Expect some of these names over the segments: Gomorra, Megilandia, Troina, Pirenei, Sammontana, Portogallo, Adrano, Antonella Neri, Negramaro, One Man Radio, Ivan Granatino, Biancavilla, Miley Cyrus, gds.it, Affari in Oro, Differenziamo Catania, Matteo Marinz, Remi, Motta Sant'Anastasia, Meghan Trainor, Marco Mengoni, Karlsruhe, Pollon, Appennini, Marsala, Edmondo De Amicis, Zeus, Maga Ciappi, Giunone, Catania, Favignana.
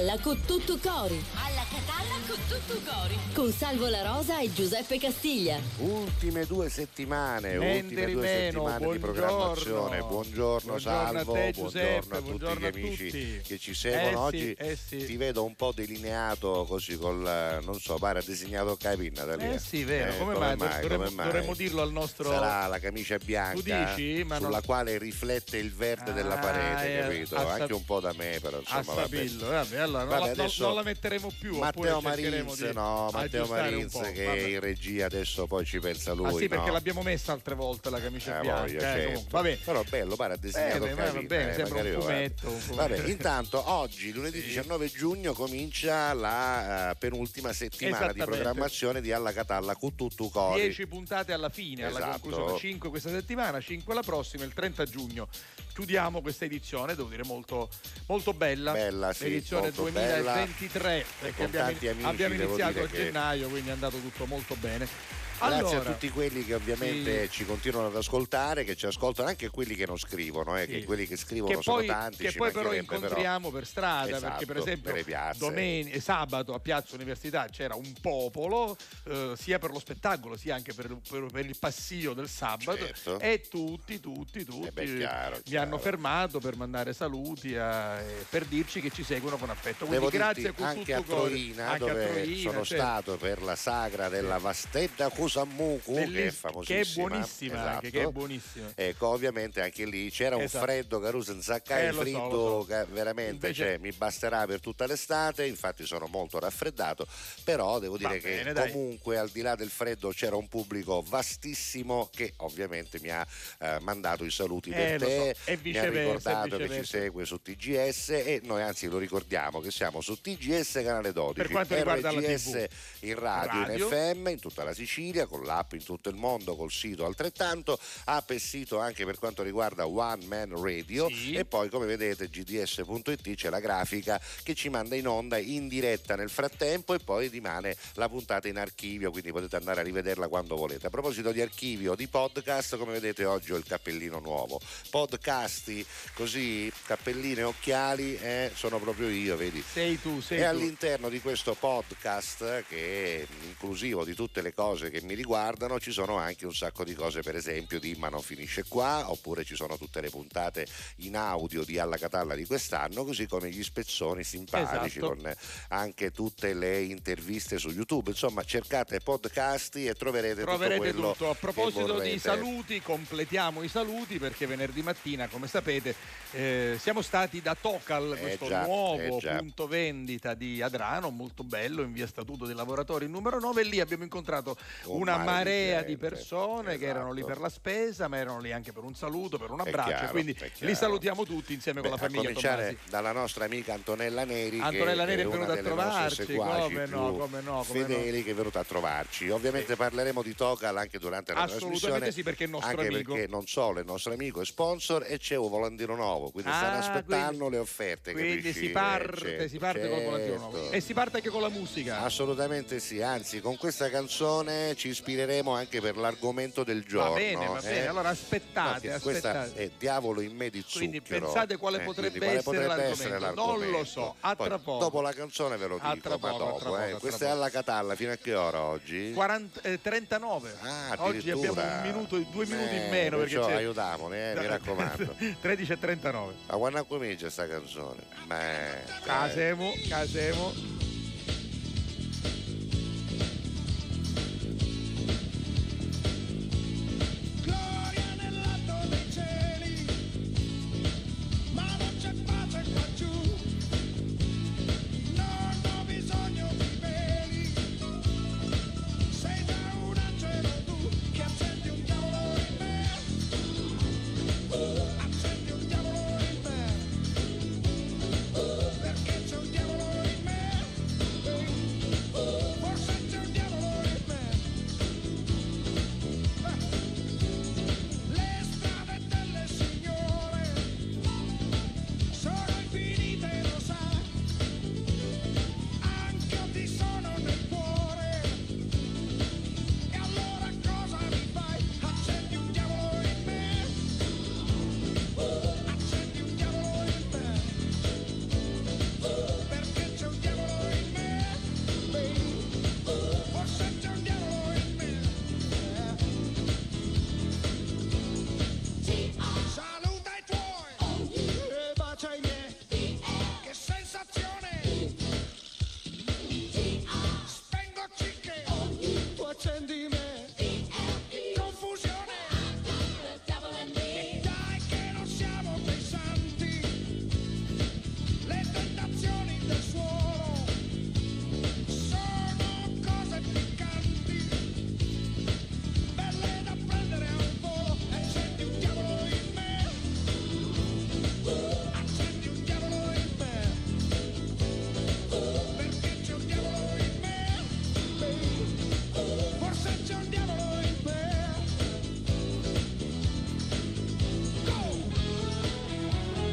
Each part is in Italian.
Catalla cu tuttu cori. Alla Catalla cu tuttu cori. Con Salvo La Rosa e Giuseppe Castiglia. Ultime due settimane di programmazione. Buongiorno Salvo, a te, Giuseppe, buongiorno a tutti gli amici che ci seguono oggi. Ti vedo un po' delineato così col, non so, pare disegnato capinna da lì. Vero, come mai? Dovremmo dirlo al nostro. Sarà la camicia bianca. Tu dici, sulla quale riflette il verde della parete, capito? Anche un po' da me, però insomma. Allora non la metteremo più. Matteo Marinz, che è in regia, adesso poi ci pensa lui. Perché l'abbiamo messa altre volte la camicia bianca. Certo. Vabbè. Però bello, pare disegnato capinna, sembra un fumetto. Vabbè, intanto oggi lunedì 19 giugno comincia la penultima settimana di programmazione di Alla Catalla cu tuttu cori. 10 puntate alla fine, alla conclusione, 5 questa settimana, 5 la prossima, il 30 giugno. Chiudiamo questa edizione, devo dire molto bella, edizione 2023, perché abbiamo iniziato a gennaio, quindi è andato tutto molto bene. Grazie a tutti quelli che ovviamente ci continuano ad ascoltare, che ci ascoltano, anche quelli che non scrivono, che quelli che scrivono che sono poi, tanti. Che poi però incontriamo per strada, perché per esempio domenica e sabato a Piazza Università c'era un popolo, sia per lo spettacolo sia anche per il passio del sabato, e tutti mi hanno fermato per mandare saluti per dirci che ci seguono con affetto. Quindi devo dirti, anche a Troina, dove sono stato per la sagra della Vastedda Samuku, che è famosissima, che è buonissima, che è buonissima. Ecco, ovviamente anche lì c'era un freddo, Caruso Zaccai, veramente invece... mi basterà per tutta l'estate, infatti sono molto raffreddato, però devo dire comunque al di là del freddo c'era un pubblico vastissimo che ovviamente mi ha mandato i saluti per te, mi ha ricordato che ci segue su TGS, e noi anzi lo ricordiamo che siamo su TGS canale 12, per quanto riguarda RGS la TV, in radio, in FM, in tutta la Sicilia, con l'app in tutto il mondo, col sito altrettanto, app e sito anche per quanto riguarda One Man Radio, e poi come vedete gds.it c'è la grafica che ci manda in onda in diretta nel frattempo, e poi rimane la puntata in archivio, quindi potete andare a rivederla quando volete. A proposito di archivio, di podcast, come vedete oggi ho il cappellino nuovo, podcasti così, cappellino e occhiali, sono proprio io, vedi? Sei tu. All'interno di questo podcast, che è inclusivo di tutte le cose che mi riguardano, ci sono anche un sacco di cose, per esempio di Ma non finisce qua, oppure ci sono tutte le puntate in audio di Alla Catalla di quest'anno, così come gli spezzoni simpatici, con anche tutte le interviste su YouTube. Insomma, cercate podcasti e troverete tutto quello tutto. A proposito di saluti, completiamo i saluti perché venerdì mattina, come sapete, siamo stati da Tocal, questo nuovo punto vendita di Adrano, molto bello, in via Statuto dei Lavoratori numero 9, e lì abbiamo incontrato una marea di persone che erano lì per la spesa, ma erano lì anche per un saluto, per un abbraccio, quindi li salutiamo tutti insieme con la famiglia. A cominciare dalla nostra amica Antonella Neri, che è venuta a trovarci, che è venuta a trovarci. Ovviamente parleremo di Tocal anche durante la trasmissione, perché è il nostro amico, perché non solo è il nostro amico, è sponsor, e c'è un volantino nuovo, quindi stanno aspettando le offerte, quindi si parte con il volantino nuovo, e si parte anche con la musica, assolutamente sì, anzi con questa canzone ci ispireremo anche per l'argomento del giorno. Va bene. Allora aspettate. Questa è Diavolo in me di zucchero. Quindi pensate quale potrebbe essere l'argomento. Non lo so. Poi, tra poco. Dopo la canzone ve lo dico. Tra poco. Questa è Alla Catalla. Fino a che ora oggi? 39. Oggi abbiamo due minuti in meno. Aiutamone, mi raccomando. 13:39. Ma quando comincia sta canzone? Casemo.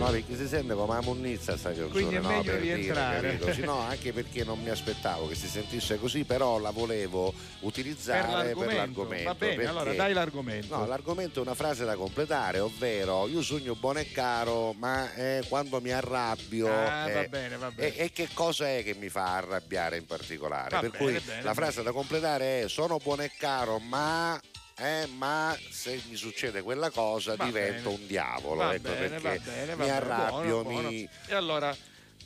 no? Perché si sente come la munnizza sta canzone, quindi è meglio per rientrare, dire, no, anche perché non mi aspettavo che si sentisse così, però la volevo utilizzare per l'argomento. Va bene, perché, allora dai l'argomento. No, l'argomento è una frase da completare, ovvero io sogno buono e caro, ma quando mi arrabbio va bene. E che cosa è che mi fa arrabbiare in particolare? Va per bene, cui bene, la frase da completare è sono buono e caro, ma se mi succede quella cosa divento un diavolo, perché mi arrabbio, buono. E allora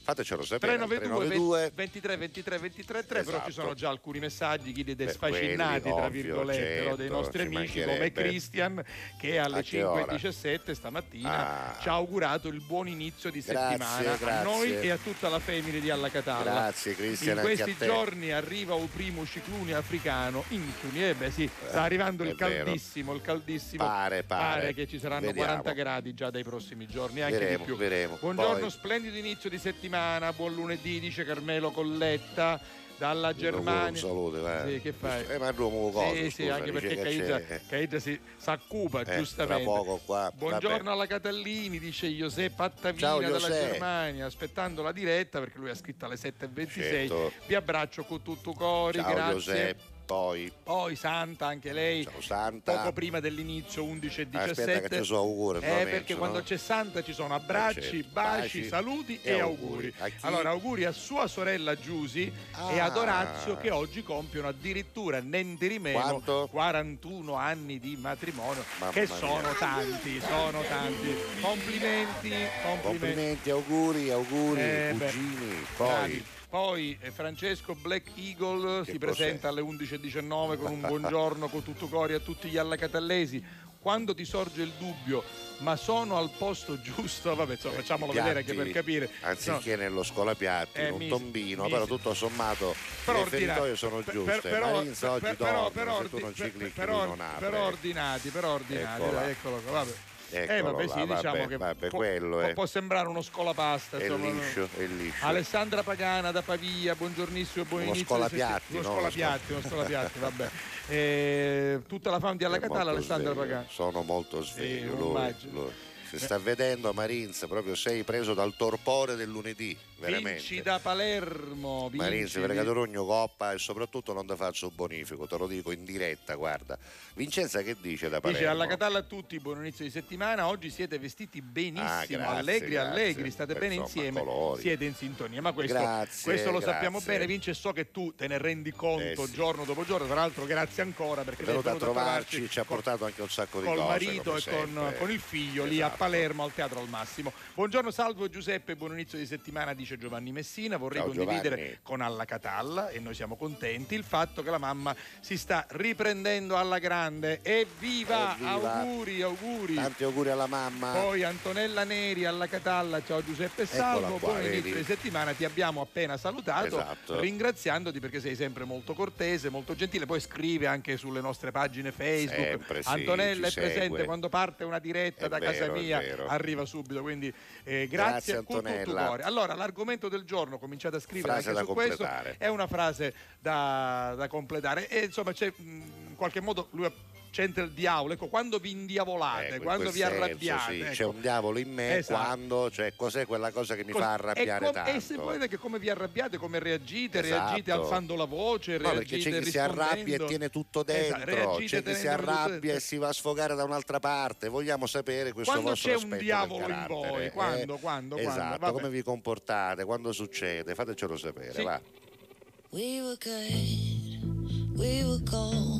fatecelo sapere 392 23 23 23 3, esatto. Però ci sono già alcuni messaggi, chi desfacinati tra virgolette, certo, dei nostri amici come Christian, che alle 5:17 stamattina ci ha augurato il buon inizio di settimana, a noi e a tutta la famiglia di Alla Catalla. Grazie Christian. In questi giorni arriva un primo ciclone africano in Cunie, sta arrivando il caldissimo pare che ci saranno, vediamo, 40 gradi già dai prossimi giorni, anche veremo, di più. Buongiorno. Poi, splendido inizio di settimana, buon lunedì, dice Carmelo Colletta dalla Germania. Salute, che fai? Ma il Roma cosa? Sì, anche perché Caida si s'accupa, giustamente. Tra poco qua. Buongiorno alla Catallini, dice Giuseppe Attavina dalla Germania, aspettando la diretta perché lui ha scritto alle 7:26. Certo. Vi abbraccio con tutto cori, ciao, grazie. Giuseppe. Poi Santa, anche lei, ciao, Santa. Poco prima dell'inizio 11:17. Aspetta che ti so auguri, perché quando c'è Santa ci sono abbracci, baci, saluti e auguri. Allora auguri a sua sorella Giusi e ad Orazio, che oggi compiono addirittura niente di meno 41 anni di matrimonio. Mamma che mia. sono tanti. Complimenti, auguri cugini. Poi Francesco Black Eagle si presenta alle 11:19 con un buongiorno con tutto cori a tutti gli allacatallesi. Quando ti sorge il dubbio, ma sono al posto giusto? Facciamolo piatti, vedere, anche per capire. Anziché nello scolapiatti, un tombino, però tutto sommato però le feritoie sono giuste. Però ordinati. Eccolo, vabbè. Può sembrare uno scolapasta, è liscio. Alessandra Pagana da Pavia, buongiornissimo e buon inizio. Uno scolapiatti, vabbè. Tutta la fam di Alla Catalla, Alessandra Pagana. Sono molto sveglio, lui. Si sta vedendo Marinz, proprio sei preso dal torpore del lunedì, veramente. Vinci da Palermo, Marinz, Vergatorogno, Coppa, e soprattutto non ti faccio un bonifico, te lo dico in diretta, guarda. Vincenza che dice da Palermo? Dice: Alla Catalla a tutti, buon inizio di settimana, oggi siete vestiti benissimo, allegri, state bene insieme, colori. Siete in sintonia, ma questo lo sappiamo bene, Vince, so che tu te ne rendi conto giorno dopo giorno, tra l'altro grazie ancora perché sei venuto a trovarci, ci ha portato anche un sacco di cose. Col marito e con il figlio lì a Palermo al Teatro al Massimo. Buongiorno Salvo Giuseppe, buon inizio di settimana, dice Giovanni Messina. Vorrei condividere con Alla Catalla, e noi siamo contenti, il fatto che la mamma si sta riprendendo alla grande. Evviva! Auguri! Tanti auguri alla mamma. Poi Antonella Neri, Alla Catalla, ciao Giuseppe Salvo, buon inizio di settimana, ti abbiamo appena salutato, ringraziandoti perché sei sempre molto cortese, molto gentile, poi scrive anche sulle nostre pagine Facebook, sempre, Antonella è presente, quando parte una diretta da casa mia arriva subito, quindi grazie a tutto cuore. Allora l'argomento del giorno, cominciate a scrivere anche su questo, è una frase da completare e insomma c'è in qualche modo lui c'entra il diavolo, quando vi indiavolate, quando vi arrabbiate, c'è un diavolo in me, quando, cos'è quella cosa che mi fa arrabbiare tanto, e se volete che come vi arrabbiate, come reagite, reagite alzando la voce, reagite perché c'è chi si arrabbia e tiene tutto dentro, c'è chi si arrabbia e si va a sfogare da un'altra parte, vogliamo sapere questo quando vostro aspetto, quando c'è un diavolo in voi, quando come vi comportate, quando succede, fatecelo sapere. Va. We were good, we were cold.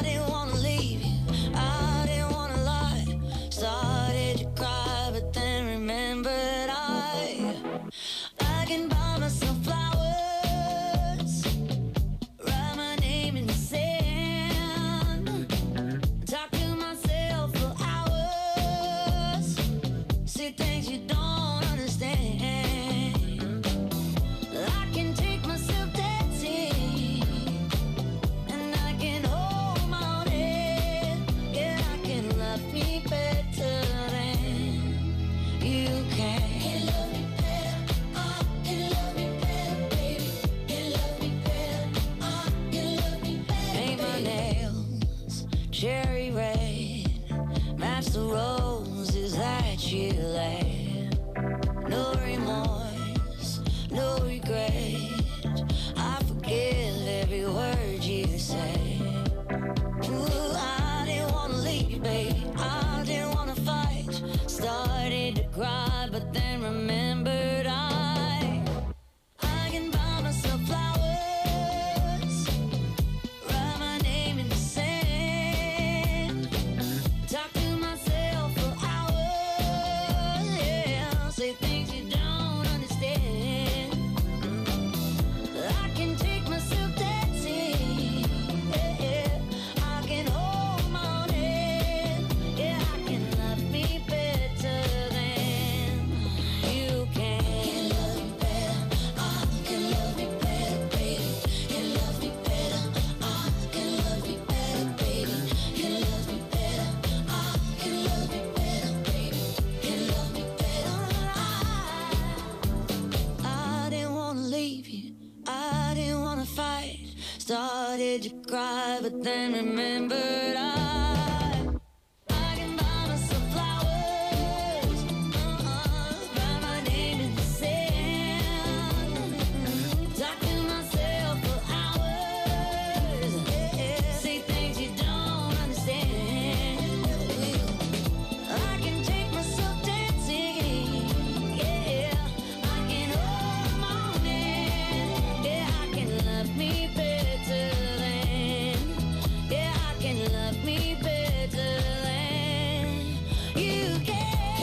didn't wanna leave you, I didn't wanna lie. Started to cry but then remembered I can buy myself flowers. Things you don't understand. I can take my started to cry, but then remembered I can buy myself flowers. Write my name in the sand. Talk to myself for hours. Yeah. Say things you don't understand. I can take myself dancing. Yeah, I can hold them on in. Yeah, I can love me better than. Yeah, I can love me better than you can.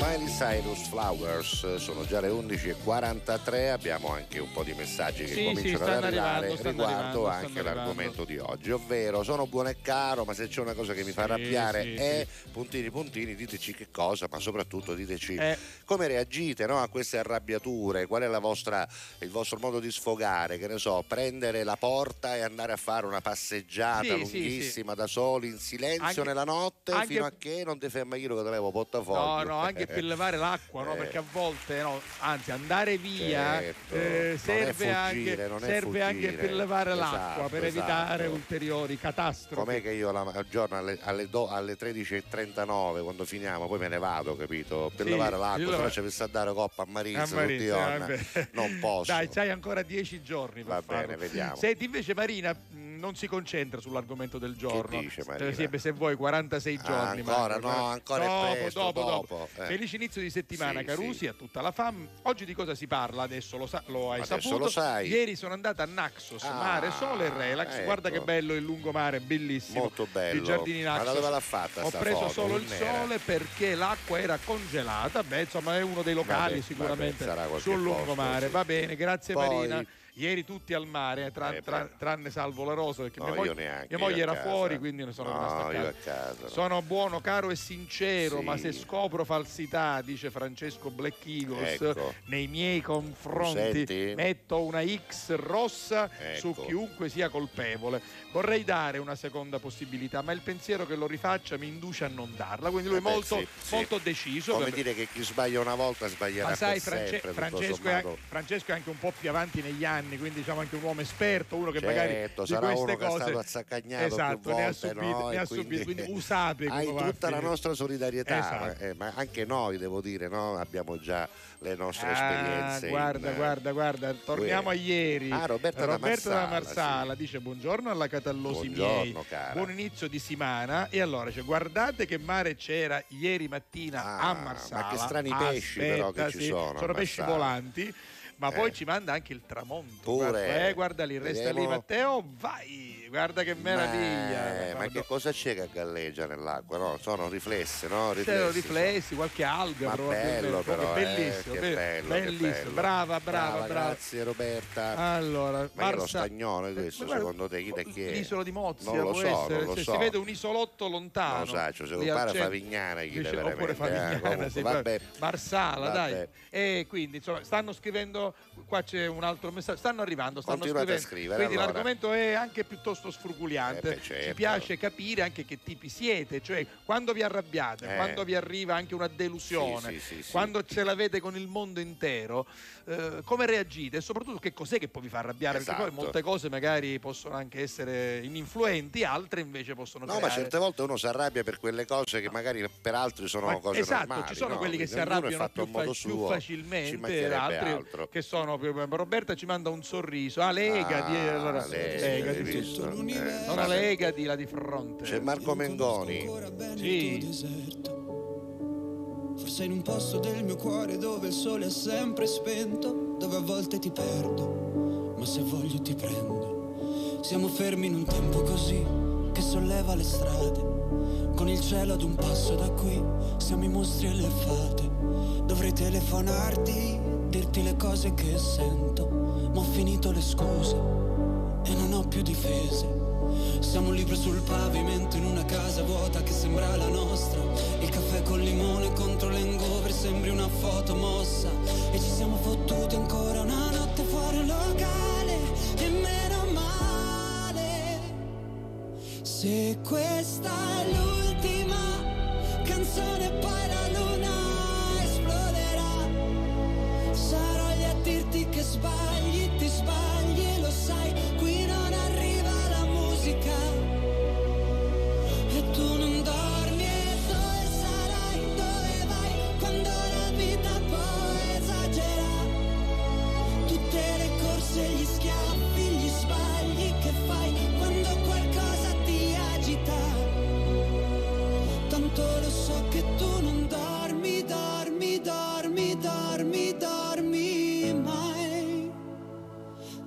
Miley Cyrus, Flowers. Sono già le 11:43. Abbiamo anche un po' di messaggi che cominciano ad arrivare riguardo anche l'argomento di oggi, ovvero sono buono e caro, ma se c'è una cosa che mi fa arrabbiare è puntini puntini, diteci che cosa, ma soprattutto diteci come reagite, no, a queste arrabbiature, qual è la vostra, il vostro modo di sfogare, che ne so, prendere la porta e andare a fare una passeggiata lunghissima da soli in silenzio anche, nella notte, anche fino a che non ti ferma io che te levo portafoglio. No, anche per levare l'acqua, no? Perché a volte no, anzi andare via serve, fuggire, anche, serve anche per levare l'acqua, per evitare ulteriori catastrofi. Com'è che io al giorno alle 13:39 quando finiamo poi me ne vado, capito? Per levare l'acqua, però ci pensa a dare coppa a Marizia, non posso. Dai, c'hai ancora 10 giorni per farlo. Bene, vediamo. Senti invece Marina non si concentra sull'argomento del giorno. Che dice Marina? Se vuoi 46 giorni. Ancora Marco, no, ancora dopo, è presto, dopo. Felice inizio di settimana Carusi a tutta la fam. Oggi di cosa si parla? Adesso lo hai adesso saputo. Lo sai. Ieri sono andata a Naxos, mare, sole e relax. Ecco. Guarda che bello il lungomare, bellissimo. Molto bello. Di Giardini Naxos. Ma dove l'ha fatta? Ho preso foto, solo il sole perché l'acqua era congelata. Beh, insomma, è uno dei locali sicuramente sul lungomare. Sì. Va bene, grazie poi, Marina. Ieri tutti al mare, tranne Salvo La Rosa, perché mia moglie era fuori, quindi ne sono rimasto a casa. Sono buono, caro e sincero, ma se scopro falsità, dice Francesco Black Eagles, nei miei confronti metto una X rossa su chiunque sia colpevole. Vorrei dare una seconda possibilità, ma il pensiero che lo rifaccia mi induce a non darla, quindi lui è molto deciso. Come dire che chi sbaglia una volta sbaglierà sempre. Francesco è anche un po' più avanti negli anni, quindi diciamo anche un uomo esperto, uno che magari sarà di queste cose è stato azzaccagnato più volte, ne ha subito, quindi usate hai tutta la nostra solidarietà, ma anche noi devo dire, no, abbiamo già le nostre esperienze. Guarda, torniamo a ieri. Roberta da Marsala dice buongiorno alla Catallosi miei, cara. Buon inizio di settimana e allora cioè, guardate che mare c'era ieri mattina a Marsala. Ma che strani pesci però che ci sono. Sono pesci volanti. Ma poi ci manda anche il tramonto pure. Guarda lì, resta lì Matteo, vai, guarda che meraviglia. Ma che cosa c'è che galleggia nell'acqua? No, sono riflessi, no? Riflessi, qualche alga. Ma bello però, bellissimo, bellissimo. Brava. Grazie Roberta. Allora, ma è lo stagnone questo, secondo te? Chi è? L'isola di Mozia non lo so. Si vede un isolotto lontano. Se lo pare Favignana chi deve veramente. Vabbè. Marsala, dai. E quindi, insomma, stanno scrivendo. Qua c'è un altro messaggio, stanno scrivendo, quindi allora. L'argomento è anche piuttosto sfruguliante, ci piace capire anche che tipi siete, cioè quando vi arrabbiate, quando vi arriva anche una delusione, quando ce l'avete con il mondo intero, come reagite e soprattutto che cos'è che poi vi fa arrabbiare, perché poi molte cose magari possono anche essere ininfluenti, altre invece possono creare. Ma certe volte uno si arrabbia per quelle cose che magari per altri sono cose normali, ci sono quelli che si arrabbiano più facilmente e altri che sono. Roberta ci manda un sorriso. Legati la di fronte. C'è Marco Mengoni. Forse in un posto del mio cuore dove il sole è sempre spento, dove a volte ti perdo, ma se voglio ti prendo. Siamo fermi in un tempo così che solleva le strade, con il cielo ad un passo da qui. Siamo i mostri e le fate. Dovrei telefonarti, dirti le cose che sento, ma ho finito le scuse e non ho più difese. Siamo un libro sul pavimento in una casa vuota che sembra la nostra. Il caffè col limone contro l'hangover sembri una foto mossa. E ci siamo fottuti ancora una notte fuori un locale, e meno male. Se questa è l'ultima canzone poi la luna sarò lì a dirti che sbagli, ti sbagli.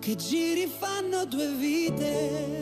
che giri fanno due vite.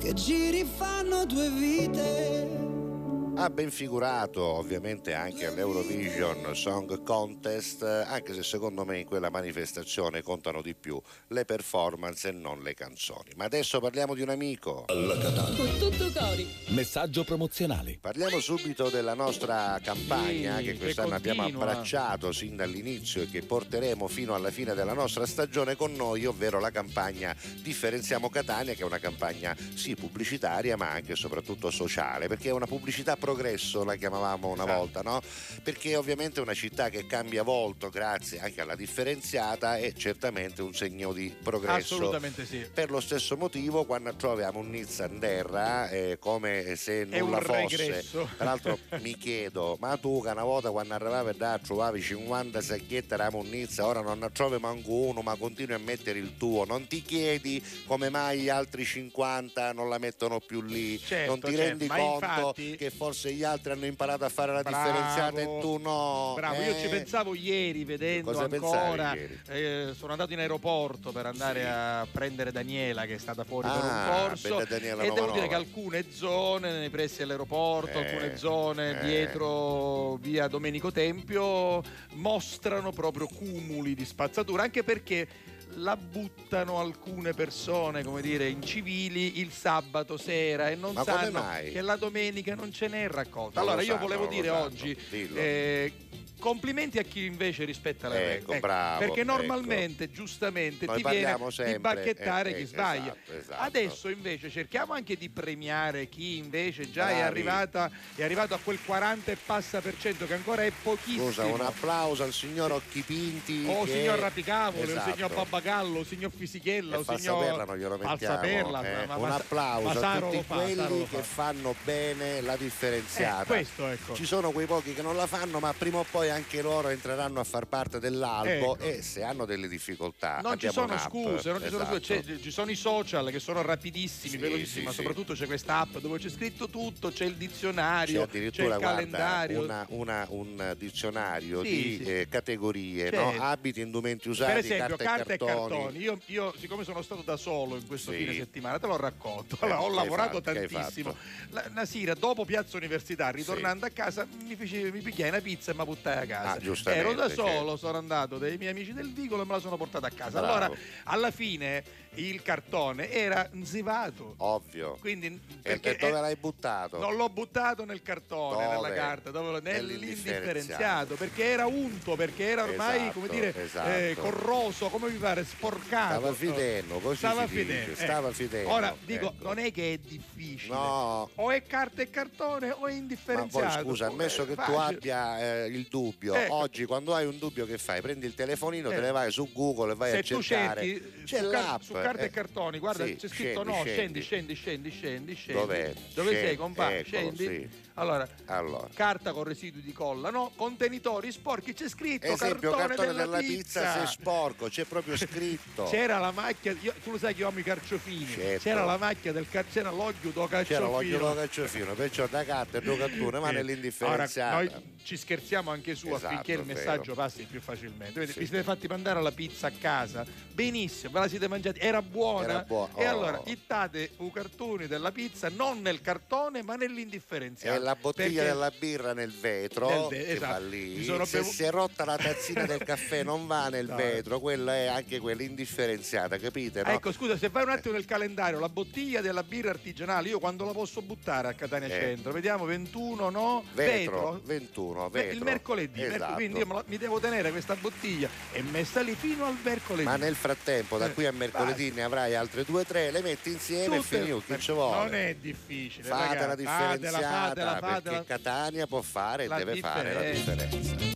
che giri fanno due vite. Ha ben figurato ovviamente anche all'Eurovision Song Contest, anche se secondo me in quella manifestazione contano di più le performance e non le canzoni. Ma adesso parliamo di un amico. Alla Catalla cu tuttu cori. Messaggio promozionale. Parliamo subito della nostra campagna che quest'anno abbiamo abbracciato sin dall'inizio e che porteremo fino alla fine della nostra stagione con noi, ovvero la campagna Differenziamo Catania, che è una campagna sì pubblicitaria ma anche e soprattutto sociale, perché è una pubblicità progresso, la chiamavamo una volta, no? Perché ovviamente è una città che cambia volto grazie anche alla differenziata, è certamente un segno di progresso. Assolutamente sì. Per lo stesso motivo quando troviamo un Nizza Anderra come se nulla fosse regresso. Tra l'altro mi chiedo, ma tu che una volta quando arrivavi da trovavi 50 sacchietti di munizia, ora non ne trovi manco uno, ma continui a mettere il tuo, non ti chiedi come mai gli altri 50 non la mettono più lì? Certo, non ti rendi conto infatti... che forse gli altri hanno imparato a fare la differenziata e tu no. Bravo, io ci pensavo ieri vedendo ancora ieri? Sono andato in aeroporto per andare a prendere Daniela che è stata fuori per un corso, e devo dire che alcune zone nei pressi dell'aeroporto, alcune zone dietro via Domenico Tempio mostrano proprio cumuli di spazzatura, anche perché la buttano alcune persone, come dire, incivili il sabato sera e non sanno che la domenica non ce n'è raccolta. Allora io volevo dire oggi complimenti a chi invece rispetta le regole, bravo, perché normalmente giustamente noi ti viene sempre di bacchettare chi sbaglia. Esatto. Adesso invece cerchiamo anche di premiare chi invece già è arrivato a quel 40 e passa % che ancora è pochissimo. Scusa, un applauso al signor Occhipinti, signor Rapicavolo, signor Papagallo, signor Fisichella, signor Falsaperla, un applauso a tutti quelli che fanno bene la differenziata. Ci sono quei pochi che non la fanno, ma prima o poi anche loro entreranno a far parte dell'albo, e se hanno delle difficoltà non ci sono scuse, ci sono i social che sono rapidissimi, velocissimi, ma soprattutto c'è questa app dove c'è scritto tutto, c'è il dizionario, c'è il calendario, un dizionario categorie, no? Abiti, indumenti usati, per esempio, carta e cartoni. Io siccome sono stato da solo in questo fine settimana, te l'ho raccolto, ho lavorato tantissimo. Una sera dopo Piazza Università, ritornando a casa, mi picchiai una pizza, ma buttai a casa, ero da solo, sono andato dai miei amici del vicolo e me la sono portata a casa. Allora alla fine il cartone era zivato, ovvio, quindi perché dove l'hai buttato? Non l'ho buttato nel cartone, dove? Nella carta, nell'indifferenziato, perché era unto, perché era ormai, esatto, come dire, corroso, come vi pare, sporcato, stava fidendo, così stava fidendo, stava fidendo. Ora dico, ecco, non è che è difficile, no, o è carta e cartone o è indifferenziato. Ma poi, scusa, ammesso che tu abbia il dubbio, ecco, oggi quando hai un dubbio che fai? Prendi il telefonino, te ne vai su Google e vai a cercare. C'è l'app su carta e cartoni, guarda, sì, c'è scritto scendi. Dov'è? Dove sei, compagno? Ecco, scendi. Sì. Allora, carta con residui di colla, no? Contenitori sporchi, c'è scritto. Esempio, cartone della pizza, se è sporco, c'è proprio scritto. C'era la macchia, tu lo sai che io amo i carciofini, certo. C'era la macchia del c'era l'occhio do carciofino. C'era l'occhio do carciofino, perciò da carta e do cartone, ma nell'indifferenziata. Ora, noi ci scherziamo anche su, esatto, affinché il messaggio passi più facilmente. Vedete, vi siete fatti mandare la pizza a casa, benissimo, ve la siete mangiati, era buona. Era e allora ittate i cartoni della pizza non nel cartone ma nell'indifferenziata. La bottiglia della birra nel vetro, esatto, va lì. Si è rotta la tazzina del caffè, non va nel vetro, quella è anche quella indifferenziata, capite? No? Ecco, scusa, se vai un attimo nel calendario, la bottiglia della birra artigianale, io quando la posso buttare a Catania Centro? Vediamo, 21, no? Vetro. 21, vetro. Il mercoledì, esatto, quindi io mi devo tenere questa bottiglia e messa lì fino al mercoledì. Ma nel frattempo, da qui a mercoledì ne avrai altre 2 o 3, le metti insieme e finisci, che ci vuole. Non è difficile, fatela differenziata. Fatela, perché Catania può fare e deve fare la differenza.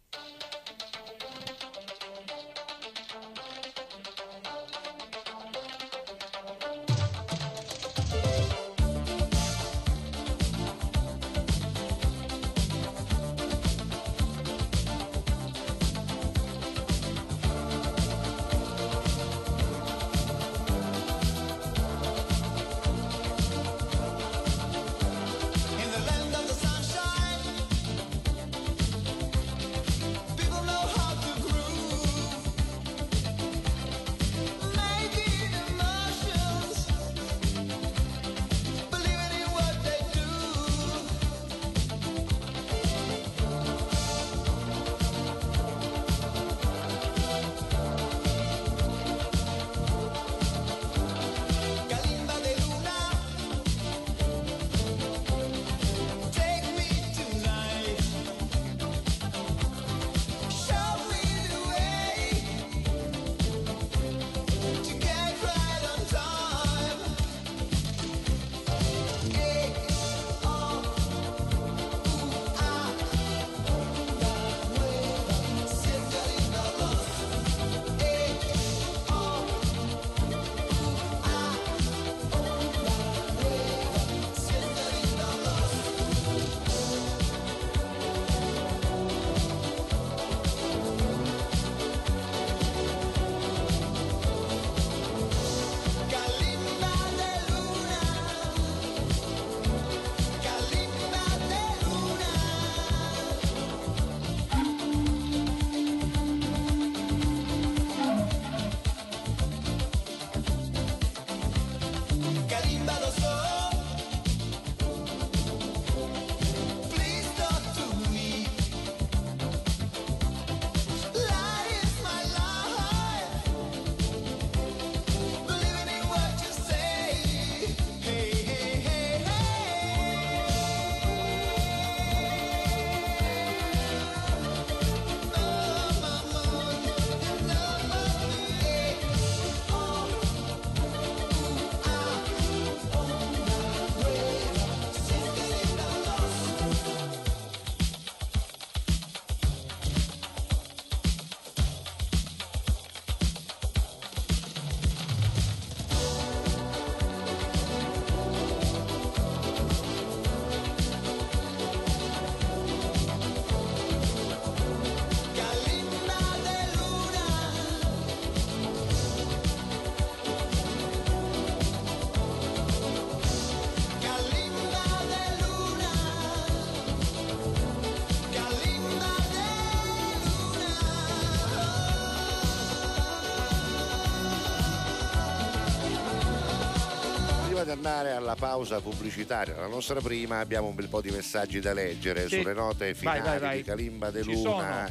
prima di andare alla pausa pubblicitaria, la nostra prima, abbiamo un bel po' di messaggi da leggere, sì, sulle note finali di Calimba De Luna.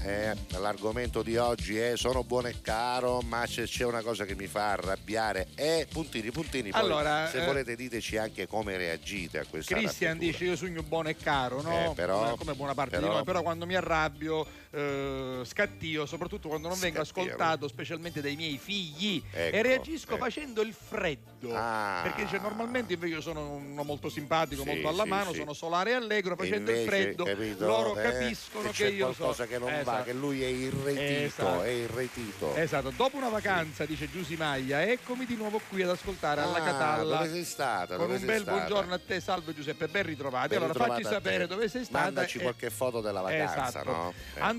L'argomento di oggi è sono buono e caro, ma se c'è una cosa che mi fa arrabbiare è puntini. Poi, allora, se volete diteci anche come reagite a questa Cristian dice io sogno buono e caro, no? Però, come buona parte di noi, però quando mi arrabbio scattio, soprattutto quando non vengo ascoltato, specialmente dai miei figli, e reagisco facendo il freddo, perché dice normalmente invece io sono uno molto simpatico, molto alla mano, sono solare e allegro, facendo invece, il freddo, capito, loro capiscono che io so qualcosa che non va, che lui è irretito, è irretito. Esatto. Dopo una vacanza, dice Giusy Maglia, eccomi di nuovo qui ad ascoltare Alla Catalla. Dove sei stata? Con un bel buongiorno a te, salve Giuseppe, ben ritrovati. Allora facci sapere dove sei stata. Mandaci qualche foto della vacanza, no?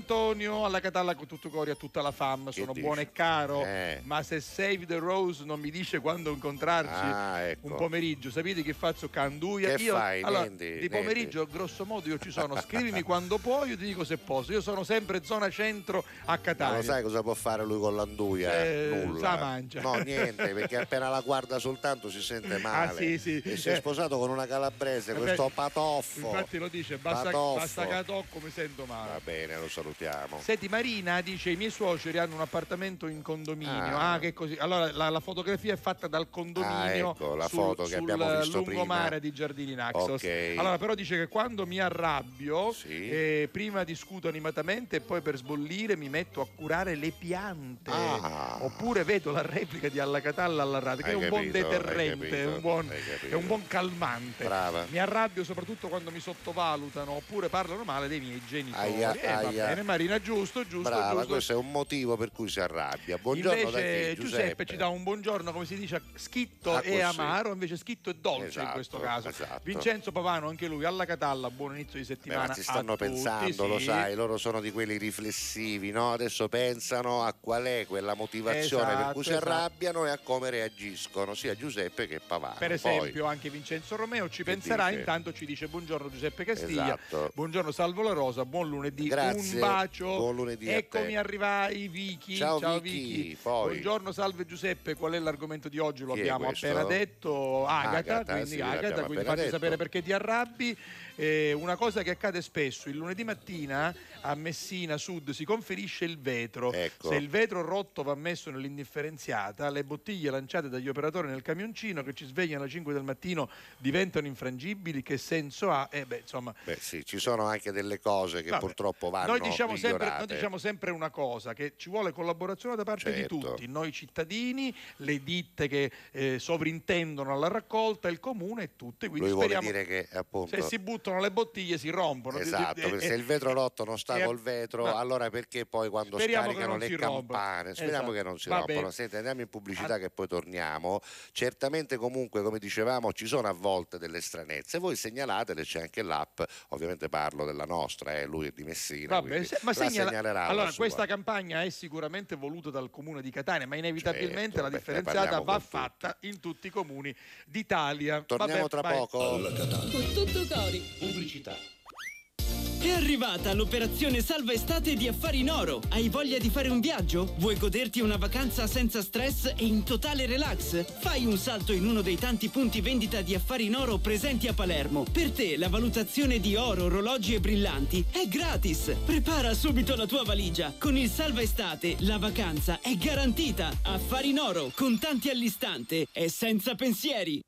Antonio, Alla Catalla cu tuttu cori a tutta la fam, sono buono e caro, ma se Save the Rose non mi dice quando incontrarci un pomeriggio, sapete che faccio? Canduia. Che io fai? Allora, di pomeriggio grosso modo io ci sono, scrivimi quando puoi, io ti dico se posso, io sono sempre zona centro a Catania. Ma lo sai cosa può fare lui con l'anduia? Nulla. Mangia. No, niente, perché appena la guarda soltanto si sente male. E si è sposato con una calabrese, questo patoffo. Infatti lo dice, basta catocco, mi sento male. Va bene, lo salutiamo. Senti, Marina dice i miei suoceri hanno un appartamento in condominio. Che così. Allora la fotografia è fatta dal condominio, la foto che abbiamo visto lungomare prima di Giardini Naxos. Allora però dice che quando mi arrabbio prima discuto animatamente e poi per sbollire mi metto a curare le piante, oppure vedo la replica di Alla Catalla alla radio, che è un buon deterrente, è un buon calmante. Brava. Mi arrabbio soprattutto quando mi sottovalutano oppure parlano male dei miei genitori. Va bene, Marina, giusto. Brava, giusto. Questo è un motivo per cui si arrabbia. Buongiorno. Invece, da te, Giuseppe ci dà un buongiorno, come si dice, schitto e amaro, invece schitto e dolce, in questo caso. Vincenzo Pavano, anche lui, Alla Catalla, buon inizio di settimana. Ma si stanno pensando, tutti, lo sai, loro sono di quelli riflessivi, no? Adesso pensano a qual è quella motivazione per cui si arrabbiano e a come reagiscono sia Giuseppe che Pavano. Per esempio, anche Vincenzo Romeo ci penserà, intanto ci dice buongiorno Giuseppe Castiglia, buongiorno Salvo La Rosa, buon lunedì, un bacio, buon lunedì, eccomi arrivai Vicky, ciao Vicky. Buongiorno, salve Giuseppe, qual è l'argomento di oggi? Lo abbiamo appena detto, Agata, quindi fatti sapere perché ti arrabbi. Una cosa che accade spesso, il lunedì mattina a Messina Sud si conferisce il vetro, se il vetro rotto va messo nell'indifferenziata, le bottiglie lanciate dagli operatori nel camioncino che ci svegliano alle 5 del mattino diventano infrangibili, che senso ha? Ci sono anche delle cose che purtroppo vanno noi diciamo sempre una cosa, che ci vuole collaborazione da parte di tutti, noi cittadini, le ditte che sovrintendono alla raccolta, il comune e tutte, quindi lui speriamo, vuole dire che appunto se si butta le bottiglie si rompono, perché se il vetro rotto non sta col vetro, allora perché poi quando scaricano le campane speriamo che non si rompano. Senti, andiamo in pubblicità che poi torniamo. Certamente comunque, come dicevamo, ci sono a volte delle stranezze, voi segnalatele, c'è anche l'app, ovviamente parlo della nostra, lui è di Messina, ma segnalerà. Allora questa campagna è sicuramente voluta dal comune di Catania, ma inevitabilmente la differenziata va fatta in tutti i comuni d'Italia. Torniamo tra poco. Tutto cori. Pubblicità. È arrivata l'operazione Salva Estate di Affari in Oro. Hai voglia di fare un viaggio? Vuoi goderti una vacanza senza stress e in totale relax? Fai un salto in uno dei tanti punti vendita di Affari in Oro presenti a Palermo. Per te la valutazione di oro, orologi e brillanti è gratis. Prepara subito la tua valigia. Con il Salva Estate la vacanza è garantita. Affari in Oro, contanti all'istante e senza pensieri.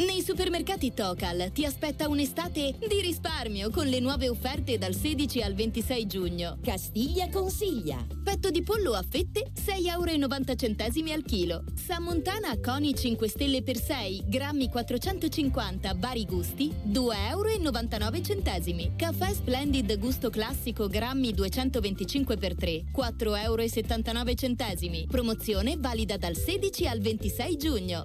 Nei supermercati Tocal ti aspetta un'estate di risparmio con le nuove offerte dal 16 al 26 giugno. Castiglia consiglia: petto di pollo a fette €6,90 al chilo, Samontana Coni 5 Stelle per 6 grammi 450 vari gusti €2,99, caffè Splendid gusto classico grammi 225 per 3 €4,79, promozione valida dal 16 al 26 giugno.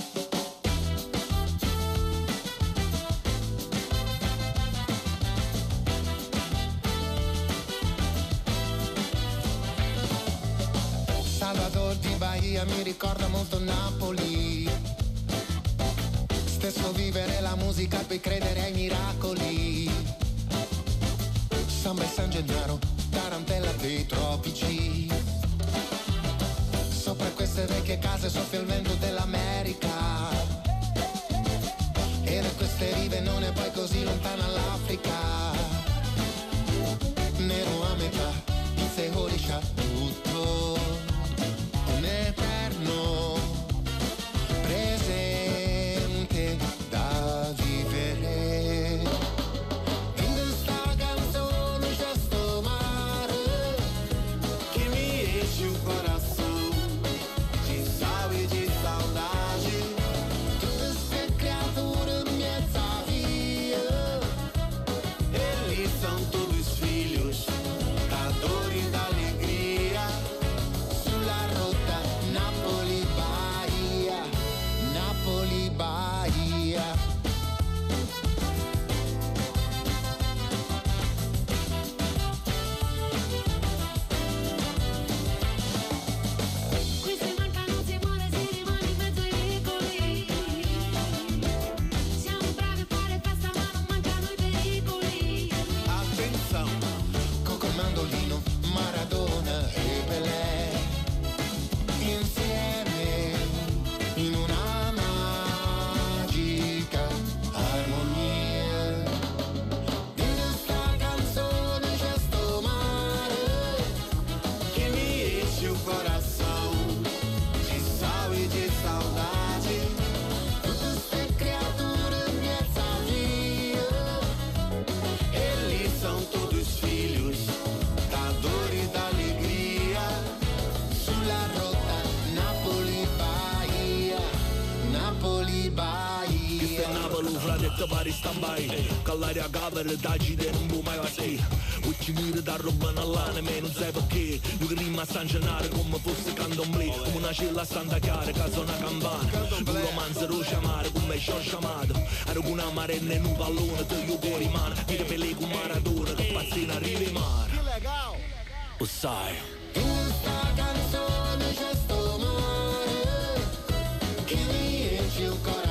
Salvador di Bahia mi ricorda molto Napoli. Stesso vivere la musica, poi credere ai miracoli. Samba e San Gennaro, tarantella dei tropici. Sopra queste vecchie case soffia il vento dell'America. E da queste rive non è poi così lontana l'Africa. Nero a metà, pizza e holy tutto. Un eterno presente da vivere. In questa canzone c'è sto mare che mi esce un corazon che sabe di saudade. Tutte ste creature in mezza via e lì sono tutti. Vari standby, che l'aria cavere d'agide non può mai passare. Uccidere da rubare all'anime non sai perché. Io che rima a San Gennaro come fosse candomblé. Come una cella a Santa Chiara, casa una campana. Un romanzo roce amaro come Sean Shamado. Aruguna marenne in un pallone, tu io cuori mano. Vita per lei con Maradona, che pazzina arriva in mare. Lo sai. In questa canzone c'è sto mare che mi esce un corazon.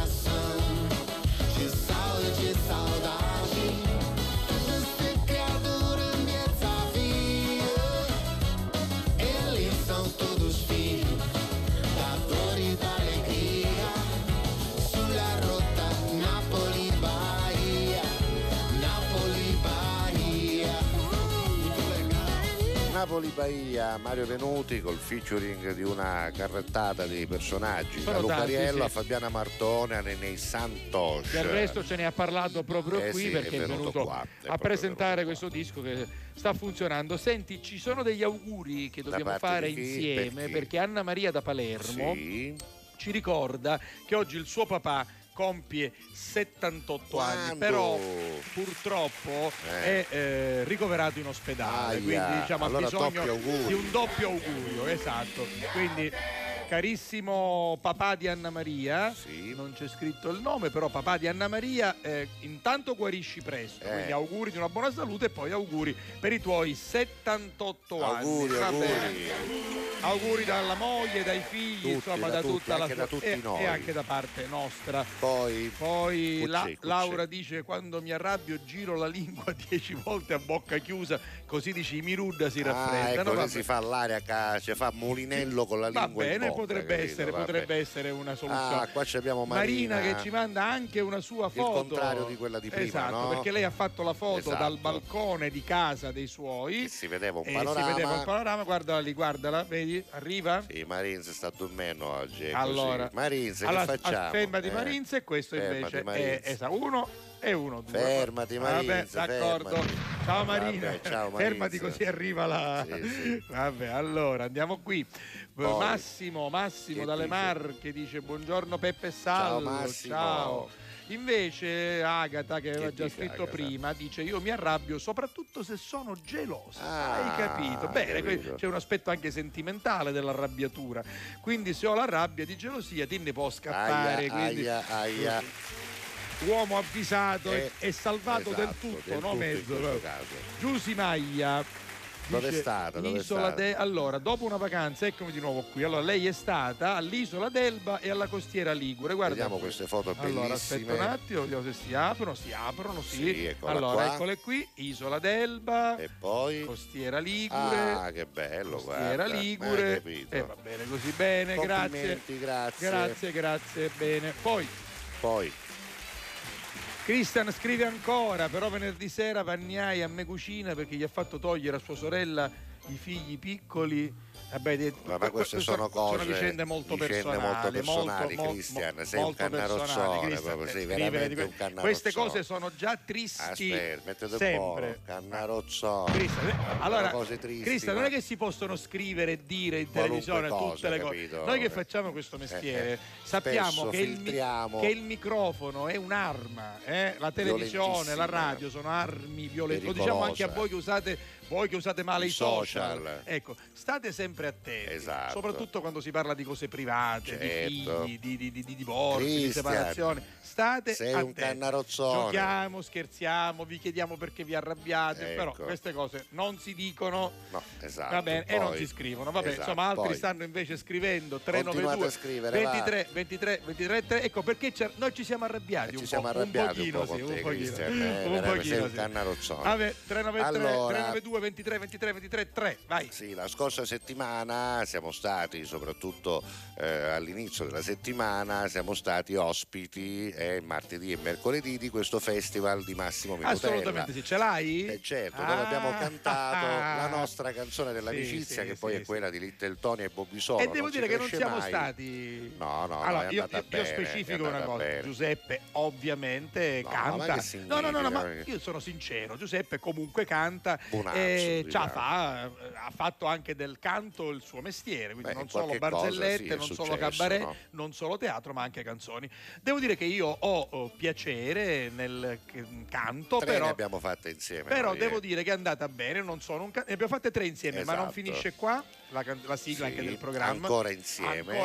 Napoli-Bahia, Mario Venuti col featuring di una carrettata di personaggi, da Lucariello a Fabiana Martone a René Santos. Del resto ce ne ha parlato proprio qui, sì, perché è venuto qua, a presentare questo disco che sta funzionando. Senti, ci sono degli auguri che dobbiamo fare insieme, perché Anna Maria da Palermo ci ricorda che oggi il suo papà compie 78 anni, però purtroppo è ricoverato in ospedale, quindi diciamo, allora ha bisogno di un doppio augurio, esatto. Quindi carissimo papà di Anna Maria, non c'è scritto il nome, però papà di Anna Maria, intanto guarisci presto, quindi auguri di una buona salute e poi auguri per i tuoi 78 auguri, anni. Auguri dalla moglie, dai figli, tutti, insomma da tutta la sua e anche da parte nostra. Poi Cucci. Laura dice: quando mi arrabbio giro la lingua 10 volte a bocca chiusa, così dici i mirudda si raffreddano. Ecco, si fa l'aria cace, fa mulinello con la lingua. Va bene, in bocca, potrebbe essere una soluzione. Ah, qua abbiamo Marina che ci manda anche una sua foto. Il contrario di quella di prima, esatto, no? Perché lei ha fatto la foto dal balcone di casa dei suoi. Si vedeva un panorama. Guardala lì, guardala, vedi? Arriva? Sì, Marinze sta dormendo oggi. Allora, Marinze, che facciamo? Fermati Marinze, e questo invece è uno e uno, due. Fermati Marinze, vabbè, d'accordo. Ciao Marina. Vabbè, ciao Marinze. Fermati così arriva la... Sì. Vabbè, allora, andiamo qui. Poi, Massimo dalle Marche dice: buongiorno Peppe e Salvo. Ciao Massimo. Ciao. Invece Agata, che aveva già scritto prima, dice: io mi arrabbio soprattutto se sono gelosa. Hai capito? Bene, c'è un aspetto anche sentimentale dell'arrabbiatura, quindi se ho la rabbia di gelosia te ne può scappare. Aia. Uomo avvisato e salvato del tutto, no mezzo. Giusi Maglia Dove è stata? Allora, dopo una vacanza, eccomi di nuovo qui. Allora, lei è stata all'Isola d'Elba e alla costiera ligure. Guarda, vediamo queste foto bellissime. Allora, aspetta un attimo, vediamo se si aprono. Sì, eccola allora, qua. Eccole qui, Isola d'Elba e poi costiera ligure. Ah, che bello, costiera ligure. Va bene così, bene, grazie. Bene. Poi Cristian scrive ancora, però venerdì sera Vagnai a me cucina perché gli ha fatto togliere a sua sorella i figli piccoli. Ma queste sono cose, sono vicende molto personali, Cristian. Sei un cannarozzone, proprio, sei veramente un cannarozzone. Queste cose sono già tristi. Aspetta, sempre cannarozzone. Allora, Cristian, non è che si possono scrivere e dire in televisione tutte le cose. Noi che facciamo questo mestiere sappiamo che il microfono è un'arma, la televisione, la radio sono armi violente. Lo diciamo anche a voi che usate male i social. Ecco, state sempre attenti, esatto, soprattutto quando si parla di cose private, certo, di figli, di divorzi, Christian, di separazioni. State attenti. Un cannarozzone. Giochiamo, scherziamo, vi chiediamo perché vi arrabbiate, ecco, però queste cose non si dicono, no, esatto, va bene, poi, e non si scrivono, va bene, esatto, insomma altri poi stanno invece scrivendo 392 23 23 23, ecco perché noi ci siamo arrabbiati un pochino, un cannarozzone. Vabbè, 392 23 23 23 23, vai. Sì, la scorsa settimana siamo stati, soprattutto all'inizio della settimana, siamo stati ospiti martedì e mercoledì di questo festival di Massimo Minutella. Assolutamente sì, ce l'hai? Certo, dove abbiamo cantato la nostra canzone dell'amicizia, che poi è quella di Little Tony e Bobby Solo. E devo dire che non siamo stati... No, allora, è andata bene. Io specifico una cosa, Giuseppe ovviamente canta. No, ma io sono sincero, Giuseppe comunque canta, ha fatto anche del canto il suo mestiere, quindi non solo barzellette, non solo cabaret, non solo teatro, ma anche canzoni. Devo dire che io ho piacere nel canto, però ne abbiamo fatte insieme. Però devo dire che è andata bene, non sono ne abbiamo fatte 3 insieme, esatto, ma non finisce qua la sigla, sì, anche del programma. Ancora insieme,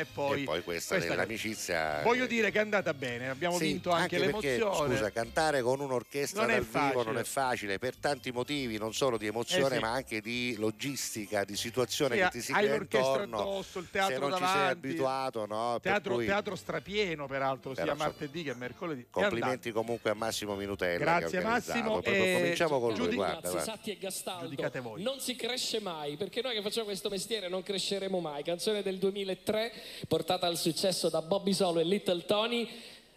e poi questa dell'amicizia. Voglio dire che è andata bene, abbiamo vinto anche l'emozione. Perché, scusa, cantare con un'orchestra dal vivo non è facile per tanti motivi, non solo di emozione, ma anche di logistica, di situazione, che ti si crea intorno. Addosso, il teatro se non davanti, ci sei abituato, no? Teatro strapieno, peraltro. Sia martedì che mercoledì. Complimenti comunque a Massimo Minutella. Grazie Massimo. Cominciamo con lui, guarda. Satti e Gastaldo, giudicate voi. Non si cresce mai, perché noi che facciamo questo mestiere non cresceremo mai. Canzone del 2003 portata al successo da Bobby Solo e Little Tony.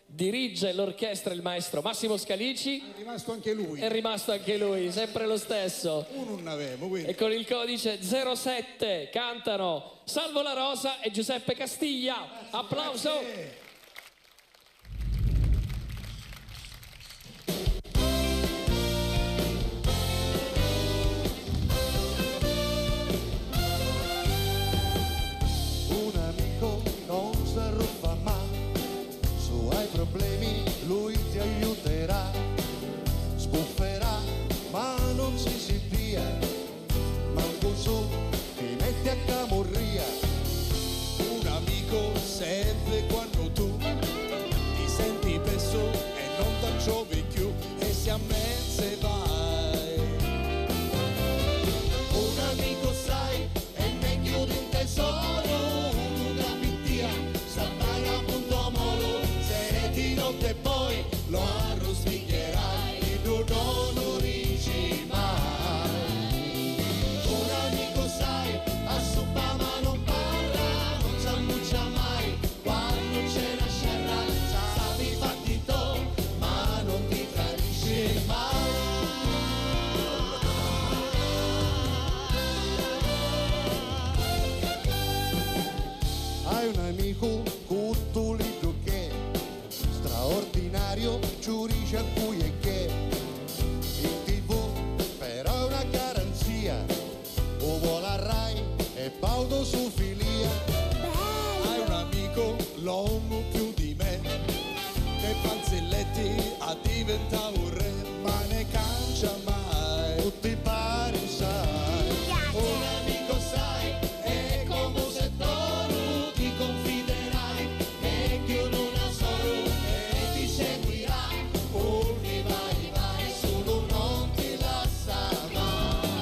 Dirige l'orchestra il maestro Massimo Scalici. È rimasto anche lui, sempre lo stesso. Non avevo, quindi. E con il codice 07 cantano Salvo La Rosa e Giuseppe Castiglia. Applauso. Grazie. Lui ti aiuterà, sbufferà, ma non si pia, manco su, ti mette a camorria. Un amico serve quando tu ti senti perso e non t'acciovi più, e se a me se vai. Un amico sai, è meglio di un tesoro. E poi lo arrostiglierai e tu non orici mai. Un amico sai, a suppa ma non parla, non si annuncia mai, quando c'è la scerra, sapi fatti tu, ma non ti tradisce mai. Hai un amico giudice a cui è che in tv però è una garanzia, o vola Rai e Paudo su filia. Hai un amico l'uomo più di me, che Panzelletti a diventare un re, ma ne cancia mai, tutti pari sai. Un amico sai, è come un settore, ti confiderai e chiudo una sola e ti segui. Vai, solo non ti lascia mai.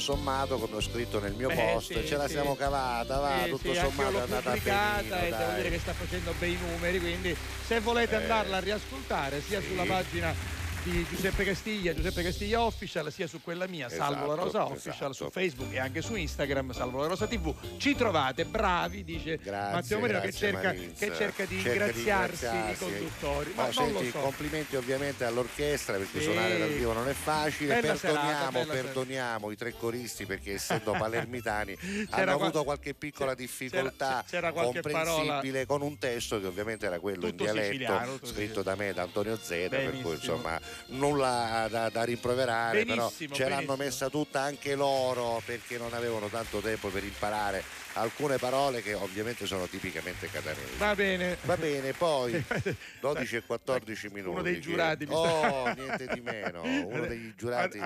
sommato, come ho scritto nel mio post, sì, ce la siamo cavata, va, sì, tutto sì, sommato è andata benino, e devo dire che sta facendo bei numeri, quindi se volete andarla a riascoltare sia sulla pagina di Giuseppe Castiglia, Giuseppe Castiglia Official, sia su quella mia, esatto, Salvo La Rosa Official, esatto, su Facebook e anche su Instagram, Salvo La Rosa TV, ci trovate, bravi, dice Matteo Marino, che cerca di ingraziarsi i conduttori. Ma senti, non lo so. Complimenti ovviamente all'orchestra, perché suonare dal vivo non è facile, perdoniamo i tre coristi, perché essendo palermitani hanno avuto qualche piccola difficoltà comprensibile parola, con un testo che ovviamente era quello in dialetto scritto da me, da Antonio Zeta, per cui insomma nulla da rimproverare, però ce l'hanno messa tutta anche loro, perché non avevano tanto tempo per imparare alcune parole che ovviamente sono tipicamente catanesi. Va bene, poi 12 e 14 minuti. Uno dei giurati niente di meno, uno degli giurati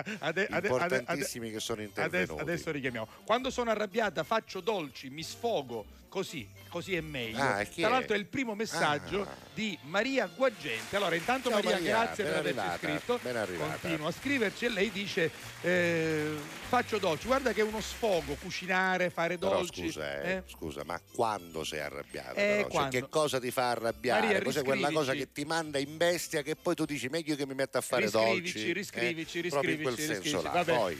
importantissimi che sono intervenuti. Adesso richiamiamo. Quando sono arrabbiata faccio dolci, mi sfogo. Così è meglio. Tra l'altro è il primo messaggio di Maria Guaggente. Allora, intanto ciao, Maria, grazie per averci scritto. Continua a scriverci e lei dice: faccio dolci. Guarda che è uno sfogo, cucinare, fare dolci. Però scusa, ma quando sei arrabbiata? Quando? Cioè, che cosa ti fa arrabbiare? Maria, cos'è quella cosa che ti manda in bestia che poi tu dici meglio che mi metta a fare dolci? Riscrivici. Proprio in quel senso là. Poi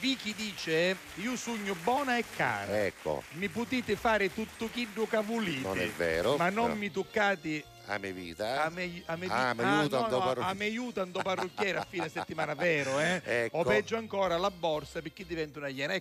Vicky dice: io sogno buona e cara. Ecco. Mi potete fare tutto chi do cavoliti, non è vero, ma non mi toccate a me vita, a me aiutando parrucchiere a fine settimana, vero? Ecco. O peggio ancora la borsa per chi diventa una iena.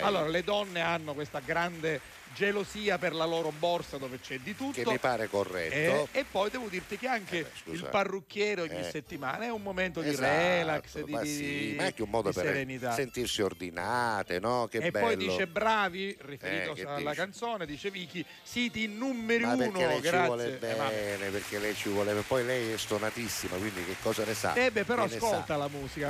Allora le donne hanno questa grande gelosia per la loro borsa dove c'è di tutto, che mi pare corretto, e poi devo dirti che anche il parrucchiere ogni settimana è un momento di relax, ma è anche un modo per serenità, sentirsi ordinate, no? Che e bello. Poi dice bravi, riferito alla canzone, dice Vicky, siti numeri uno, grazie. Bene, perché lei ci vuole, poi lei è stonatissima, quindi che cosa ne sa? Però ascolta la musica.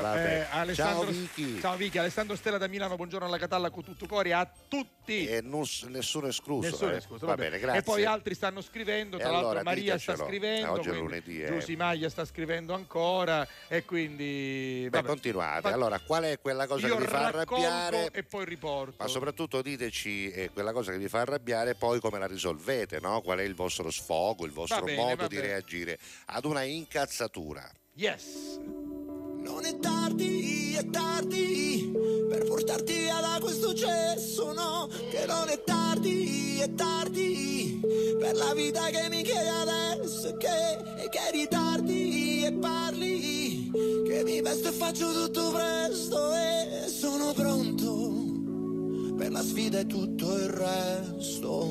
Ciao Vicky. Ciao Vicky. Alessandro Stella da Milano, buongiorno alla Catalla cu tuttu cori a tutti. Nessuno escluso. Va bene, grazie. E poi altri stanno scrivendo, tra l'altro Maria sta scrivendo, oggi è lunedì, Giussi Maglia sta scrivendo ancora, e quindi continuate. Allora, qual è quella cosa che vi fa arrabbiare? E poi riporto. Ma soprattutto diteci quella cosa che vi fa arrabbiare, poi come la risolvete, no? Qual è il vostro sfogo, il vostro modo di reagire ad una incazzatura. Yes. Non è tardi per portarti via da questo cesso, no, che non è tardi per la vita che mi chiedi adesso, che ritardi e parli, che mi vesto e faccio tutto presto e sono pronto per la sfida e tutto il resto.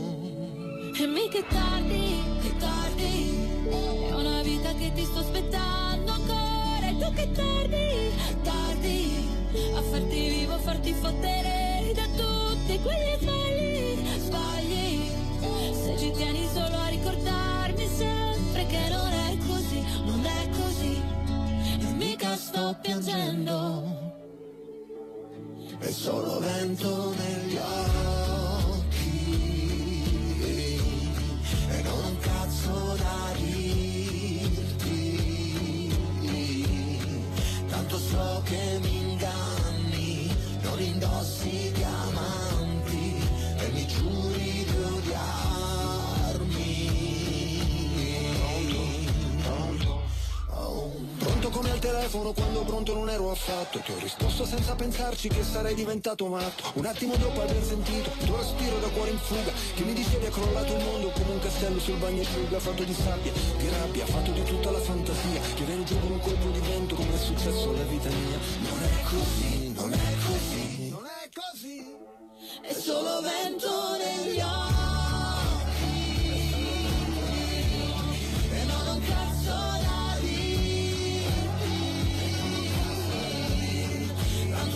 E mica è tardi, è una vita che ti sto aspettando ancora, e tu che tardi, a farti vivo, a farti fottere da tutti quegli sbagli, se ci tieni solo a ricordarmi sempre che non è così, e mica sto piangendo, è solo vento negli occhi. Da dirti, tanto so che mi inganni, non indossi diamanti e mi giuri di odiarmi. Pronto come al telefono, quando pronto non ero affatto, ti ho risposto senza pensarci che sarei diventato matto. Un attimo dopo aver sentito il tuo respiro da cuore in fuga, che mi dicevi è crollato il mondo come un castello sul bagnasciuga, fatto di sabbia, di rabbia, fatto di tutta la fantasia, che viene giù con un colpo di vento come è successo alla vita mia. Non è così, è solo vento negli occhi, e non ho un cazzo da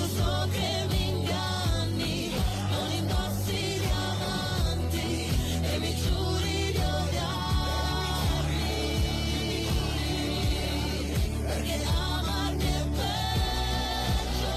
so che mi inganni, non indossi diamanti e mi giuri di odiarmi, perché amarmi è peggio.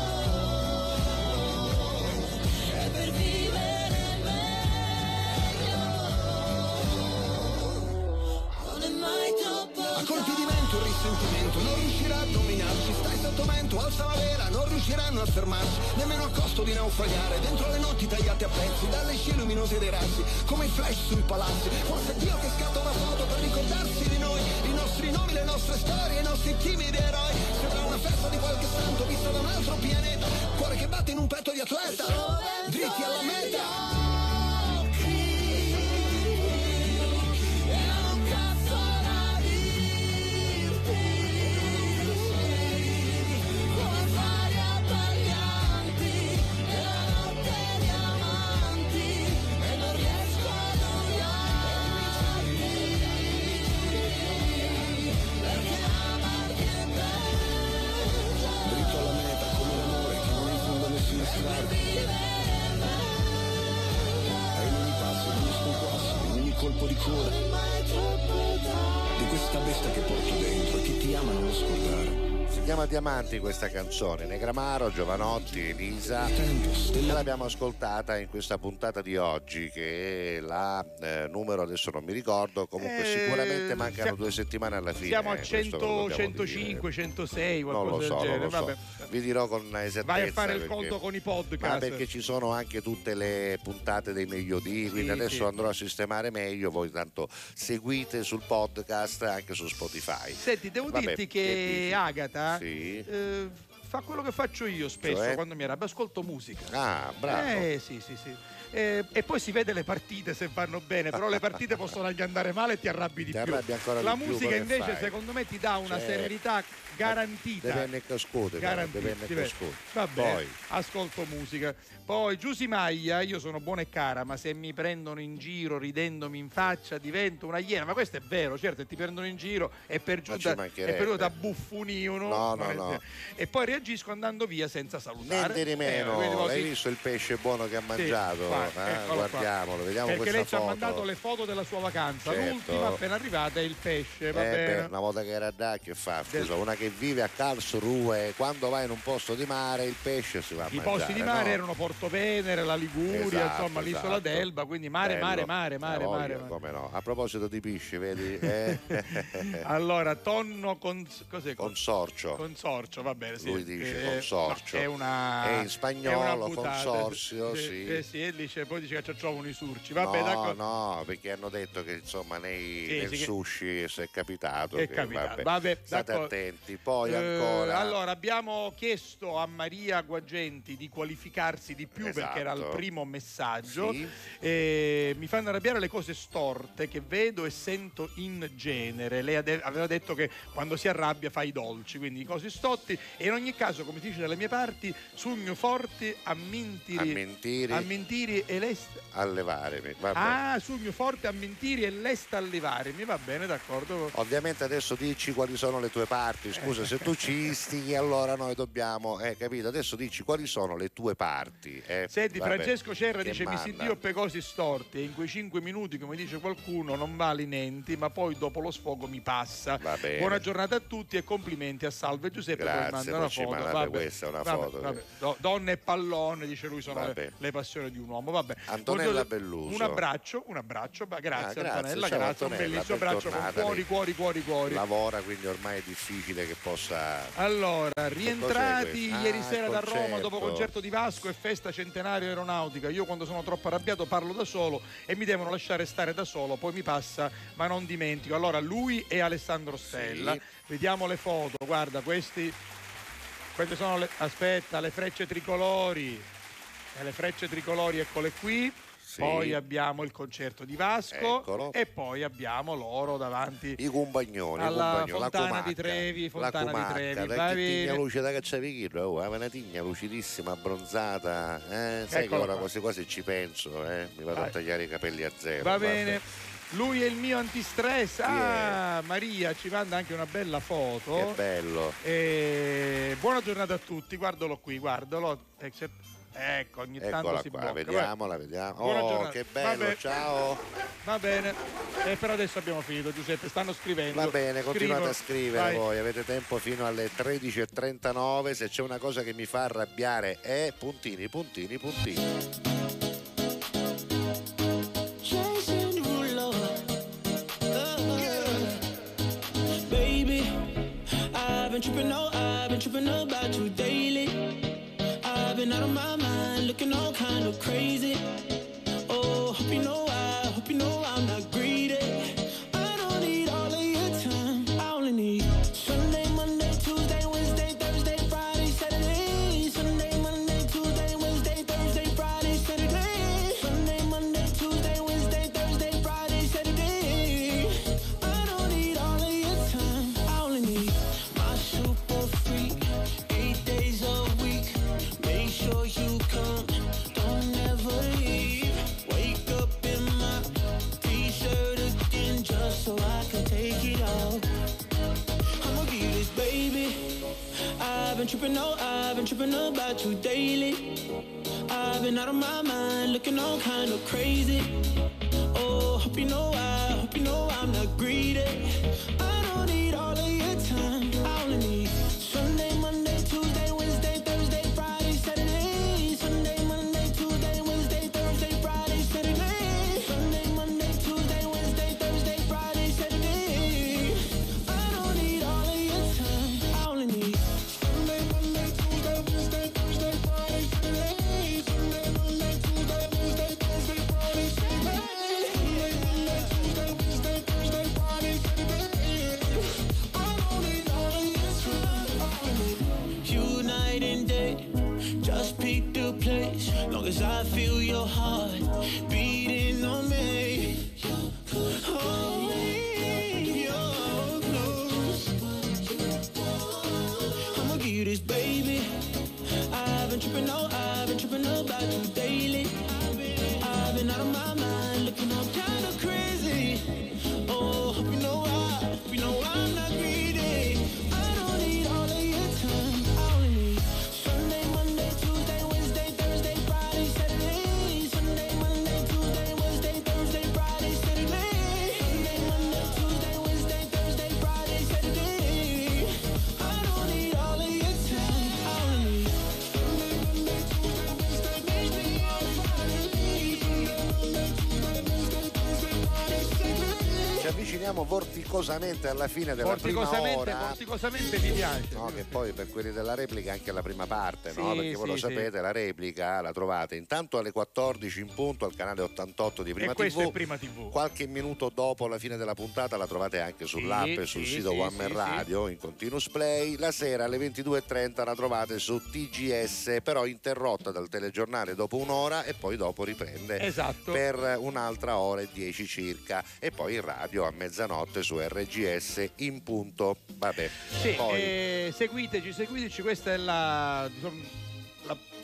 sentimento, non riuscirà a dominarci, stai sotto vento, alza la vera, non riusciranno a fermarci, nemmeno a costo di naufragare, dentro le notti tagliate a pezzi, dalle scie luminose dei razzi, come i flash sui palazzi, forse è Dio che scatta una foto per ricordarsi di noi, i nostri nomi, le nostre storie, i nostri timidi eroi, sembra una festa di qualche santo vista da un altro pianeta, cuore che batte in un petto di atleta, dritti alla meta. Colpo di coda di questa bestia che porto dentro e che ti ama non scordare. Si chiama Diamanti questa canzone, Negramaro, Giovanotti, Elisa, e l'abbiamo ascoltata in questa puntata di oggi che è la numero, adesso non mi ricordo, comunque sicuramente mancano due settimane alla fine. Siamo a 100, 105, 106, qualcosa non lo so, del genere. Vabbè. Vi dirò con esattezza. Vai a fare il conto con i podcast. Ma perché ci sono anche tutte le puntate dei Meglio Di, quindi sì, adesso sì, andrò a sistemare meglio, voi tanto seguite sul podcast anche su Spotify. Senti, devo dirti che Agata sì, fa quello che faccio io spesso, cioè? Quando mi arrabbio ascolto musica. Ah, bravo. Sì, sì, sì. E poi si vede le partite se vanno bene, però le partite possono anche andare male e ti arrabbi di più. La musica invece secondo me ti dà una serenità garantita. Deve cascode, vabbè, poi ascolto musica. Poi Giusy Maglia, io sono buona e cara, ma se mi prendono in giro ridendomi in faccia divento una iena. Ma questo è vero, certo, ti prendono in giro e per giunta buffuniuno. No. E poi reagisco andando via senza salutare. Niente di meno. Hai visto il pesce buono che ha mangiato? Sì. Guardiamolo, vediamo perché lei ci ha mandato le foto della sua vacanza, certo. L'ultima appena arrivata è il pesce, va bene. Una volta che era da che fa, scusa, una che vive a Karlsruhe, quando va in un posto di mare il pesce si va a mangiare. I posti di mare erano Porto Venere, la Liguria, esatto. L'isola d'Elba, quindi mare, bello. mare. Come no? A proposito di pesci, vedi? Allora, tonno cos'è? Consorcio, va bene, sì. Lui dice consorcio. No, è in spagnolo, è consorzio, sì. Dice, poi dice che ci trovano i surci. Vabbè, no, perché hanno detto che insomma nel sushi se è capitato. Vabbè, state attenti. Poi ancora. Allora abbiamo chiesto a Maria Guagenti di qualificarsi di più, esatto, perché era il primo messaggio. Sì. Mi fanno arrabbiare le cose storte che vedo e sento in genere. Lei aveva detto che quando si arrabbia fa i dolci, quindi i cosi stotti. E in ogni caso, come si dice dalle mie parti, sugno forti a mentire. E lesta a levarmi. Sugno forte a mentire e lesta a levarmi, va bene, d'accordo. Ovviamente adesso dici quali sono le tue parti, scusa, se tu ci istighi allora noi dobbiamo, capito, adesso dici quali sono le tue parti. Senti, vabbè. Francesco Cerra che dice manna. Mi sentivo per cose storte e in quei 5 minuti, come dice qualcuno, non vale niente, ma poi dopo lo sfogo mi passa. Buona giornata a tutti e complimenti a Salvo e Giuseppe. Grazie, una foto. Vabbè. Questa è una foto. Vabbè. Donna e pallone, dice lui, sono le passioni di un uomo, vabbè. Antonella Belluso. Un abbraccio, grazie, Antonella, ciao, grazie, Antonella, un bellissimo abbraccio con cuori. Lavora, quindi ormai è difficile che possa. Allora, rientrati ieri sera da Roma dopo concerto di Vasco e festa centenario aeronautica. Io quando sono troppo arrabbiato parlo da solo e mi devono lasciare stare da solo, poi mi passa, ma non dimentico. Allora, lui e Alessandro Stella. Sì. Vediamo le foto, guarda, queste sono le frecce tricolori. Le frecce tricolori, eccole qui. Sì. Poi abbiamo il concerto di Vasco. Eccolo. E poi abbiamo loro davanti i compagnoni alla Fontana di Trevi, la tigna luce da Cacciavichillo, una tigna lucidissima, abbronzata, sai che ora quasi quasi ci penso, mi vado a tagliare i capelli a zero. Va bene. Lui è il mio antistress. Maria ci manda anche una bella foto. Che bello. Buona giornata a tutti. Guardalo qui, guardalo. Ecco, ogni tanto si blocca. Vediamola. Oh, che bello, ciao. Va bene, però adesso abbiamo finito, Giuseppe, stanno scrivendo. Va bene, continuate a scrivere, vai. Voi avete tempo fino alle 13:39. Se c'è una cosa che mi fa arrabbiare è puntini. Baby been tripping, no, I've been tripping about you daily. I've been out of my mind, looking all kind of crazy. Oh, hope you know I'm not greedy. I don't need all of your time, I only need Sunday, Monday, Tuesday, Wednesday, Thursday, Friday, Saturday. Sunday, Monday, Tuesday, Wednesday, Thursday, Friday, Saturday. Sunday, Monday, Tuesday, Wednesday, Thursday, Friday, Saturday. I don't need all of your time, I only need my super freak. 8 days a week, make sure you come, don't ever leave. So I can take it all. I'ma give you this, baby. I've been tripping, oh, I've been tripping about you daily. I've been out of my mind, looking all kind of crazy. Oh, hope you know I'm not greedy. I don't need all of your time, I only need Sunday, Monday, Tuesday, Wednesday, Thursday, Friday, Saturday. Sunday, Monday, Tuesday, Wednesday, Thursday, Friday, Saturday. Sunday, Monday, Tuesday, Wednesday, Thursday. Place, long as I feel your heart beating on me. Oh, you're close. I'ma give you this, baby. I've been tripping, oh, I've been tripping about you daily. I've been out of my mind, looking all kind of crazy. Oh, hope you know I, hope you know I'm not greedy. I don't need all of your time. I only need. Avviciniamo vorticosamente alla fine della prima ora. Vorticosamente mi piace. No, che poi per quelli della replica anche la prima parte, sì, no? Perché voi lo sapete, sì, la replica la trovate intanto alle 14 in punto al canale 88 di Prima TV. E questo è Prima TV. Qualche minuto dopo la fine della puntata la trovate anche sull'app e sul sito One Man Radio in continuous play. La sera alle 22.30 la trovate su TGS, però interrotta dal telegiornale dopo un'ora e poi dopo riprende per un'altra ora e 10 circa e poi in radio a mezzanotte su RGS in punto. Vabbè, sì, poi... seguiteci, questa è la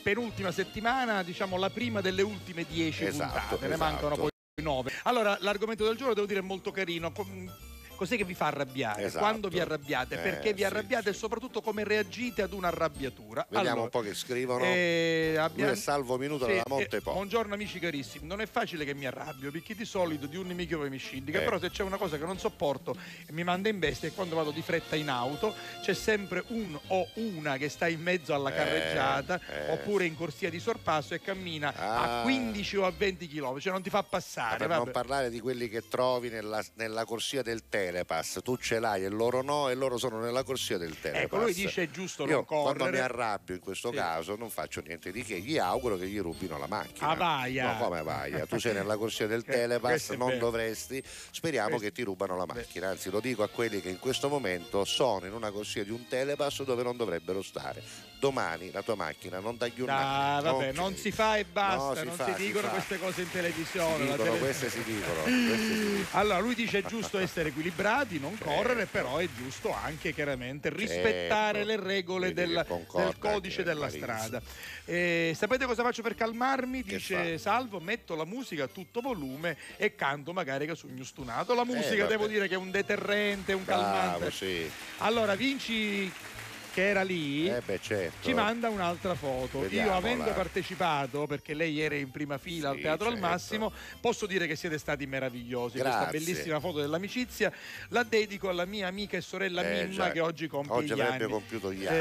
penultima settimana, diciamo la prima delle ultime 10 puntate, ne mancano poi 9. Allora, l'argomento del giorno devo dire è molto carino. Cos'è che vi fa arrabbiare? Quando vi arrabbiate? Perché vi arrabbiate e soprattutto come reagite ad un'arrabbiatura? Vediamo allora, un po' che scrivono. Salvo Minutella da Montepo. Buongiorno amici carissimi. Non è facile che mi arrabbio perché di solito di un nemico poi mi scindica. Però se c'è una cosa che non sopporto e mi manda in bestia è quando vado di fretta in auto. C'è sempre un o una che sta in mezzo alla carreggiata oppure in corsia di sorpasso e cammina a 15 o a 20 km. Cioè non ti fa passare. Per non parlare di quelli che trovi nella corsia del Telepass, tu ce l'hai e loro no e loro sono nella corsia del Telepass. Ecco, lui dice è giusto non correre. Quando mi arrabbio in questo caso non faccio niente di che, gli auguro che gli rubino la macchina. Avaia. No, come avaia? Tu sei nella corsia del Telepass, non dovresti. Speriamo che ti rubano la macchina. Anzi, lo dico a quelli che in questo momento sono in una corsia di un Telepass dove non dovrebbero stare. Domani la tua macchina non dagli un non si fa e basta, no, si dicono queste cose in televisione. Queste si dicono. Allora, lui dice è giusto essere equilibrati, non correre, però è giusto anche chiaramente rispettare le regole del codice della strada. Sapete cosa faccio per calmarmi? Dice Salvo, metto la musica a tutto volume e canto magari che sogno stunato. La musica devo dire che è un deterrente, un calmante. Allora, vinci che era lì, certo, ci manda un'altra foto. Vediamola. Io, avendo partecipato, perché lei era in prima fila, sì, al Teatro, certo, al Massimo, posso dire che siete stati meravigliosi. Grazie. Questa bellissima foto dell'amicizia la dedico alla mia amica e sorella Mimma, che oggi compie gli anni. Compiuto gli anni.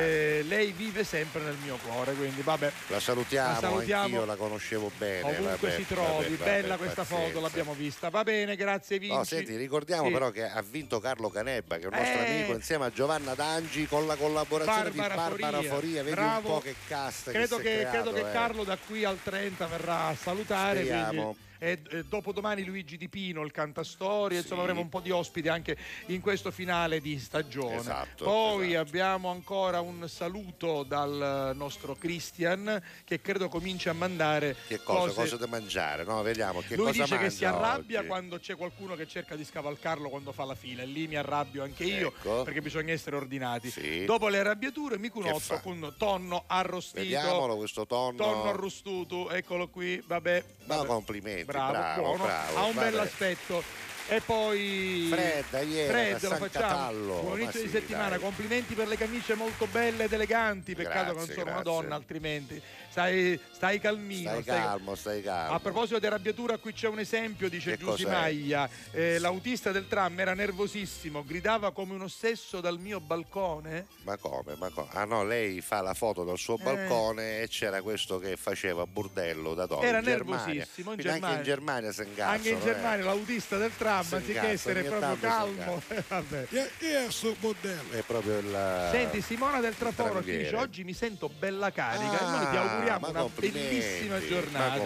Lei vive sempre nel mio cuore, quindi vabbè, la salutiamo, anch'io la conoscevo bene, ovunque si trovi, bella questa foto, l'abbiamo vista. Va bene, grazie Vinci. No, senti, ricordiamo però che ha vinto Carlo Canebba, che è un nostro amico, insieme a Giovanna D'Angi, con la collaborazione di Barbara Foria. Vedi, bravo, un po' che casta, credo che Carlo da qui al 30 verrà a salutare. Speriamo. E dopodomani Luigi Di Pino, il cantastorie, insomma avremo un po' di ospiti anche in questo finale di stagione. Esatto, poi abbiamo ancora un saluto dal nostro Christian, che credo comincia a mandare che cose da mangiare, no? Vediamo che lui cosa dice, che si arrabbia oggi quando c'è qualcuno che cerca di scavalcarlo quando fa la fila, e lì mi arrabbio anche io, perché bisogna essere ordinati. Dopo le arrabbiature mi cunozzo con tonno arrostito. Vediamolo questo tonno arrostuto, eccolo qui, vabbè. No, complimenti. Bravo, buono, ha un bel aspetto. E poi Fred lo facciamo. Buon inizio di settimana, dai. Complimenti per le camicie molto belle ed eleganti. Peccato che non sono una donna, altrimenti stai calmino. Stai calmo. A proposito di arrabbiatura, qui c'è un esempio, dice Giussi Maglia. L'autista del tram era nervosissimo, gridava come un ossesso dal mio balcone. Ma come? Ah no, lei fa la foto dal suo balcone e c'era questo che faceva burdello da donna. Era nervosissimo in Germania. Anche in Germania si incazzano. Anche in Germania l'autista del tram, anziché essere proprio calmo, vabbè. È proprio la... Senti, Simona del Traforo dice: oggi mi sento bella carica, e noi ti auguriamo una bellissima giornata.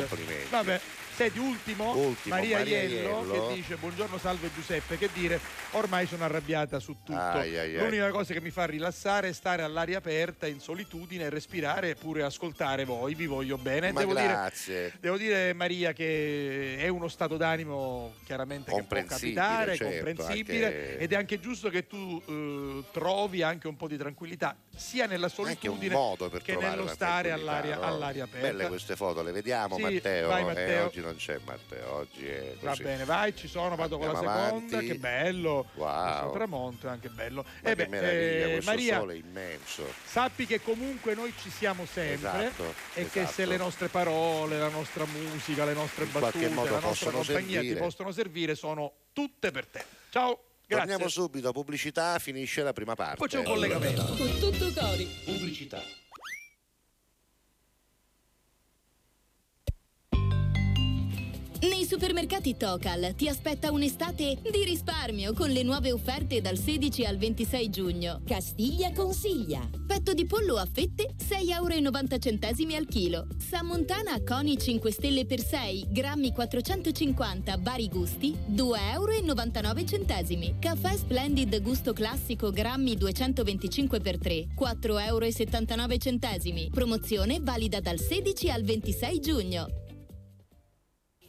Vabbè. Senti, ultimo Maria Iello, che dice: buongiorno, salve Giuseppe, che dire, ormai sono arrabbiata su tutto. L'unica cosa che mi fa rilassare è stare all'aria aperta, in solitudine, respirare e pure ascoltare voi, vi voglio bene. Devo dire Maria che è uno stato d'animo chiaramente che può capitare, certo, comprensibile, anche... ed è anche giusto che tu trovi anche un po' di tranquillità, sia nella solitudine che nello stare all'aria aperta. Belle queste foto, le vediamo, Matteo? Vai, Matteo. Oggi non c'è Matteo, oggi è così. Va bene, vai, ci sono, vado con la seconda, avanti. Che bello, questo tramonto è anche bello. Ma che meraviglia, questo Maria, sole immenso. Sappi che comunque noi ci siamo sempre, esatto. Che se le nostre parole, la nostra musica, le nostre battute, la nostra compagnia ti possono servire, sono tutte per te. Ciao. Grazie. Torniamo subito, pubblicità, finisce la prima parte. Poi c'è un collegamento. Con tutto cori. Pubblicità. Nei supermercati Tocal ti aspetta un'estate di risparmio con le nuove offerte dal 16 al 26 giugno. Castiglia consiglia: petto di pollo a fette 6,90 € al chilo. Sammontana Coni 5 Stelle per 6 grammi 450 vari gusti 2,99 €. Caffè Splendid gusto classico grammi 225 per 3 4,79 €. Promozione valida dal 16 al 26 giugno.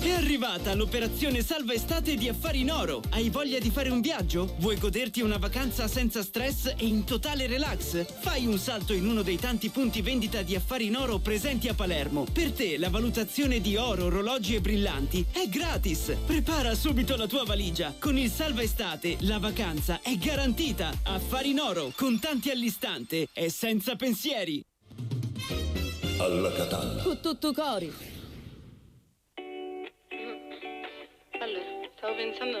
È arrivata l'operazione Salva Estate di Affari in Oro. Hai voglia di fare un viaggio? Vuoi goderti una vacanza senza stress e in totale relax? Fai un salto in uno dei tanti punti vendita di Affari in Oro presenti a Palermo. Per te la valutazione di oro, orologi e brillanti è gratis. Prepara subito la tua valigia. Con il Salva Estate la vacanza è garantita. Affari in Oro, contanti all'istante e senza pensieri. Alla Catalla cu tuttu cori. Stavo pensando.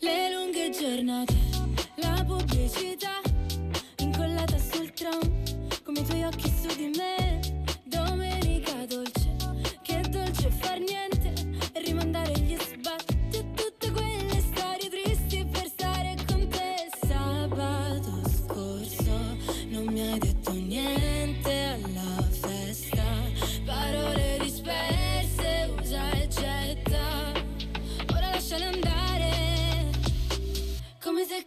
Le lunghe giornate, la pubblicità incollata sul tram, come i tuoi occhi su di me. Domenica dolce, che è dolce far niente e rimandare gli sbatti e tutte quelle storie tristi per stare con te. Sabato scorso non mi hai detto niente alla festa, parole disperate. Ora lasciale andare, come se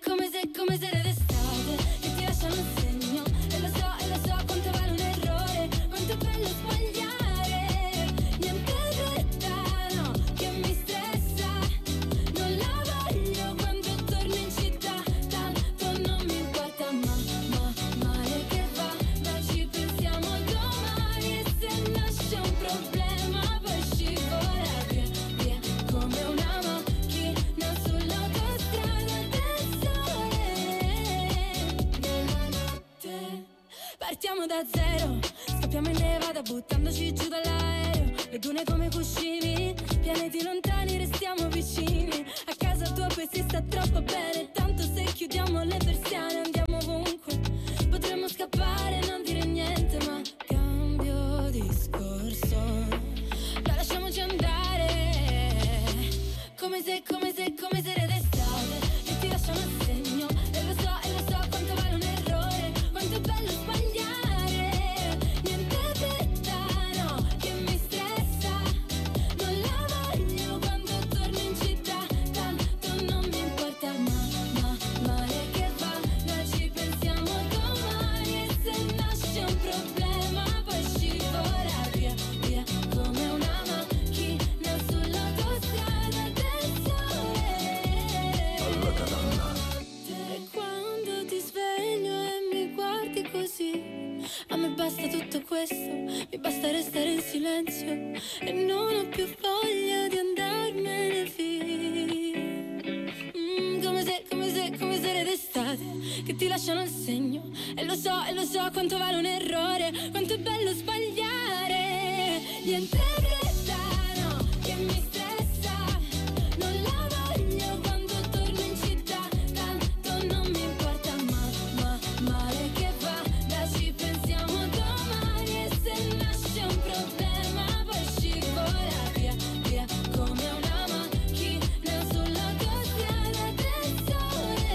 partiamo da zero, scappiamo in nevada buttandoci giù dall'aereo. Le dune come cuscini, pianeti lontani restiamo vicini. A casa tua poi si sta troppo bene, tanto se chiudiamo le persiane andiamo ovunque. Potremmo scappare e non dire niente, ma cambio discorso, la lasciamoci andare. Come se era d'estate e ti lasciamo il segno. E lo so quanto vale un errore, quanto è bello sbagliare. Niente verità, che mi stressa, non la voglio quando torno in città. Tanto non mi importa, ma male che fa. Noi ci pensiamo domani e se nasce un problema poi scivola via come una macchina sull'autostrada del sole. Alla Catalla. E quando ti sveglio e mi guardi così, a me basta tutto questo, mi basta restare in silenzio e non ho più voglia di andarmene via. Come se era d'estate che ti lasciano il segno. E lo so quanto vale un errore, quanto è bello sbagliare. Niente restano che mi stressa, non la voglio quando torno in città. Tanto non mi importa, ma male che fa. Dai, ci pensiamo domani e se nasce un problema poi scivola via come una macchina sull'autostrada del sole.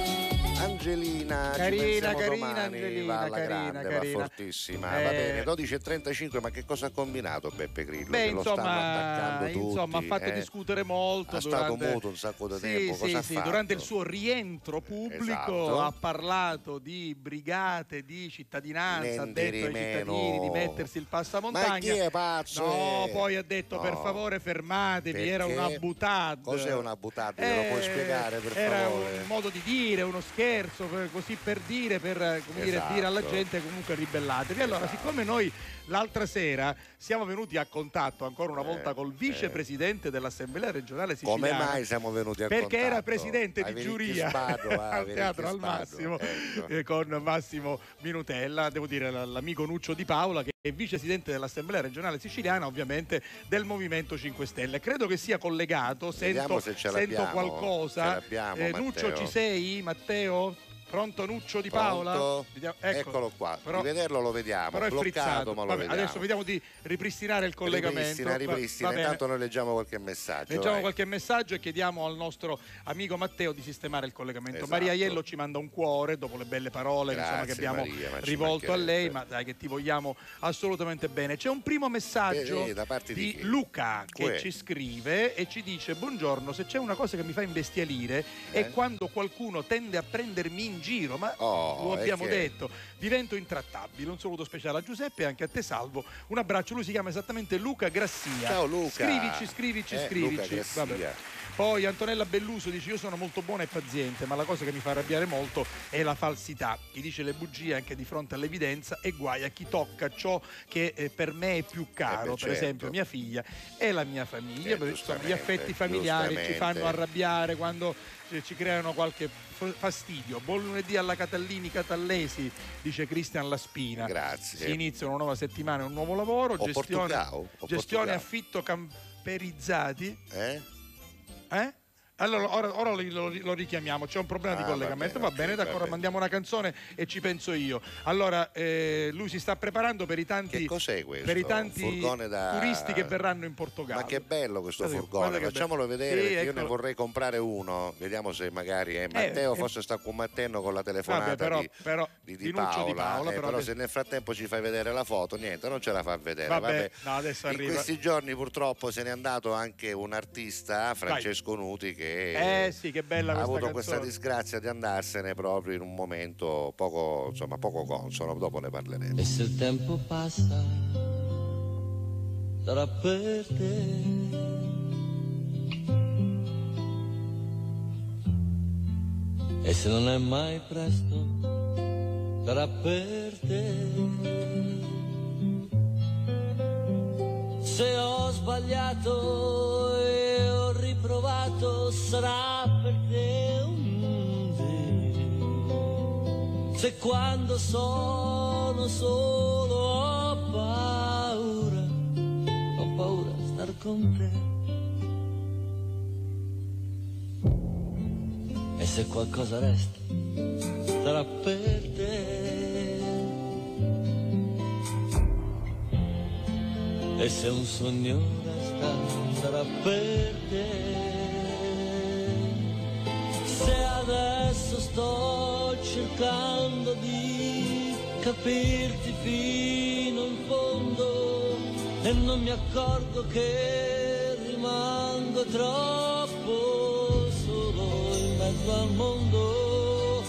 Angelina, carina domani, Angelina, va alla grande, carina. Va fortissima, va bene. 12:35, ma che cosa ha combinato Beppe Grillo? Beh, che lo stanno attaccando tutti, ha fatto discutere molto. È stato muto un sacco di tempo. Cosa ha fatto? Durante il suo rientro pubblico ha parlato di brigate di cittadinanza, ha detto ai cittadini di mettersi il passamontagna. Ma chi è pazzo? No, poi ha detto per favore fermatevi. Perché? Era una butade. Cos'è una butade? Me lo puoi spiegare per favore? Era un modo di dire, uno scherzo così per dire, dire alla gente comunque ribellatevi. Allora, siccome noi l'altra sera siamo venuti a contatto ancora una volta col vicepresidente dell'Assemblea regionale siciliana. Come mai siamo venuti a contatto? Perché era presidente di giuria al Teatro al Massimo, con Massimo Minutella, devo dire l'amico Nuccio Di Paola, che è vicepresidente dell'Assemblea regionale siciliana, ovviamente del Movimento 5 Stelle. Credo che sia collegato, sento qualcosa. Nuccio, ci sei? Matteo? Pronto Nuccio Di Paola? Pronto? Eccolo qua, però, di vederlo lo vediamo, però è bloccato, ma lo vediamo. Adesso vediamo di ripristinare il collegamento. Ripristina, intanto noi leggiamo qualche messaggio. Qualche messaggio e chiediamo al nostro amico Matteo di sistemare il collegamento. Esatto. Maria Iello ci manda un cuore dopo le belle parole che abbiamo rivolto a lei, ma dai che ti vogliamo assolutamente bene. C'è un primo messaggio da parte di Luca che ci scrive e ci dice: buongiorno, se c'è una cosa che mi fa imbestialire è quando qualcuno tende a prendermi in giro, ma lo abbiamo detto, divento intrattabile. Un saluto speciale a Giuseppe e anche a te, Salvo, un abbraccio. Lui si chiama esattamente Luca Grassia. Ciao Luca, scrivici Luca. Vabbè. Poi Antonella Belluso dice: io sono molto buona e paziente, ma la cosa che mi fa arrabbiare molto è la falsità, chi dice le bugie anche di fronte all'evidenza, e guai a chi tocca ciò che per me è più caro, per esempio mia figlia e la mia famiglia, gli affetti familiari ci fanno arrabbiare quando ci creano qualche fastidio. Buon lunedì alla Catallini Catallesi, dice Cristian Laspina. Grazie. Si inizia una nuova settimana, un nuovo lavoro, gestione affitto camperizzati. Allora, ora lo richiamiamo, c'è un problema di collegamento, va bene, d'accordo, mandiamo una canzone e ci penso io. Allora, lui si sta preparando per i tanti, che cos'è questo? Per i tanti turisti che verranno in Portogallo. Ma che bello questo furgone, facciamolo vedere, perché io ne vorrei comprare uno, vediamo se magari Matteo forse sta combattendo con la telefonata di Paola, Di Paola, però se nel frattempo ci fai vedere la foto, niente, non ce la fa vedere. Vabbè. No, adesso arriva. In questi giorni purtroppo se n'è andato anche un artista, Francesco Nuti, che che bella ha avuto questa disgrazia di andarsene proprio in un momento poco consono, dopo ne parleremo. E se il tempo passa sarà per te, e se non è mai presto sarà per te. Se ho sbagliato e ho riprovato sarà per te un se quando sono solo ho paura di star con te. E se qualcosa resta, sarà per te. E se un sogno resta, sarà per te. Se adesso sto cercando di capirti fino in fondo e non mi accorgo che rimango troppo solo in mezzo al mondo,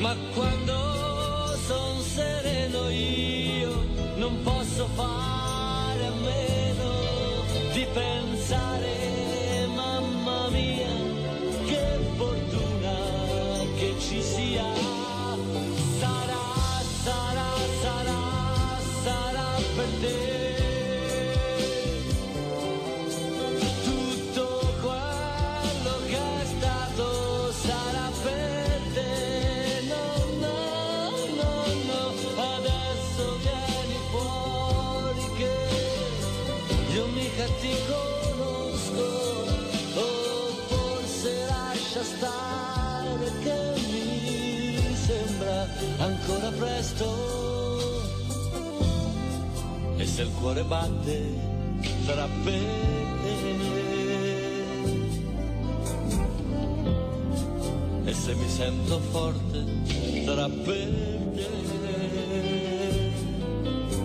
ma quando son sereno io non posso fare a meno di pensare, mamma mia, che fortuna che ci sia. Sarà, sarà, sarà, sarà per te tutto quello che è stato, sarà per te. No, no, no, no, adesso vieni fuori che io mica ti conosco. Stare che mi sembra ancora presto, e se il cuore batte sarà per te, e se mi sento forte sarà per te.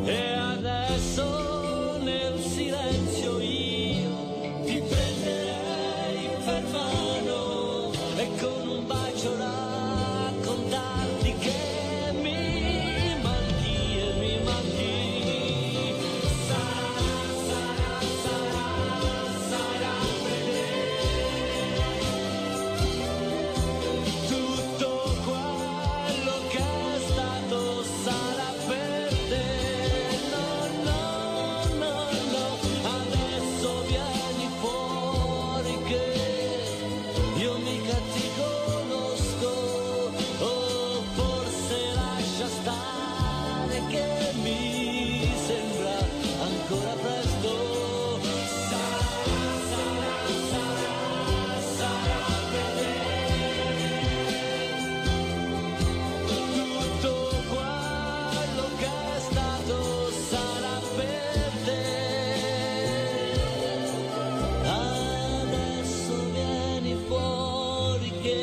E adesso nel silenzio io ti prenderei per mano e con un bacio raccontarti che mi manchi e mi manchi. Sarà, sarà, sarà, sarà per te tutto quello che è stato, sarà per te. No, no, no, no, adesso vieni fuori che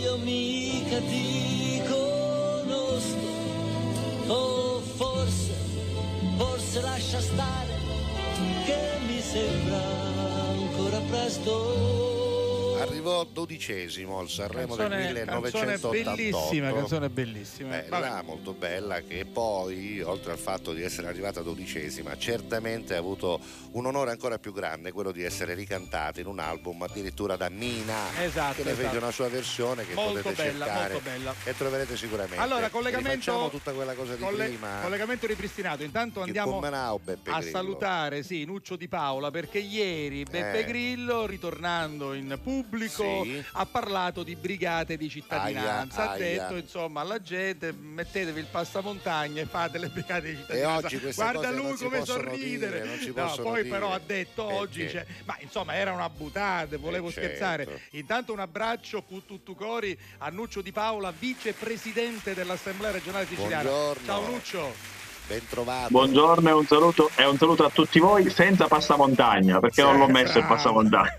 io mica ti conosco, oh, forse lascia stare che mi sembra ancora presto. Sarà, sarà, sarà, sarà per te tutto quello che è stato, sarà per te. Ti conosco, oh, forse, forse lascia stare che mi sembra ancora presto. Arrivò 12° al Sanremo del 1988. Canzone bellissima. Era molto bella, che poi, oltre al fatto di essere arrivata 12ª, certamente ha avuto un onore ancora più grande, quello di essere ricantata in un album addirittura da Mina, esatto, che ne fece una sua versione che molto potete bella, cercare molto bella, e troverete sicuramente. Allora, collegamento, tutta quella cosa di prima, collegamento ripristinato. Intanto andiamo a salutare Nuccio Di Paola, perché ieri Beppe Grillo, ritornando in pubblico, ha parlato di brigate di cittadinanza, detto insomma alla gente: mettetevi il passamontagna e fate le brigate di cittadinanza. E oggi queste guarda cose lui non come sorridere, dire, non ci poi dire. Però ha detto oggi c'è, ma insomma era una butade, volevo scherzare. Certo. Intanto un abbraccio cu tuttu cori a Nuccio Di Paola, vicepresidente dell'Assemblea regionale siciliana. Buongiorno. Ciao Nuccio. Ben trovato. Buongiorno e un saluto a tutti voi senza passamontagna, perché non l'ho messo il passamontagna.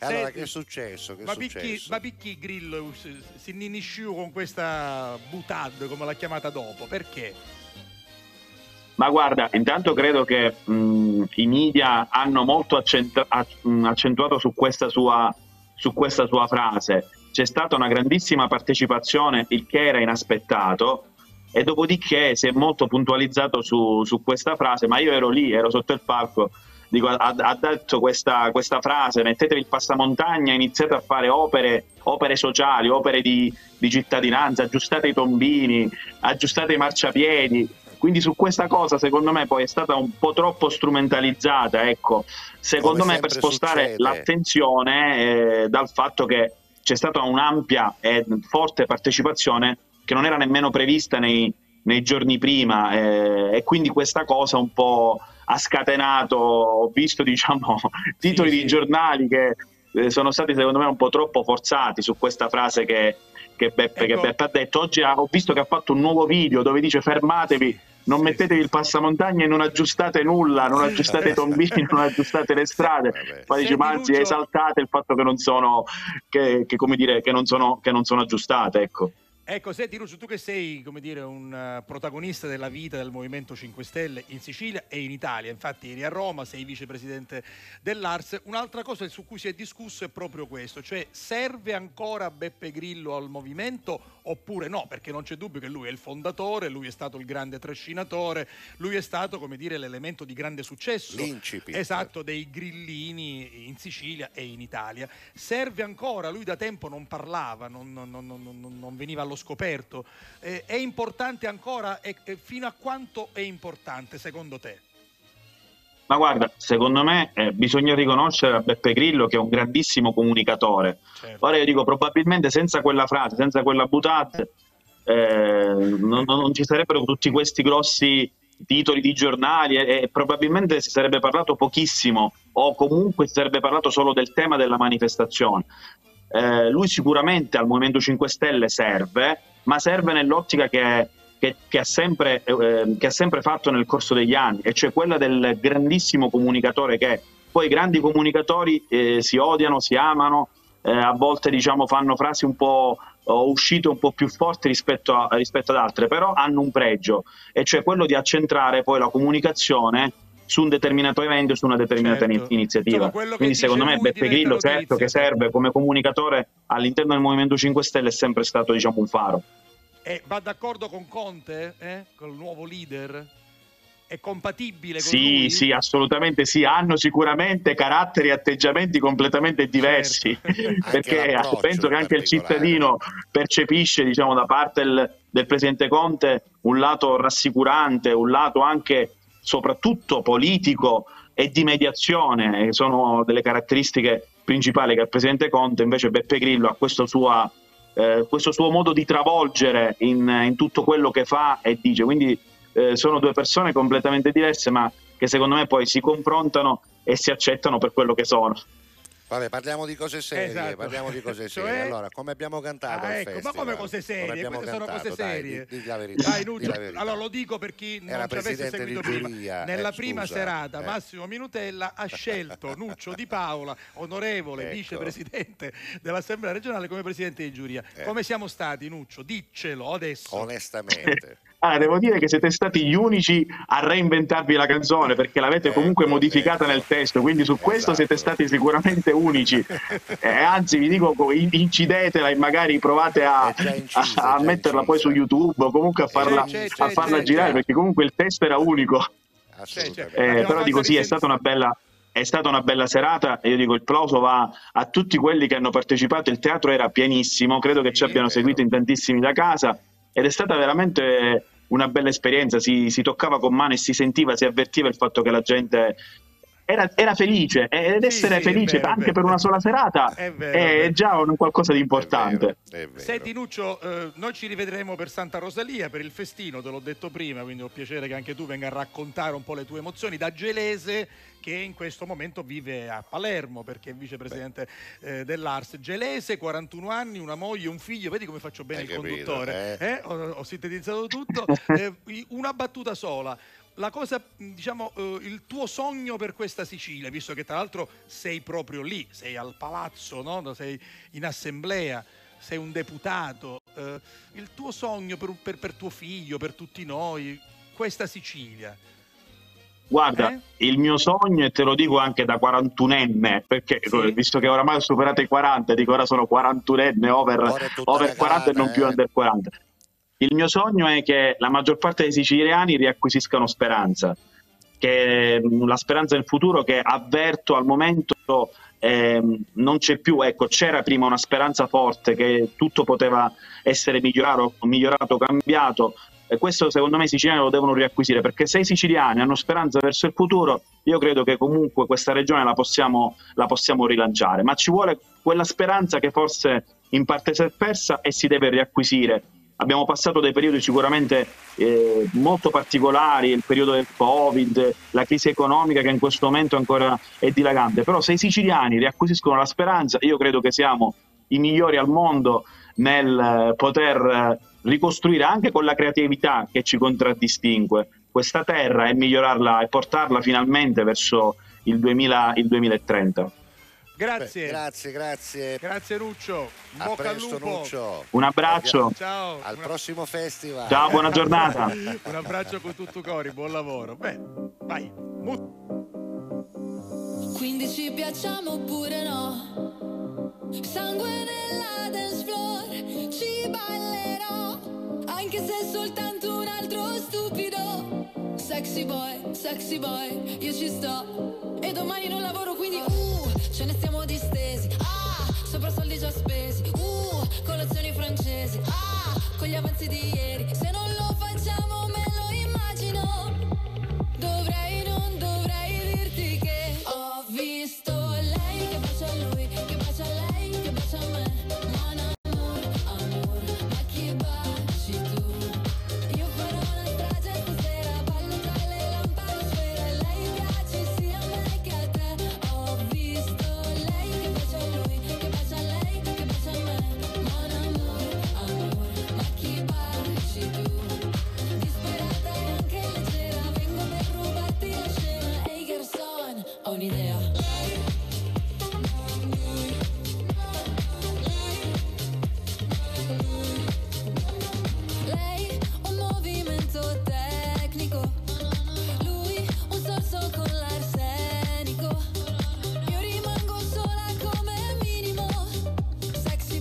Allora, senti, che è successo? Che ma picchi Grillo si ninisciù con questa butade, come l'ha chiamata dopo, perché? Ma guarda, intanto credo che i media hanno molto accentuato su questa sua frase. C'è stata una grandissima partecipazione, il che era inaspettato. E dopodiché si è molto puntualizzato su questa frase, ma io ero lì, ero sotto il palco, dico, ha detto questa frase: mettetevi il passamontagna, iniziate a fare opere sociali, opere di cittadinanza, aggiustate i tombini, aggiustate i marciapiedi. Quindi su questa cosa secondo me poi è stata un po' troppo strumentalizzata, ecco, secondo me, per spostare l'attenzione dal fatto che c'è stata un'ampia e forte partecipazione che non era nemmeno prevista nei giorni prima, e quindi questa cosa un po' ha scatenato, ho visto diciamo titoli di giornali che sono stati secondo me un po' troppo forzati su questa frase che Beppe ha detto. Oggi ho visto che ha fatto un nuovo video dove dice fermatevi, non mettetevi il passamontagna e non aggiustate nulla, non aggiustate i tombini, non aggiustate le strade. Poi dice, ma anzi, esaltate il fatto che non sono, che come dire, che non sono aggiustate, ecco. Ecco, senti Nuccio, tu che sei, come dire, un protagonista della vita del Movimento 5 Stelle in Sicilia e in Italia, infatti eri a Roma, sei vicepresidente dell'ARS, un'altra cosa su cui si è discusso è proprio questo, cioè serve ancora Beppe Grillo al Movimento oppure no, perché non c'è dubbio che lui è il fondatore, lui è stato il grande trascinatore, lui è stato, come dire, l'elemento di grande successo, l'incipit, esatto, dei grillini in Sicilia e in Italia. Serve ancora, lui da tempo non parlava, non veniva allo scoperto, è importante ancora, e fino a quanto è importante secondo te? Ma guarda, secondo me bisogna riconoscere a Beppe Grillo che è un grandissimo comunicatore, certo. Ora io dico, probabilmente senza quella frase, senza quella buttata non ci sarebbero tutti questi grossi titoli di giornali e probabilmente si sarebbe parlato pochissimo o comunque si sarebbe parlato solo del tema della manifestazione. Lui sicuramente al Movimento 5 Stelle serve, ma serve nell'ottica che ha sempre fatto nel corso degli anni, e cioè quella del grandissimo comunicatore che è. Poi i grandi comunicatori si odiano, si amano, a volte diciamo fanno frasi un po' uscite un po' più forti rispetto ad altre, però hanno un pregio, e cioè quello di accentrare poi la comunicazione su un determinato evento, su una determinata, certo, iniziativa. Quindi secondo me Beppe Grillo, certo, che serve come comunicatore all'interno del Movimento 5 Stelle, è sempre stato diciamo un faro. E va d'accordo con Conte, col nuovo leader? È compatibile con lui? Sì, assolutamente sì, hanno sicuramente caratteri e atteggiamenti completamente diversi, certo. Perché penso che anche il cittadino percepisce diciamo da parte del presidente Conte un lato rassicurante, un lato anche soprattutto politico e di mediazione, che sono delle caratteristiche principali che ha il presidente Conte. Invece Beppe Grillo ha questo suo modo di travolgere in tutto quello che fa e dice, quindi sono due persone completamente diverse, ma che secondo me poi si confrontano e si accettano per quello che sono. Vabbè, parliamo di cose serie, esatto. Cioè... Allora, come abbiamo cantato al festival? Ma come cose serie? Sono cose serie. Dai, la verità, dai, Nuccio, la verità. Allora lo dico per chi non ci avesse seguito prima. Nella prima serata Massimo Minutella ha scelto Nuccio Di Paola, onorevole, ecco, vicepresidente dell'Assemblea regionale, come presidente di giuria. Come siamo stati, Nuccio? Diccelo adesso. Onestamente. Devo dire che siete stati gli unici a reinventarvi la canzone, perché l'avete comunque modificata nel testo, quindi su questo siete stati sicuramente unici. Anzi, vi dico, incidetela e magari provate a metterla poi su YouTube o comunque a farla girare, perché comunque il testo era unico. Però dico sì, è stata una bella serata. Io dico, il plauso va a tutti quelli che hanno partecipato, il teatro era pienissimo, credo che ci abbiano seguito in tantissimi da casa. Ed è stata veramente una bella esperienza, si toccava con mano e si sentiva, si avvertiva il fatto che la gente era felice, ed essere felice anche per una sola serata è già un qualcosa di importante. È vero. Senti Nuccio, noi ci rivedremo per Santa Rosalia, per il festino, te l'ho detto prima, quindi ho piacere che anche tu venga a raccontare un po' le tue emozioni da gelese che in questo momento vive a Palermo perché è vicepresidente dell'ARS. Gelese, 41 anni, una moglie, un figlio, vedi come faccio bene conduttore? Ho sintetizzato tutto. Una battuta sola. La cosa, diciamo, il tuo sogno per questa Sicilia, visto che tra l'altro sei proprio lì, sei al palazzo, no? Sei in assemblea, sei un deputato, il tuo sogno per tuo figlio, per tutti noi, questa Sicilia. Guarda, il mio sogno, e te lo dico anche da 41enne, perché visto che oramai ho superato i 40, dico ora sono 41enne over 40 e non più under 40. Il mio sogno è che la maggior parte dei siciliani riacquisiscano speranza, che la speranza del futuro che avverto al momento non c'è più. Ecco, c'era prima una speranza forte che tutto poteva essere migliorato, cambiato. E questo secondo me i siciliani lo devono riacquisire, perché se i siciliani hanno speranza verso il futuro, io credo che comunque questa regione la possiamo rilanciare, ma ci vuole quella speranza che forse in parte si è persa e si deve riacquisire abbiamo passato dei periodi sicuramente molto particolari, il periodo del Covid, la crisi economica che in questo momento ancora è dilagante, però se i siciliani riacquisiscono la speranza, io credo che siamo i migliori al mondo nel poter ricostruire anche con la creatività che ci contraddistingue questa terra e migliorarla e portarla finalmente verso il 2030. Grazie. Beh, grazie. Grazie Nuccio. A bocca presto, al lupo. Nuccio. Un abbraccio. Ciao. Al prossimo festival. Ciao, buona giornata. Un abbraccio con tutto cori, buon lavoro. Beh, vai. Quindi ci piacciamo oppure no? Sangue nella dance floor, ci ballerò, anche se è soltanto un altro stupido. Sexy boy, io ci sto. E domani non lavoro, quindi ce ne stiamo distesi, sopra soldi già spesi, colazioni francesi, con gli avanzi di ieri. Se non lo facciamo me lo immagino. Non dovrei dirti che ho visto lei che bacia lui, che bacia lei, che bacia me. Mon amour, amor, ma chi baci tu? Io farò una strage stasera, ballo tra le lampade, lei piace sia a me che a te. Ho un'idea. Lei un movimento tecnico, lui un sorso con l'arsenico. Io rimango sola come minimo. Sexy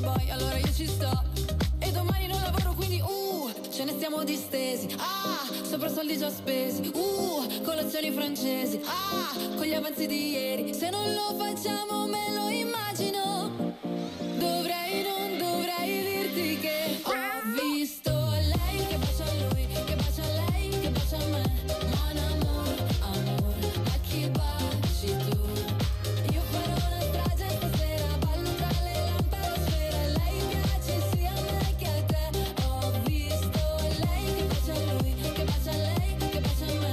boy, allora io ci sto. E domani non lavoro, quindi ce ne stiamo distesi, sopra soldi già spesi, colazioni francesi, con gli avanzi di ieri. Se non lo facciamo me lo immagino. Non dovrei dirti che ho visto lei che bacia lui, che bacia lei, che bacia me. Mon amour, amor, ma chi baci tu? Io farò una strage stasera, ballo tra le lampade, lei piace sia a me che a te. Ho visto lei che bacia lui, che bacia lei, che bacia me.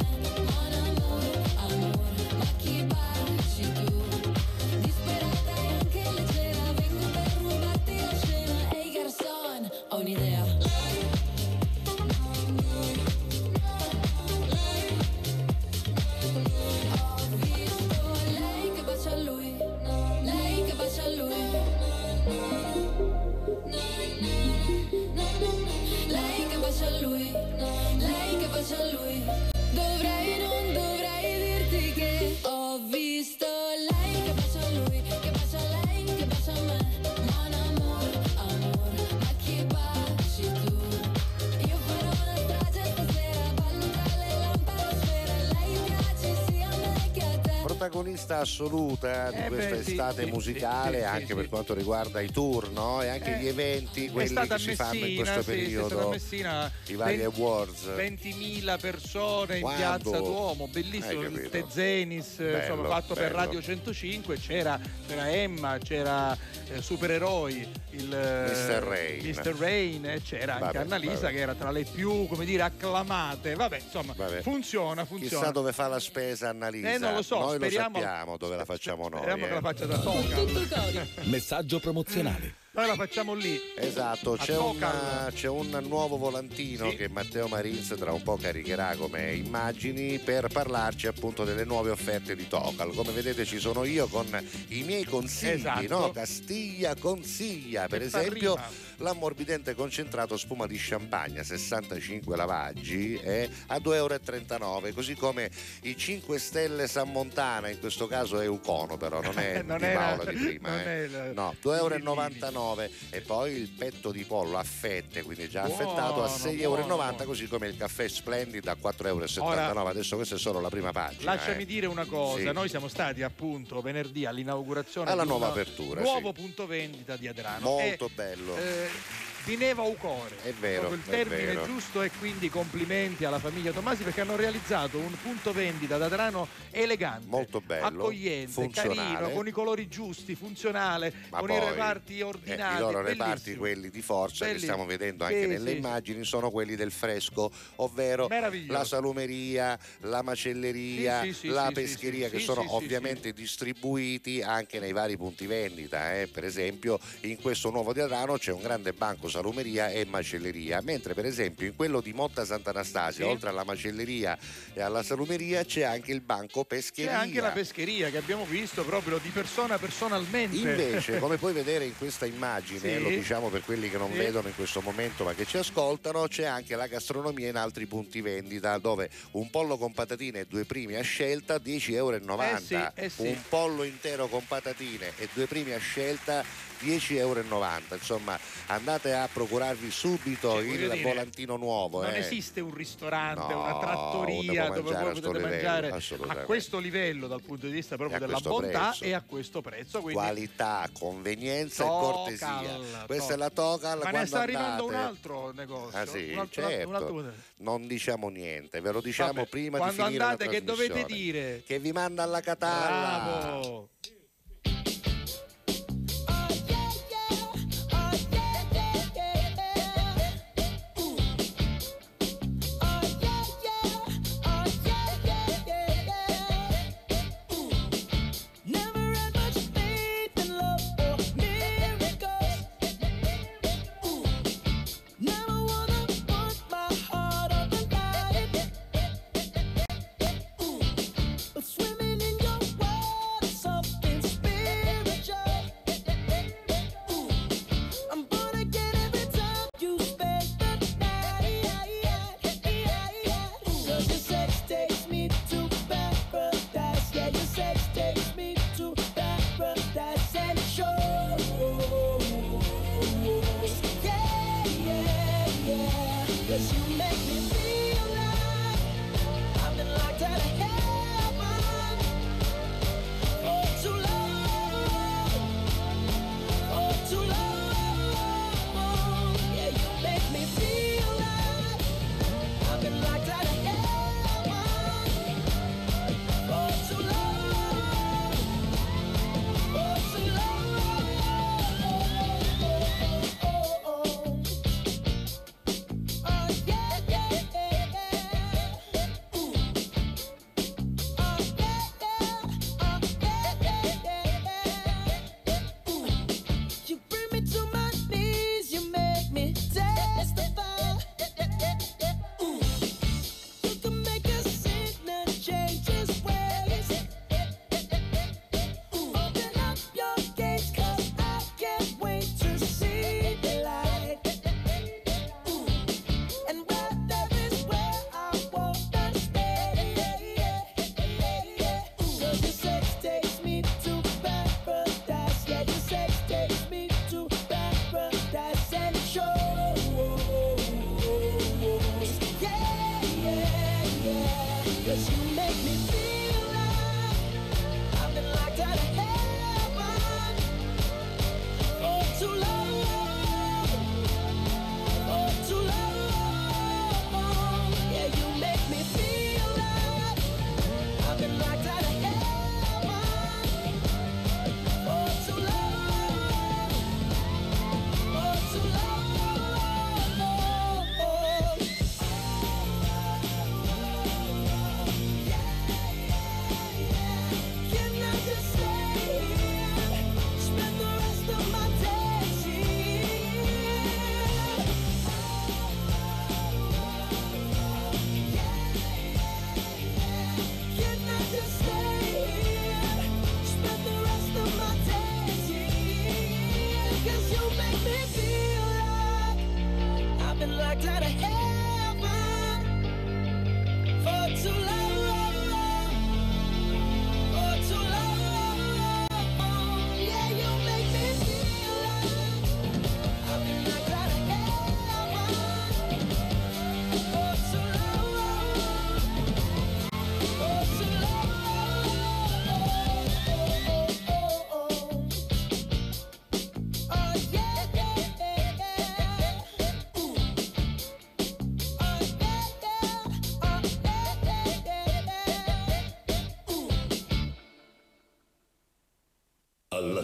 Protagonista assoluta di questa estate musicale, anche per quanto riguarda i tour, no? E anche gli eventi, quelli che si fanno in questo periodo, i vari awards, 20.000 persone in Piazza Duomo, bellissimo, il Tezenis, insomma, fatto per Radio 105, c'era Emma, c'era Supereroi, il Mr. Rain, c'era anche Annalisa che era tra le più, come dire, acclamate. Funziona. Chissà dove fa la spesa Annalisa, non lo so, noi lo sappiamo dove la facciamo noi. Speriamo che la faccia da Tocal. Messaggio promozionale. Noi la facciamo lì. Esatto, c'è un nuovo volantino che Matteo Marinz tra un po' caricherà come immagini per parlarci appunto delle nuove offerte di Tocal. Come vedete ci sono io con i miei consigli, no? Castiglia consiglia, per esempio, l'ammorbidente concentrato spuma di champagne, 65 lavaggi a 2,39 €, così come i 5 Stelle San Montana, in questo caso è Eucono però, non è non Di Paola di prima, no, 2,99 €. E poi il petto di pollo a fette, quindi già affettato, a 6,90 €, così come il caffè Splendid a 4,79 €. Adesso questa è solo la prima pagina. Lasciami dire una cosa, noi siamo stati appunto venerdì all'inaugurazione alla nuova apertura, nuovo punto vendita di Adrano. Molto bello. di neva u core, è vero, il termine è vero. Giusto, e quindi complimenti alla famiglia Tomasi perché hanno realizzato un punto vendita ad Adrano elegante, molto bello, accogliente, funzionale, carino, con i colori giusti, funzionale, ma con poi, i reparti ordinati, i loro reparti, quelli di forza che stiamo vedendo anche nelle immagini, sono quelli del fresco, ovvero la salumeria, la macelleria, la pescheria, che sono ovviamente distribuiti anche nei vari punti vendita, per esempio in questo nuovo di Adrano c'è un grande banco salumeria e macelleria, mentre per esempio in quello di Motta Sant'Anastasia oltre alla macelleria e alla salumeria c'è anche il banco pescheria, c'è anche la pescheria che abbiamo visto proprio di persona personalmente, invece come puoi vedere in questa immagine, lo diciamo per quelli che non vedono in questo momento ma che ci ascoltano, c'è anche la gastronomia in altri punti vendita, dove un pollo con patatine e due primi a scelta €10,90, un pollo intero con patatine e due primi a scelta €10,90, insomma andate a procurarvi subito il volantino nuovo. Non esiste un ristorante, una trattoria dove voi potete mangiare a questo livello dal punto di vista proprio della bontà e a questo prezzo, quindi qualità, convenienza e cortesia. Questa è la Tocal. Ma ne sta arrivando un altro negozio, un altro. Non diciamo niente, ve lo diciamo prima quando di finire andate la trasmissione. Che dovete dire? Che vi manda alla Catalla. Bravo. Just Alla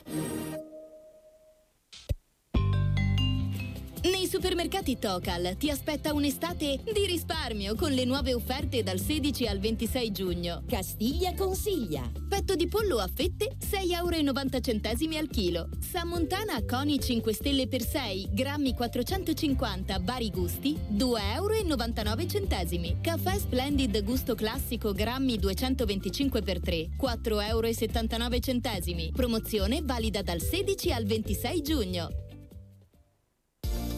Nei supermercati Tocal ti aspetta un'estate di risparmio con le nuove offerte dal 16 al 26 giugno. Castiglia consiglia: petto di pollo a fette €6,90 al chilo, Sammontana Coni 5 Stelle per 6 grammi 450 vari gusti €2,99, caffè Splendid gusto classico grammi 225 per 3 €4,79. Promozione valida dal 16 al 26 giugno.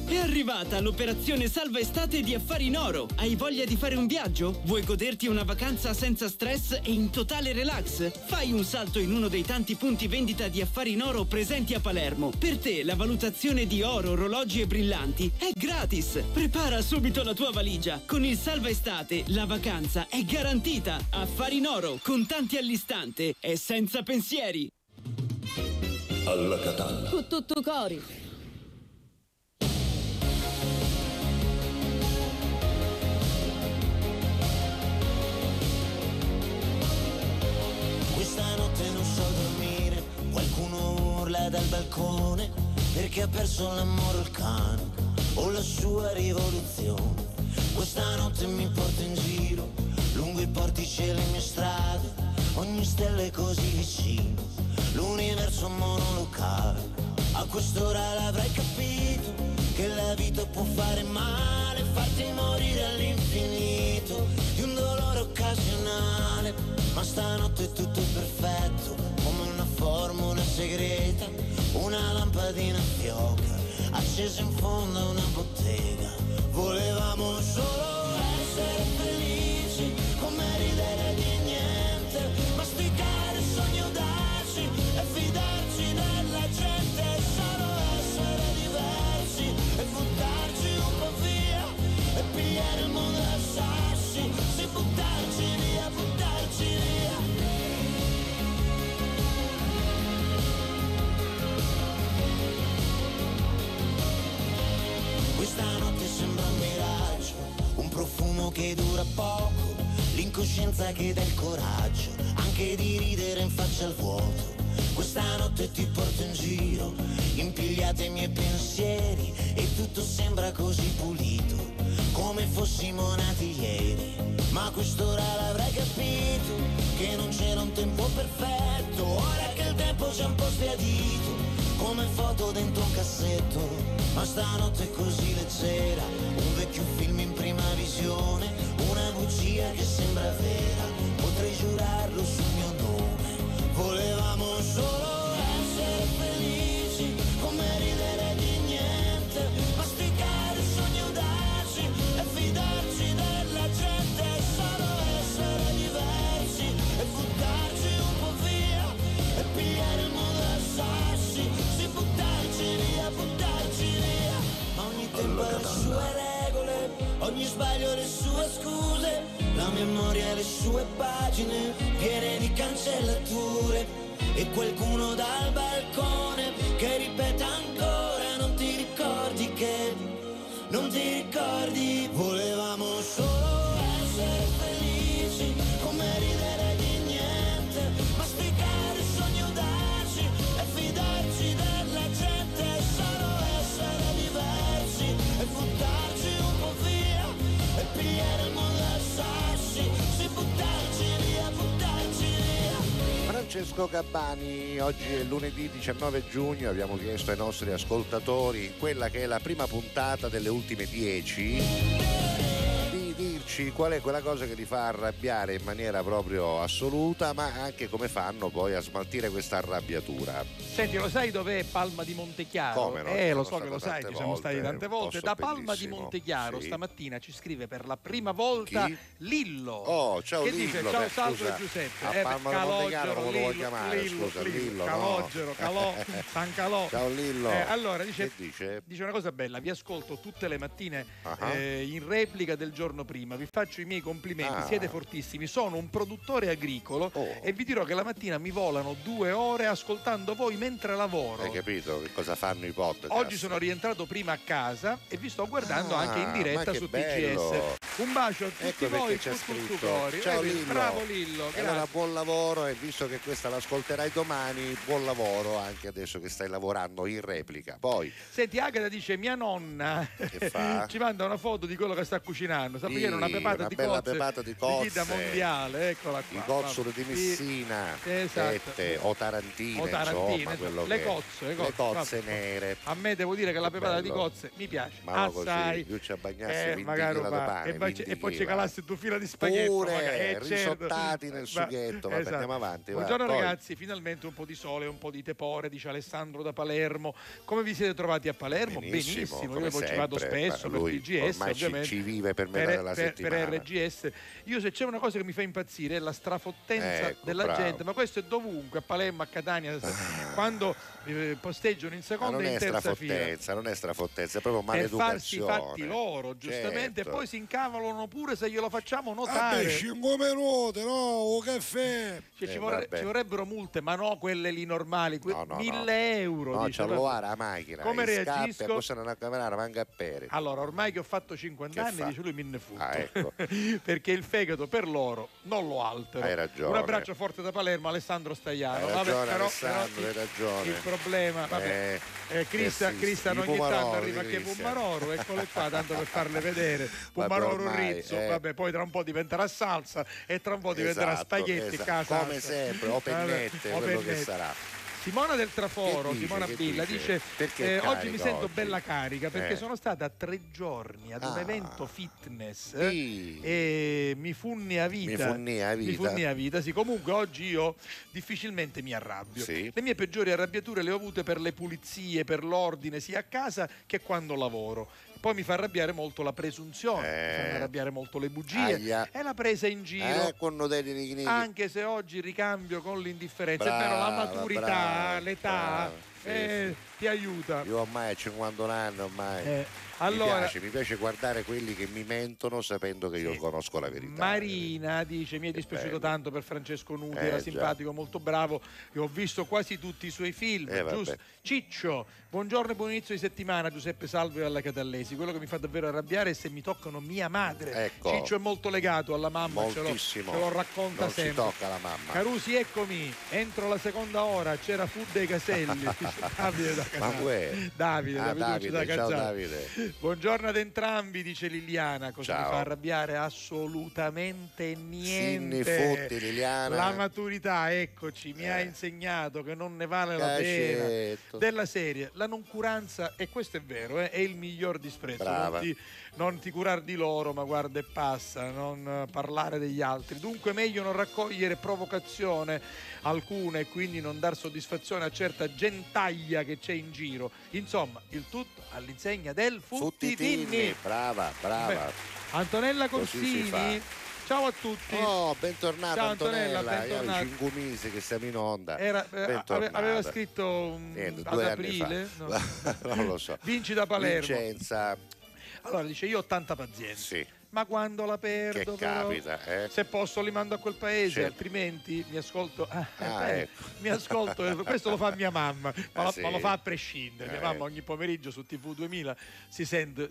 È arrivata l'operazione Salva Estate di Affari in Oro. Hai voglia di fare un viaggio? Vuoi goderti una vacanza senza stress e in totale relax? Fai un salto in uno dei tanti punti vendita di Affari in Oro presenti a Palermo. Per te la valutazione di oro, orologi e brillanti è gratis. Prepara subito la tua valigia. Con il Salva Estate la vacanza è garantita. Affari in Oro, contanti all'istante e senza pensieri. Alla Catalla cu tuttu cori. Qualcuno urla dal balcone perché ha perso l'amore il cane o la sua rivoluzione. Questa notte mi porto in giro lungo i portici e le mie strade, ogni stella è così vicino, l'universo monolocale. A quest'ora l'avrai capito che la vita può fare male, farti morire all'infinito di un dolore occasionale. Ma stanotte è tutto perfetto, formula segreta, una lampadina fioca, accesa in fondo a una bottega. Volevamo solo essere felici, come ridere di niente, masticare il sogno, darci e fidarci della gente, solo essere diversi e buttarci un po' via e pigliare il mondo a sassi, sì, buttarci via stanotte sembra un miraggio, un profumo che dura poco, l'incoscienza che dà il coraggio anche di ridere in faccia al vuoto. Questa notte ti porto in giro, impigliate i miei pensieri e tutto sembra così pulito, come fossimo nati ieri. Ma a quest'ora l'avrai capito che non c'era un tempo perfetto, ora che il tempo c'è un po' sbiadito, come foto dentro un cassetto. Ma stanotte è così leggera, un vecchio film in prima visione, una bugia che sembra vera, potrei giurarlo sul mio nome. Volevamo solo essere felici, come ridere di niente, masticare il sogno, darci e fidarci della gente, solo essere diversi e buttarci un po' via e pigliare il mondo a sassi, buttarci via, ma ogni tempo ha le sue regole, ogni sbaglio ha le sue scuse, la memoria ha le sue pagine piene di cancellature, e qualcuno dal balcone che ripete ancora non ti ricordi che, non ti ricordi. Volevamo solo essere felici, come ridere di niente, masticare il sogno, darci e fidarci della gente, essere diversi e buttarci un po' via e pigliare il mondo a sassi, sì, buttarci via. Francesco Gabbani, oggi è lunedì 19 giugno, abbiamo chiesto ai nostri ascoltatori quella che è la prima puntata delle ultime 10 di dirci qual è quella cosa che li fa arrabbiare in maniera proprio assoluta, ma anche come fanno poi a smaltire questa arrabbiatura. Senti, lo sai dov'è Palma di Montechiaro? Come no? Lo so che lo sai, ci siamo stati tante volte. Da Palma di Montechiaro, sì. Stamattina ci scrive per la prima volta Lillo. Oh, ciao, che Lillo, dice ciao Salvo e Giuseppe. Calogero, Lillo, Calogero, Calò, San Calò. Ciao Lillo. Allora dice una cosa bella: vi ascolto tutte le mattine in replica del giorno prima, vi faccio i miei complimenti, siete fortissimi, sono un produttore agricolo e vi dirò che la mattina mi volano 2 ore ascoltando voi mentre lavoro. Hai capito che cosa fanno i podcast? Oggi sono rientrato prima a casa e vi sto guardando anche in diretta su TGS. Un bacio a tutti voi, tutto cori. Ciao Lillo. Bravo Lillo, grazie. Allora, buon lavoro, e visto che questa l'ascolterai domani, buon lavoro anche adesso che stai lavorando in replica. Poi senti, Agata dice mia nonna che fa? Ci manda una foto di quello che sta cucinando, sta facendo una pepata di cozze, guida mondiale, eccola qua. I cozzoli di Messina, esatto. O tarantine, insomma, le cozze nere. A me devo dire che la pepata di cozze mi piace, assai. Io ci abbagnassi 20 di pane. E poi ci calassi 2 fila di spaghetti pure, risottati nel sughetto. Vabbè, esatto. Andiamo avanti. Buongiorno ragazzi, finalmente un po' di sole, un po' di tepore, dice Alessandro da Palermo. Come vi siete trovati a Palermo? Benissimo. Io poi ci vado spesso per TGS, ovviamente ci vive per metà della settimana. Per RGS, io se c'è una cosa che mi fa impazzire è la strafottenza della gente, ma questo è dovunque, a Palermo, a Catania, quando posteggiano in seconda e in terza fila. Non è strafottenza, è proprio maleducazione. Per farsi fatti loro, giustamente, e poi si incavano pure se glielo facciamo notare. 5 minuti, no? Un caffè. Cioè, ci vorrebbero multe, ma no quelle lì normali, 1.000 euro. No, ce l'ho la macchina. Come reagisco? Allora, ormai che ho fatto 50 anni, dice lui, me ne fu. Ecco. Perché il fegato per loro non lo altero. Hai ragione. Un abbraccio forte da Palermo, Alessandro Stagliano. Hai ragione, vabbè, però hai ragione. Il problema, vabbè. Cristian ogni tanto arriva anche Pumaroro, eccole qua, tanto per farle vedere. Pumaroro Rizzo, vabbè, poi tra un po' diventerà salsa e tra un po' diventerà spaghetti, casa, come sempre, o pennette, quello che sarà. Simona del Traforo, Simona Billa dice oggi mi sento bella carica perché sono stata 3 giorni ad un evento fitness e mi funni a vita. Sì, comunque oggi io difficilmente mi arrabbio. Sì. Le mie peggiori arrabbiature le ho avute per le pulizie, per l'ordine, sia a casa che quando lavoro. Poi mi fa arrabbiare molto la presunzione, mi fa arrabbiare molto le bugie e la presa in giro. Anche se oggi ricambio con l'indifferenza, è vero, la maturità, l'età, ti aiuta. Io ormai a 51 anni ormai. Allora, mi piace guardare quelli che mi mentono sapendo che io conosco la verità. Marina dice mi è dispiaciuto tanto per Francesco Nuti, era simpatico, molto bravo, e ho visto quasi tutti i suoi film, giusto? Ciccio, buongiorno e buon inizio di settimana Giuseppe, Salvo e alla Catallesi. Quello che mi fa davvero arrabbiare è se mi toccano mia madre. Ciccio è molto legato alla mamma, ce lo racconta sempre. Non si tocca la mamma. Carusi, eccomi, entro la seconda ora c'era food dei Caselli. Davide da Casale. Ciao Davide. Buongiorno ad entrambi, dice Liliana. Cosa mi fa arrabbiare? Assolutamente niente. Fotti, Liliana. La maturità, eccoci, mi ha insegnato che non ne vale la pena. Della serie, la noncuranza, e questo è vero, è il miglior disprezzo. Non ti curare di loro, ma guarda e passa, non parlare degli altri. Dunque meglio non raccogliere provocazione alcune e quindi non dar soddisfazione a certa gentaglia che c'è in giro. Insomma, il tutto all'insegna del Futtitinni. Brava. Antonella Corsini, ciao a tutti. Bentornata. Ciao Antonella. 5 mesi che siamo in onda. Aveva scritto ad aprile, no? Non lo so. Vinci da Palermo. Vincenza. Allora dice io ho tanta pazienza. Sì. Ma quando la perdo, capita. Se posso li mando a quel paese, altrimenti mi ascolto. Mi ascolto, questo lo fa mia mamma, ma lo fa a prescindere. Mia mamma ogni pomeriggio su TV 2000 si sente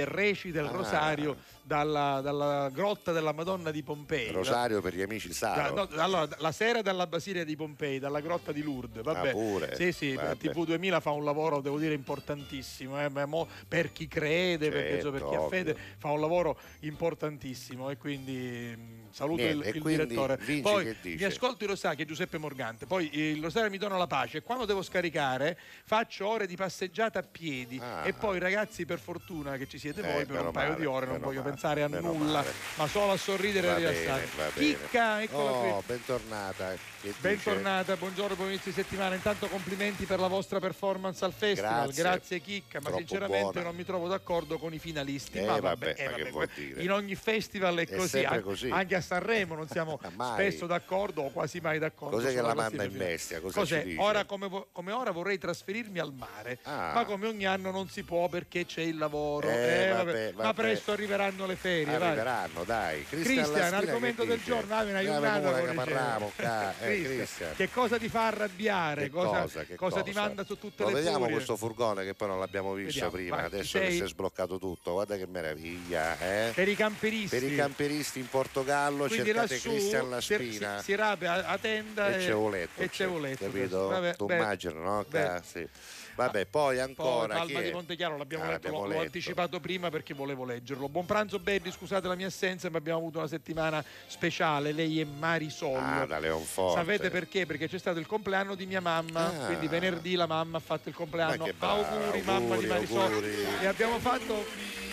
e recita il Rosario dalla grotta della Madonna di Pompei. Rosario per gli amici sanno. Allora, la sera dalla Basilica di Pompei, dalla grotta di Lourdes. TV 2000 fa un lavoro, devo dire, importantissimo. Per chi crede, per chi ha fede, fa un lavoro importantissimo, e quindi saluto il direttore. Poi mi ascolto i Rosario, che è Giuseppe Morgante, poi il Rosario mi dona la pace, quando devo scaricare faccio ore di passeggiata a piedi e poi ragazzi, per fortuna che ci siete voi, per un paio di ore non voglio pensare a nulla, ma solo a sorridere e rilassare. Chicca, eccola qui, bentornata, buongiorno, buon inizio di settimana. Intanto complimenti per la vostra performance al festival. Grazie Chicca, ma sinceramente non mi trovo d'accordo con i finalisti, ma vabbè, dire. In ogni festival è così, così. Anche a Sanremo non siamo spesso d'accordo o quasi mai d'accordo. Cos'è che la manda in bestia? Cosa ci dice? Ora, come ora vorrei trasferirmi al mare, ma come ogni anno non si può perché c'è il lavoro. Vabbè. Ma presto arriveranno le ferie. Arriveranno, dai. Cristian, argomento del giorno, dammi un'aiutata. Che cosa ti fa arrabbiare? Che cosa ti manda su tutte le furie? Vediamo questo furgone che poi non l'abbiamo visto prima, adesso che si è sbloccato tutto, guarda che meraviglia, eh? Per i camperisti in Portogallo, quindi cercate Cristian La Spina. Si rabbia a tenda e c'è voletto. Capito? Vabbè, tu immagino, no? Sì. Vabbè, poi ancora Palma di Montechiaro l'abbiamo letto, l'ho anticipato prima perché volevo leggerlo. Buon pranzo belli, scusate la mia assenza, ma abbiamo avuto una settimana speciale, lei e Marisol. Da Leonforte. Sapete perché? Perché c'è stato il compleanno di mia mamma, quindi venerdì la mamma ha fatto il compleanno. Auguri mamma di Marisol. E abbiamo fatto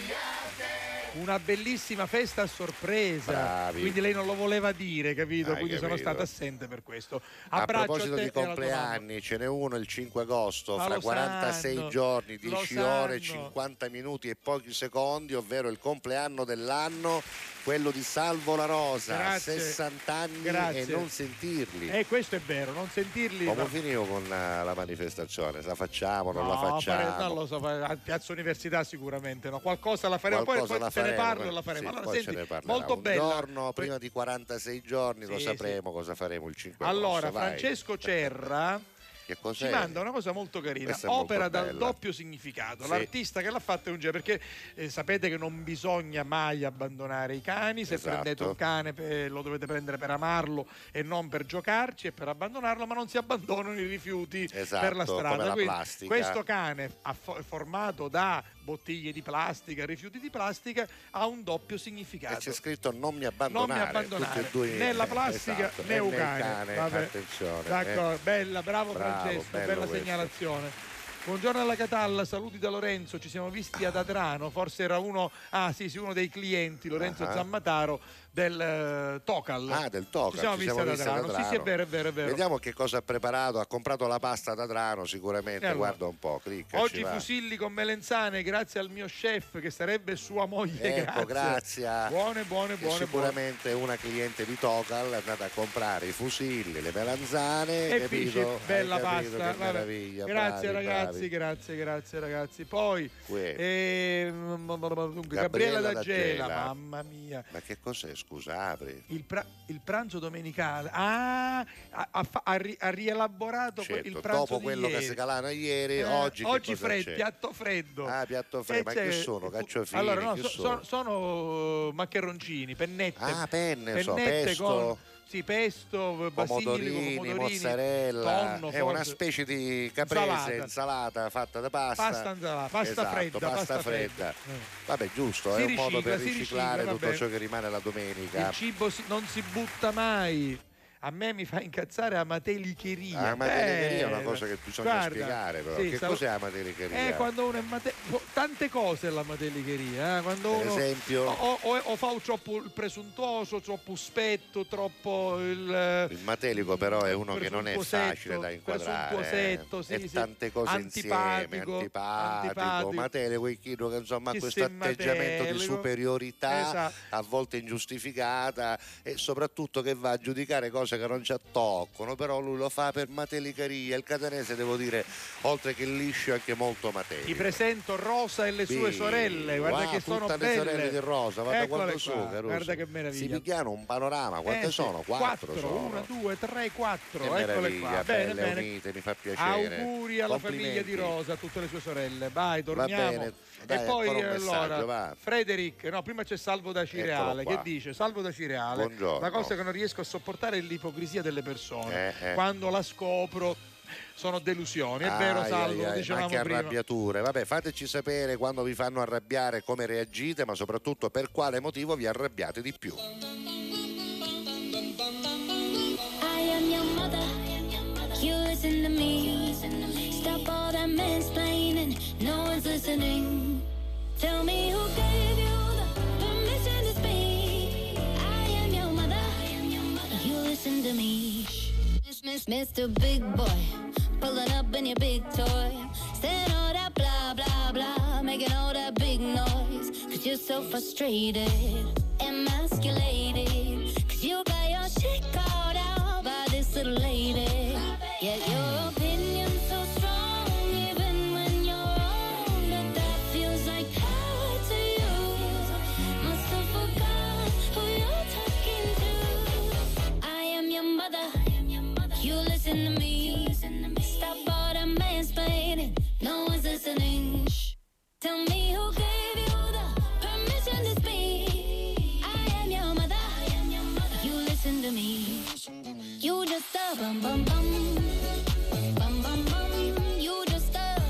una bellissima festa a sorpresa. Bravi. Quindi lei non lo voleva dire, capito? Quindi sono stata assente per questo. Abbraccio a proposito di compleanni, ce n'è uno il 5 agosto, fra 46 giorni, 10 ore, 50 minuti e pochi secondi, ovvero il compleanno dell'anno, quello di Salvo La Rosa. Grazie. 60 anni e non sentirli, e questo è vero, non sentirli. Come finivo con la manifestazione? La facciamo, non la facciamo? Non lo so, a Piazza Università sicuramente no, qualcosa la faremo, poi se ne parlo e la faremo. Allora, poi senti, ce ne molto bella. Un giorno prima di 46 giorni lo sapremo cosa faremo il 5 agosto. Allora, Francesco Cerra ci manda una cosa molto carina, opera molto dal doppio significato. Sì. L'artista che l'ha fatta è un genio, perché sapete che non bisogna mai abbandonare i cani, se prendete un cane lo dovete prendere per amarlo e non per giocarci e per abbandonarlo, ma non si abbandonano i rifiuti per la strada, come la plastica. Questo cane formato da bottiglie di plastica, rifiuti di plastica, ha un doppio significato. E c'è scritto non mi abbandonare, tutti e due, né la plastica né un cane. Attenzione. D'accordo. Bella, bravo Francesco, bella segnalazione. Buongiorno alla Catalla, saluti da Lorenzo, ci siamo visti ad Adrano, forse era uno dei clienti, Lorenzo Zammataro del Tocal. Del Tocal. Ci siamo visti ad Adrano. Sì, è vero. Vediamo che cosa ha preparato, ha comprato la pasta ad Adrano sicuramente, allora, guarda un po', cliccaci. Oggi fusilli con melenzane, grazie al mio chef che sarebbe sua moglie, ecco, grazie. Buone. Sicuramente una cliente di Tocal è andata a comprare i fusilli, le melanzane e capito? Bella pasta, che meraviglia. Grazie ragazzi. Grazie ragazzi. Poi Gabriella D'Agela, mamma mia. Ma che cos'è? Scusate. Il pranzo domenicale. Ha rielaborato il pranzo dopo di quello che si calano ieri. Oggi piatto freddo. Piatto freddo. Ma che sono? Cacciofini? Allora sono maccheroncini, pennette. Pennette con pesto, basilico, pomodorini, mozzarella, tonno, una specie di caprese, insalata fatta da pasta fredda. Vabbè, giusto, è un modo per riciclare tutto ciò che rimane la domenica. Il cibo non si butta mai. A me mi fa incazzare amatelicheria. Amatelicheria è una cosa che bisogna spiegare, però. Che cos'è amatelicheria? Quando uno è tante cose è l'amatelicheria. Per esempio, o fa troppo il presuntuoso, troppo spetto, troppo il matelico, però è uno che non è facile da inquadrare. E tante cose antipatico. Matelico, chiedo che insomma questo atteggiamento di superiorità, a volte ingiustificata, e soprattutto che va a giudicare cose che non ci attaccano, però lui lo fa per matelicaria. Il catanese, devo dire, oltre che liscio è anche molto matelico. Ti presento Rosa e le sue sorelle, guarda che sono belle. Le sorelle di Rosa, guarda quanto sono, guarda che meraviglia. Si pigliano un panorama, quante sono? 4 sono. 1, 2, 3, 4. Eccole qua. Bene. Unite, mi fa piacere. Auguri alla famiglia di Rosa, a tutte le sue sorelle. Vai, torniamo. Va bene. Dai, e poi allora Frederic, prima c'è Salvo da Cireale che dice: Salvo da Cireale, buongiorno. La cosa che non riesco a sopportare è l'ipocrisia delle persone. Quando la scopro sono delusioni, è vero Salvo, lo dicevamo anche prima. Arrabbiature, vabbè, fateci sapere quando vi fanno arrabbiare, come reagite, ma soprattutto per quale motivo vi arrabbiate di più. Stop all that mansplaining, no one's listening. Tell me who gave you the permission to speak. I am your mother. You listen to me. Mr. Big Boy, pull it up in your big toy. Saying all that blah, blah, blah, making all that big noise. 'Cause you're so frustrated, emasculated, 'cause you got your shit called out by this little lady. Yet your opinion's so strong, even when you're wrong. But that feels like power to you. Must have forgot who you're talking to. I am your mother, you listen to me. Stop all the mansplaining, no one's listening. Tell me who gave you the permission to speak. I am your mother, you listen to me. You just a bum bum bum, bum bum bum. You just a,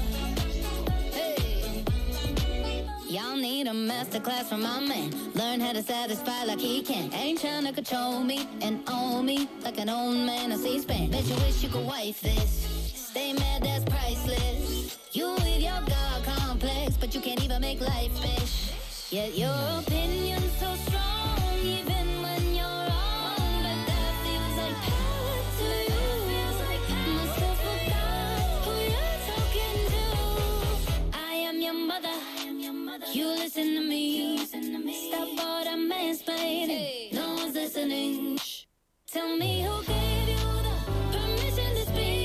hey. Y'all need a masterclass from my man. Learn how to satisfy like he can. Ain't trying to control me and own me like an old man on C-SPAN. Bet you wish you could wife this. Stay mad, that's priceless. You with your God complex, but you can't even make life fish. Yet your opinion's so strong, even when you're wrong. But that feels like power to you. Must have forgot who you're talking to. I am your mother, you listen to me. Stop all the mansplaining, no one's listening. Tell me who gave you the permission to speak.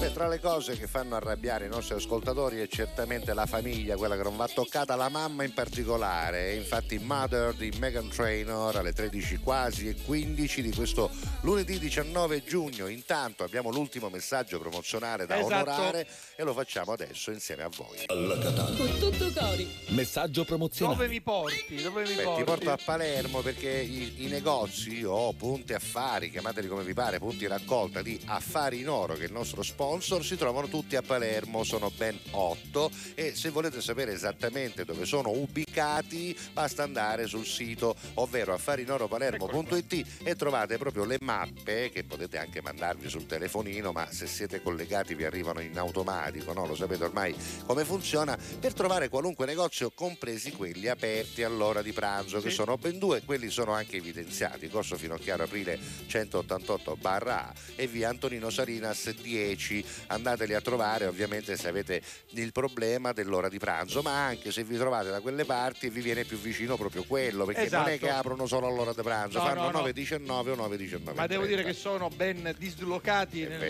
Beh, tra le cose che fanno arrabbiare i nostri ascoltatori è certamente la famiglia, quella che non va toccata, la mamma in particolare. Infatti Mother di Meghan Trainor alle 13:15 di questo lunedì 19 giugno. Intanto abbiamo l'ultimo messaggio promozionale da onorare e lo facciamo adesso insieme a voi. Alla Catalla cu tuttu cori. Messaggio promozionale. Dove mi porti? Ti porto a Palermo, perché i negozi o punti affari, chiamateli come vi pare, punti raccolta di Affari in Oro, che è il nostro sponsor, si trovano tutti a Palermo, sono ben 8, e se volete sapere esattamente dove sono ubicati basta andare sul sito, ovvero affarinoropalermo.it, e trovate proprio le mappe che potete anche mandarvi sul telefonino, ma se siete collegati vi arrivano in automatico, no? Lo sapete ormai come funziona, per trovare qualunque negozio, compresi quelli aperti all'ora di pranzo, che sono ben 2, quelli sono anche evidenziati, Corso Finocchiaro Aprile 188/A e via Antonino Salinas 10. Andateli a trovare ovviamente se avete il problema dell'ora di pranzo, ma anche se vi trovate da quelle parti vi viene più vicino proprio quello, perché non è che aprono solo all'ora di pranzo, fanno 9.19 o 9.19. Ma devo dire che sono ben dislocati nel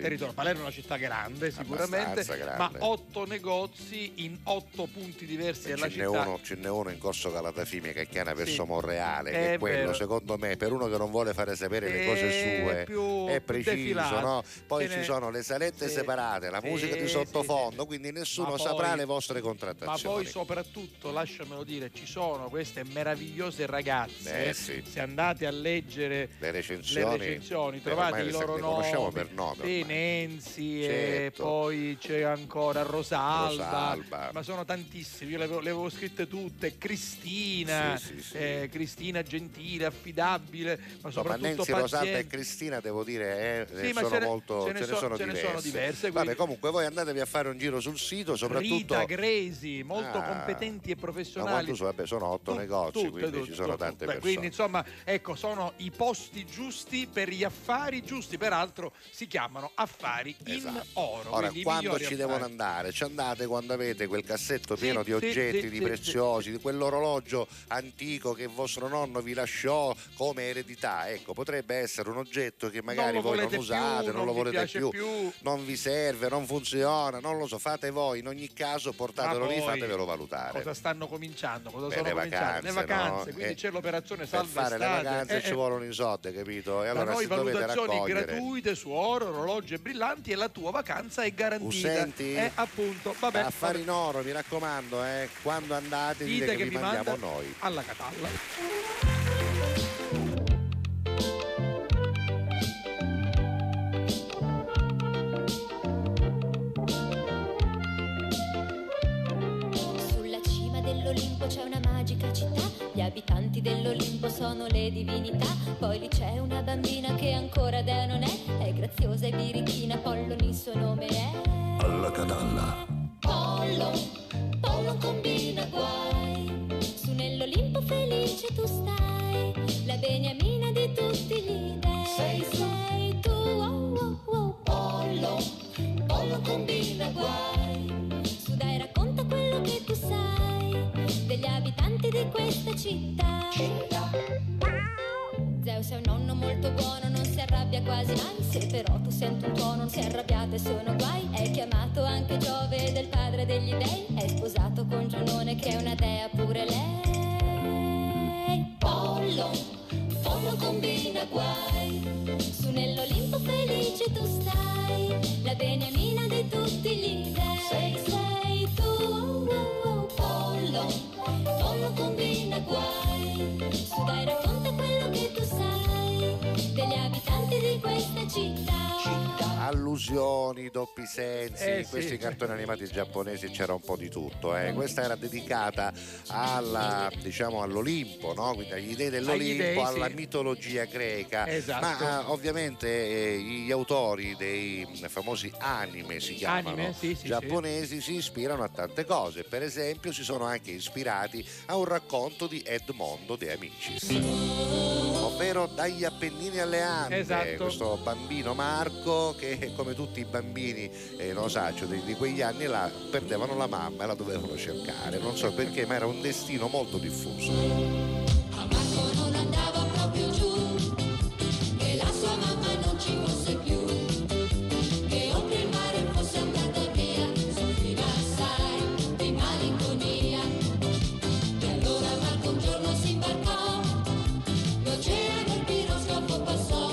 territorio. Palermo è una città grande sicuramente, ma 8 negozi in 8 punti diversi della città. Ce n'è uno in Corso Calatafimi, Cacchiana verso Monreale, che è quello, secondo me, per uno che non vuole fare sapere le cose sue, è preciso, defilato, no? Poi ci sono le salette separate, la musica di sottofondo, quindi nessuno saprà le vostre contrattazioni. Ma poi soprattutto, lasciamelo dire, ci sono queste meravigliose ragazze, se andate a leggere le recensioni trovate i loro nomi, per nome, Nenzi, e poi c'è ancora Rosalba, ma sono tantissime, io le avevo scritte tutte, Cristina, Cristina gentile, affidabile, ma soprattutto Nenzi, Rosalba e Cristina, devo dire, ce ne sono diverse. Vabbè, comunque voi andatevi a fare un giro sul sito, soprattutto Rita, Gresi, molto competenti e professionali. Vabbè, sono 8 negozi, quindi ci sono tante persone. Quindi insomma, ecco, sono i posti giusti per gli affari giusti, peraltro si chiamano Affari in Oro. Ora, quando ci devono andare? Ci andate quando avete quel cassetto pieno di oggetti, di preziosi, di quell'orologio antico che vostro nonno vi lasciò come eredità. Ecco, potrebbe essere un oggetto che magari voi non usate, non lo volete più, non vi serve, non funziona, non lo so, fate voi, in ogni caso portatelo lì, fatevelo valutare. Cosa stanno cominciando? Le vacanze, quindi c'è l'operazione Salva Estate. Per fare le vacanze ci vogliono i soldi, capito? E allora da noi valutazioni gratuite su oro, orologi e brillanti, e la tua vacanza è garantita. Usenti? Appunto, vabbè. Affari in Oro, mi raccomando, quando andate dite che vi mandiamo noi. Alla Catalla. C'è una magica città, gli abitanti dell'Olimpo sono le divinità. Poi lì c'è una bambina che ancora dea non è, è graziosa e birichina, Pollon il suo nome è. Alla Catalla. Pollon combina guai, su nell'Olimpo felice tu stai, la beniamina di tutti gli dei. Sei tu, oh, oh, oh. città. Zeus è un nonno molto buono, non si arrabbia quasi mai. Se però tu senti un tuono, non si arrabbiate e sono guai. È chiamato anche Giove ed è il padre degli dei. È sposato con Giunone che è una dea pure lei. Pollon combina guai. Su nell'Olimpo felice tu stai, la beniamina di tutti gli dei. Sei tu, Pollon combina guai. Su dai racconta quello che tu sai degli abitanti di questa città. Allusioni, doppi sensi, in questi cartoni animati giapponesi c'era un po' di tutto. Questa era dedicata alla, diciamo, all'Olimpo, no? Quindi agli dei dell'Olimpo, dei, alla mitologia greca. Esatto. Ma ovviamente gli autori dei famosi anime, si chiamano, giapponesi, si ispirano a tante cose. Per esempio si sono anche ispirati a un racconto di Edmondo De Amicis, ovvero Dagli Appennini alle Ande. Esatto. Questo bambino Marco che, come tutti i bambini di quegli anni là, perdevano la mamma e la dovevano cercare, non so perché, ma era un destino molto diffuso. A Marco non andava proprio giù che la sua mamma non ci fosse più, che oltre il mare fosse andata via, soffriva assai di malinconia. E allora Marco un giorno si imbarcò, l'oceano il piroscafo passò.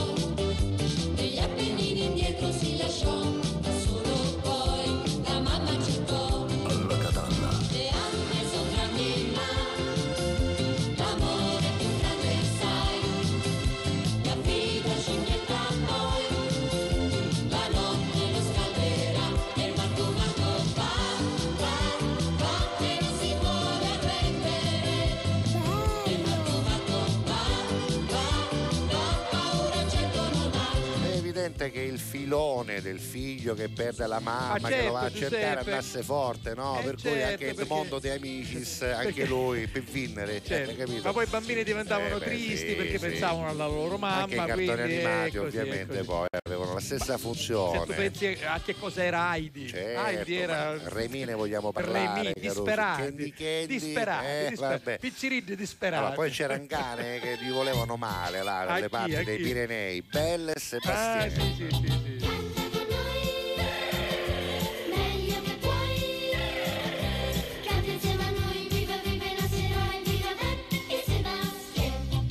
Che il filone del figlio che perde la mamma, che lo va a cercare, andasse forte, no? Per cui anche Edmondo De Amicis, anche lui per vinnere, capito? Ma poi i bambini diventavano tristi perché pensavano alla loro mamma. Anche i cartoni animati così, ovviamente poi avevano la stessa funzione. Se tu pensi a che cosa era Heidi, Heidi era Remi, ne vogliamo parlare, disperati, piccirilli disperati. Allora, poi c'erano cane che gli volevano male là, dalle parti dei Pirenei, Belle e Sebastiano. Sì. Meglio che puoi, canta insieme a noi, viva la sera, viva Beppe e Sebastiano.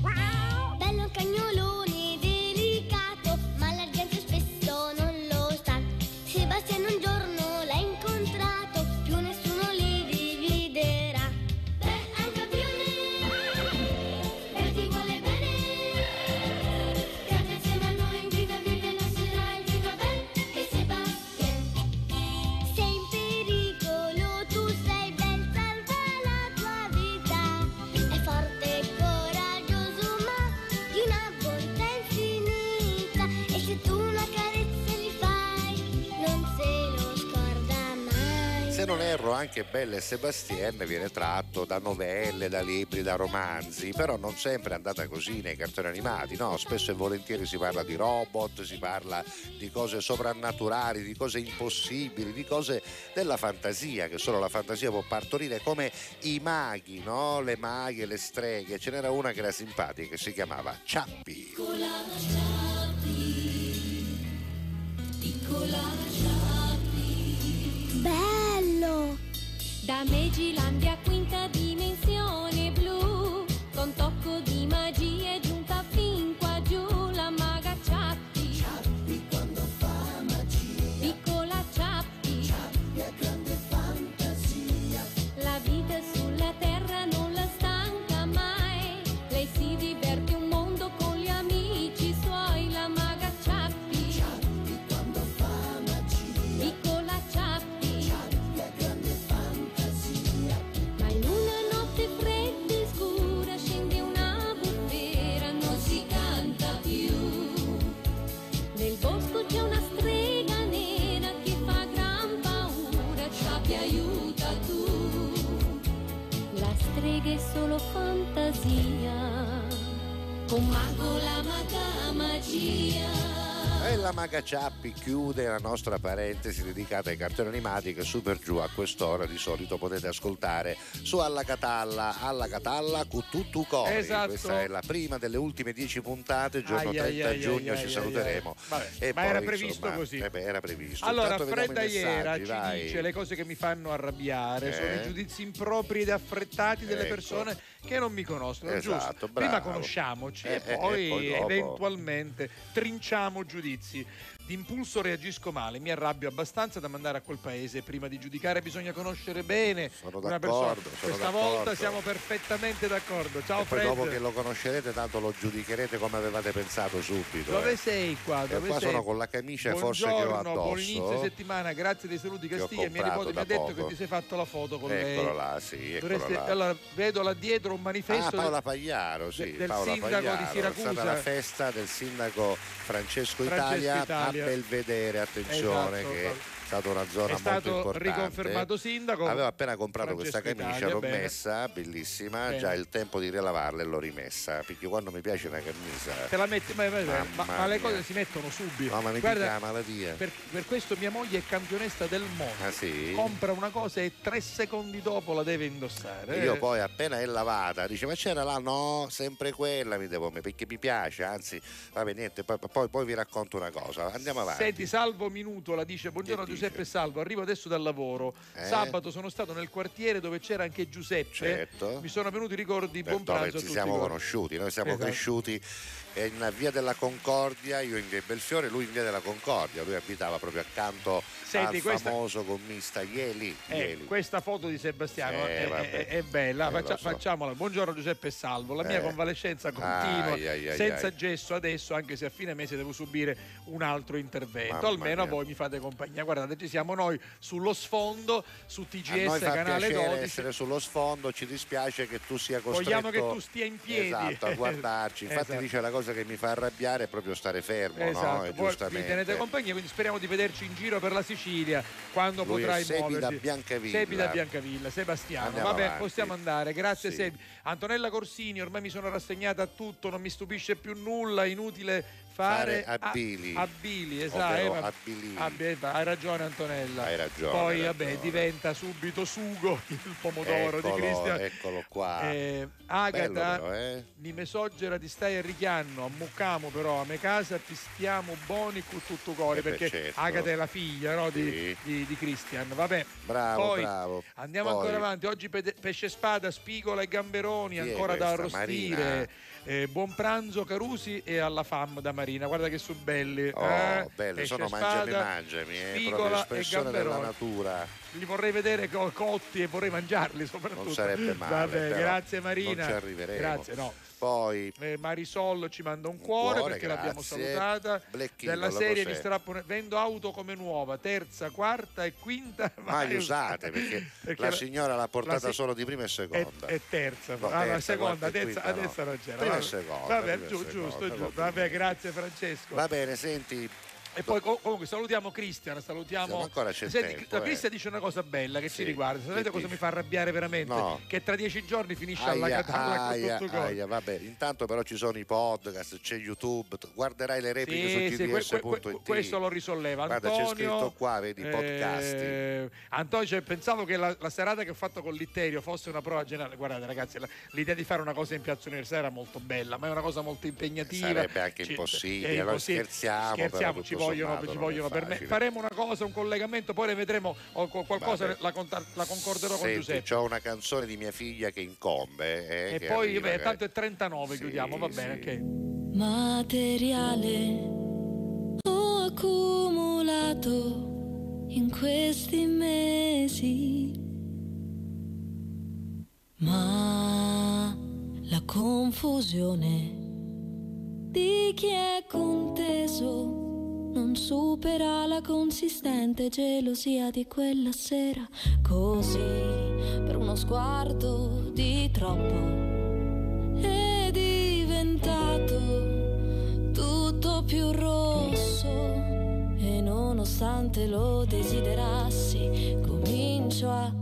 Bello cagnolone, delicato, ma la gente spesso non lo sa. Sebastiano un giorno l'ha incontrato, più nessuno li dividerà. Beh, al campione, e ti vuole bene, canta insieme a noi, viva non erro. Anche Belle e Sebastienne viene tratto da novelle, da libri, da romanzi, però non sempre è andata così nei cartoni animati, no? Spesso e volentieri si parla di robot, si parla di cose soprannaturali, di cose impossibili, di cose della fantasia che solo la fantasia può partorire, come i maghi, no? Le maghe, le streghe. Ce n'era una che era simpatica, che si chiamava Ciappi. Piccola Ciappi, piccola Ciappi. Beh, da Megilandia a quinta dimensione blu, con tocco di magia è giunta fin qua giù la maga Ciappi. Ciappi quando fa magia, piccola Ciappi, Ciappi ha grande fantasia. La vita sulla terra non la stanca mai, lei si diverte un mondo con gli amici suoi, la maga Ciappi. Ciappi quando fa magia, piccola Ciappi. Che solo fantasia, con mago la maga magia. E la Maga Ciappi chiude la nostra parentesi dedicata ai cartoni animati che super giù a quest'ora di solito potete ascoltare su Alla Catalla cu tuttu cori. Esatto. Questa è la prima delle ultime 10 puntate, giorno 30 giugno ci saluteremo. E ma poi, era previsto insomma, così. Beh, era previsto. Allora, Fredda Iera ci dice: le cose che mi fanno arrabbiare sono i giudizi impropri ed affrettati delle persone che non mi conoscono. Esatto, giusto. Prima conosciamoci e poi eventualmente trinciamo giudizi. D'impulso reagisco male, mi arrabbio abbastanza da mandare a quel paese. Prima di giudicare bisogna conoscere bene una persona. Questa volta siamo perfettamente d'accordo. Ciao e Fred. Poi dopo che lo conoscerete tanto lo giudicherete come avevate pensato subito. Dove sei qua? Dove qua sei? Sono con la camicia forse che ho addosso. Buon inizio settimana, grazie dei saluti Castiglia. Mia nipote mi ha detto che ti sei fatto la foto con lei. Là, sì, là. Allora, vedo là dietro un manifesto Paola Pagliaro, del sindaco di Siracusa. È stata la festa del sindaco Francesco Italia. Belvedere, attenzione, esatto, che è stata una zona molto importante. Riconfermato sindaco. Aveva appena comprato Francesco questa camicia, l'ho messa, bellissima, già il tempo di rilavarla e l'ho rimessa, perché quando mi piace una camicia te la metti, ma le cose si mettono subito. No, ma mi dica malattia. Per questo mia moglie è campionessa del mondo. Ah, sì? Compra una cosa e 3 secondi dopo la deve indossare. Io poi appena è lavata dice: ma c'era là? No, sempre quella mi devo, perché mi piace, anzi, vabbè, niente, poi vi racconto una cosa, andiamo avanti. Senti, Salvo Minutola dice: buongiorno Giuseppe Salvo, arrivo adesso dal lavoro. Sabato sono stato nel quartiere dove c'era anche Giuseppe. Certo. Mi sono venuti i ricordi. Buon pranzo a tutti. Ci siamo conosciuti, noi siamo cresciuti in via della Concordia, io in via Belfiore, lui in via della Concordia, lui abitava proprio accanto. Senti, al famoso gommista Ieli. Questa foto di Sebastiano è bella, facciamola. Buongiorno Giuseppe Salvo, la mia convalescenza continua, senza gesso adesso, anche se a fine mese devo subire un altro intervento. Mamma Almeno voi mi fate compagnia, guardate, ci siamo noi sullo sfondo su TGS canale 12. Essere sullo sfondo, ci dispiace che tu sia costretto. Vogliamo che tu stia in piedi, esatto, a guardarci. Infatti dice: la cosa che mi fa arrabbiare è proprio stare fermo, no? E giustamente vi tenete compagnia, quindi speriamo di vederci in giro per la Sicilia quando potrai muoversi. Sebi da Biancavilla, Sebastiano. Andiamo avanti. Possiamo andare, grazie Sebi. Antonella Corsini: ormai mi sono rassegnata a tutto, non mi stupisce più nulla, inutile fare abbili, esatto. Hai ragione Antonella, hai ragione. Poi vabbè, diventa subito sugo il pomodoro, eccolo, di Cristian. Eccolo qua. Agata: però, mi mesogera di stai a Richianno, a Muccamo però a me casa ti stiamo buoni con tutto cuore, perché certo. Agata è la figlia, no, di Cristian. Vabbè, bravo. Andiamo ancora avanti. Oggi pesce spada, spigola e gamberoni, ancora da arrostire. Buon pranzo Carusi e alla fam da Marina. Guarda che sono belli, belli, sono mangiami, spigola e gamberoni della natura. Li vorrei vedere cotti e vorrei mangiarli soprattutto. Non sarebbe male. Vabbè, grazie Marina. Non ci arriveremo. Grazie, no. Poi Marisol ci manda un cuore perché l'abbiamo salutata. Blechino, della serie mi strappo, vendo auto come nuova, terza, quarta e quinta mai usate, perché la signora l'ha portata solo di prima e seconda e terza, no, terza, seconda, terza, adesso non c'era prima e seconda, vabbè, giusto. Vabbè, grazie Francesco. Va bene, senti. E poi comunque salutiamo Cristian, Cristian dice una cosa bella che ci riguarda. Sapete cosa mi fa arrabbiare veramente? No. Che tra 10 giorni finisce Alla Catalla cu tuttu cori. Vabbè, intanto però ci sono i podcast, c'è YouTube, guarderai le repliche su gds.it. Questo lo risolleva Antonio. Guarda, c'è scritto qua, vedi, podcasting. Antonio, pensavo che la serata che ho fatto con Litterio fosse una prova generale. Guardate ragazzi, l'idea di fare una cosa in Piazza Università era molto bella, ma è una cosa molto impegnativa. Sarebbe anche impossibile, allora scherziamo però, ci vogliono per me. Faremo una cosa, un collegamento, poi ne vedremo qualcosa, la concorderò con Giuseppe. C'ho una canzone di mia figlia che incombe e che poi arriva, tanto è 39, chiudiamo, va bene. Okay. Materiale ho accumulato in questi mesi, ma la confusione di chi è conteso non supera la consistente gelosia di quella sera. Così, per uno sguardo di troppo, è diventato tutto più rosso. E nonostante lo desiderassi, comincio a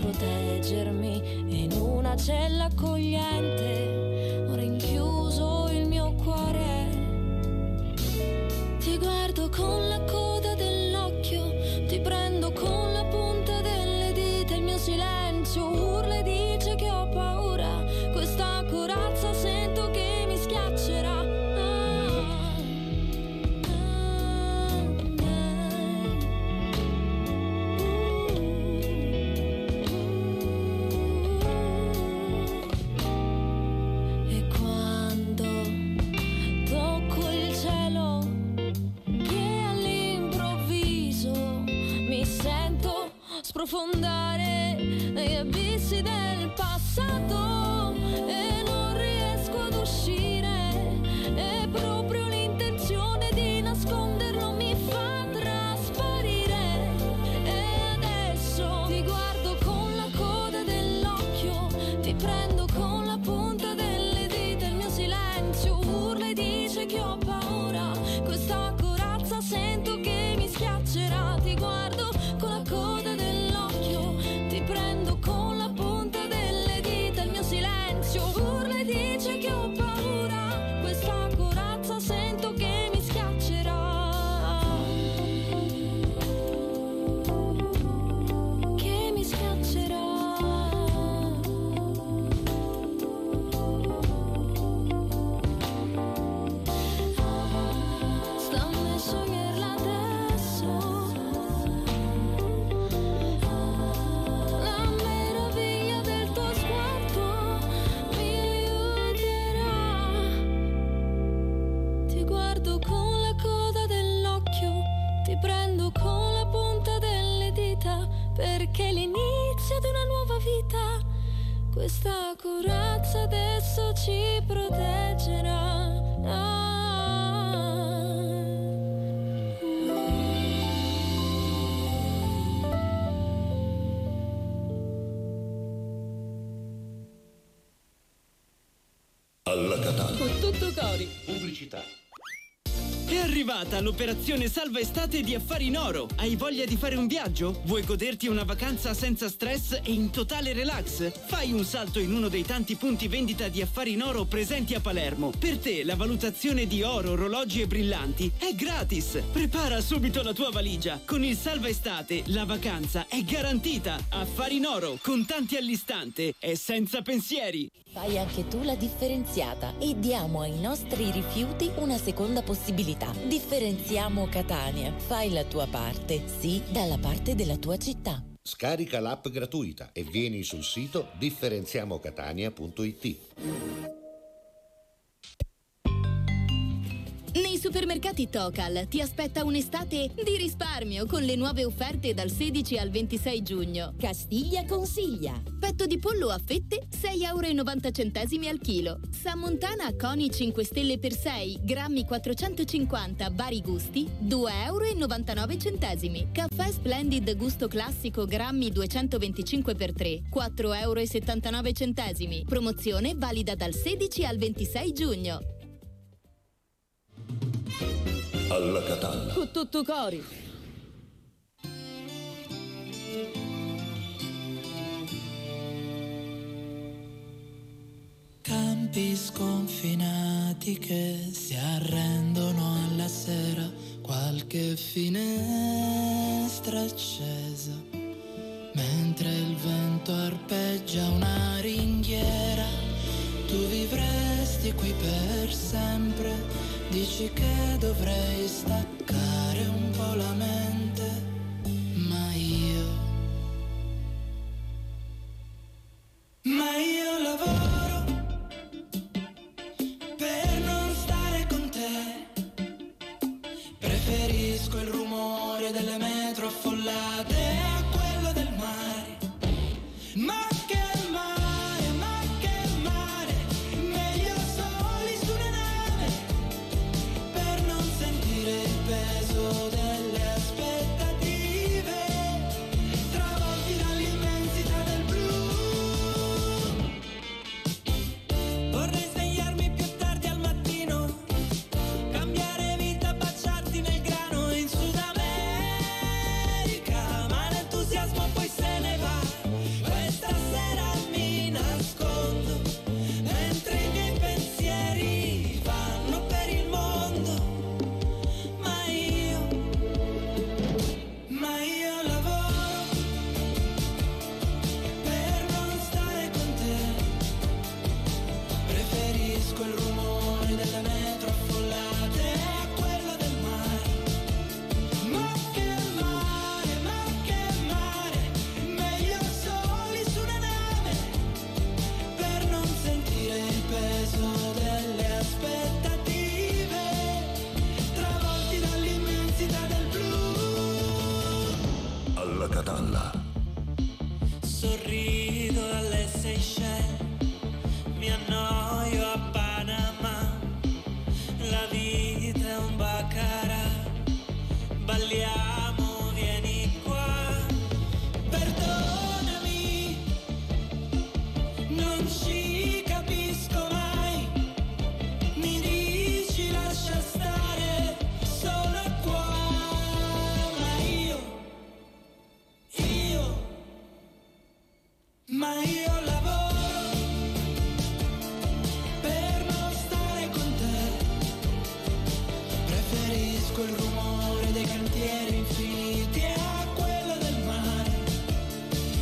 proteggermi. E in una cella accogliente ho rinchiuso il mio cuore. Ti guardo sprofondare negli abissi del passato e non riesco ad uscire, e proprio l'intenzione di nasconderlo mi fa trasparire. E adesso ti guardo con la coda dell'occhio, ti prendo con la punta delle dita, il mio silenzio urla e dice che ho paura, questa corazza sento che mi schiaccerà. Ti guardo con la coda dell'occhio, ti prendo con la punta delle dita, il mio silenzio urla e dice che ho paura, questa corazza sento che mi schiaccerà, che mi schiaccerà. Stammi a scioglierla adesso, la meraviglia del tuo sguardo mi aiuterà. Ti guardo con la coda dell'occhio, ti prendo con la punta delle dita, perché è l'inizio di una nuova vita, questa corazza adesso ci proteggerà. Alla Catalla cu tuttu cori. Pubblicità. È arrivata l'operazione Salva Estate di Affari in Oro. Hai voglia di fare un viaggio? Vuoi goderti una vacanza senza stress e in totale relax? Fai un salto in uno dei tanti punti vendita di Affari in Oro presenti a Palermo. Per te la valutazione di oro, orologi e brillanti è gratis. Prepara subito la tua valigia. Con il Salva Estate la vacanza è garantita. Affari in Oro, contanti all'istante e senza pensieri. Fai anche tu la differenziata e diamo ai nostri rifiuti una seconda possibilità. Differenziamo Catania. Fai la tua parte, sì, dalla parte della tua città. Scarica l'app gratuita e vieni sul sito differenziamocatania.it. Nei supermercati Tocal ti aspetta un'estate di risparmio con le nuove offerte dal 16 al 26 giugno. Castiglia consiglia: petto di pollo a fette €6,90 al chilo, Sammontana Coni 5 Stelle per 6 grammi 450 vari gusti €2,99, caffè Splendid gusto classico grammi 225 per 3 €4,79, promozione valida dal 16 al 26 giugno. Alla Catalla cu tuttu cori. Campi sconfinati che si arrendono alla sera, qualche finestra accesa, mentre il vento arpeggia una ringhiera. Tu vivresti qui per sempre, dici che dovrei staccare un po' la mente, ma io lavoro per non stare con te, preferisco il rumore delle metro affollate a quello del mare, ma che mare, meglio soli su una nave, il peso delle aspettative, travolti dall'immensità del blu, Sorrido alle Seychelles, mi annoio a Panama, la vita è un baccarà, balliamo, vieni qua, perdonami, non ci capisco mai, mi dici lascia stare, sono qua, ma io lavoro per non stare con te, preferisco il rumore dei cantieri infiniti a quello del mare,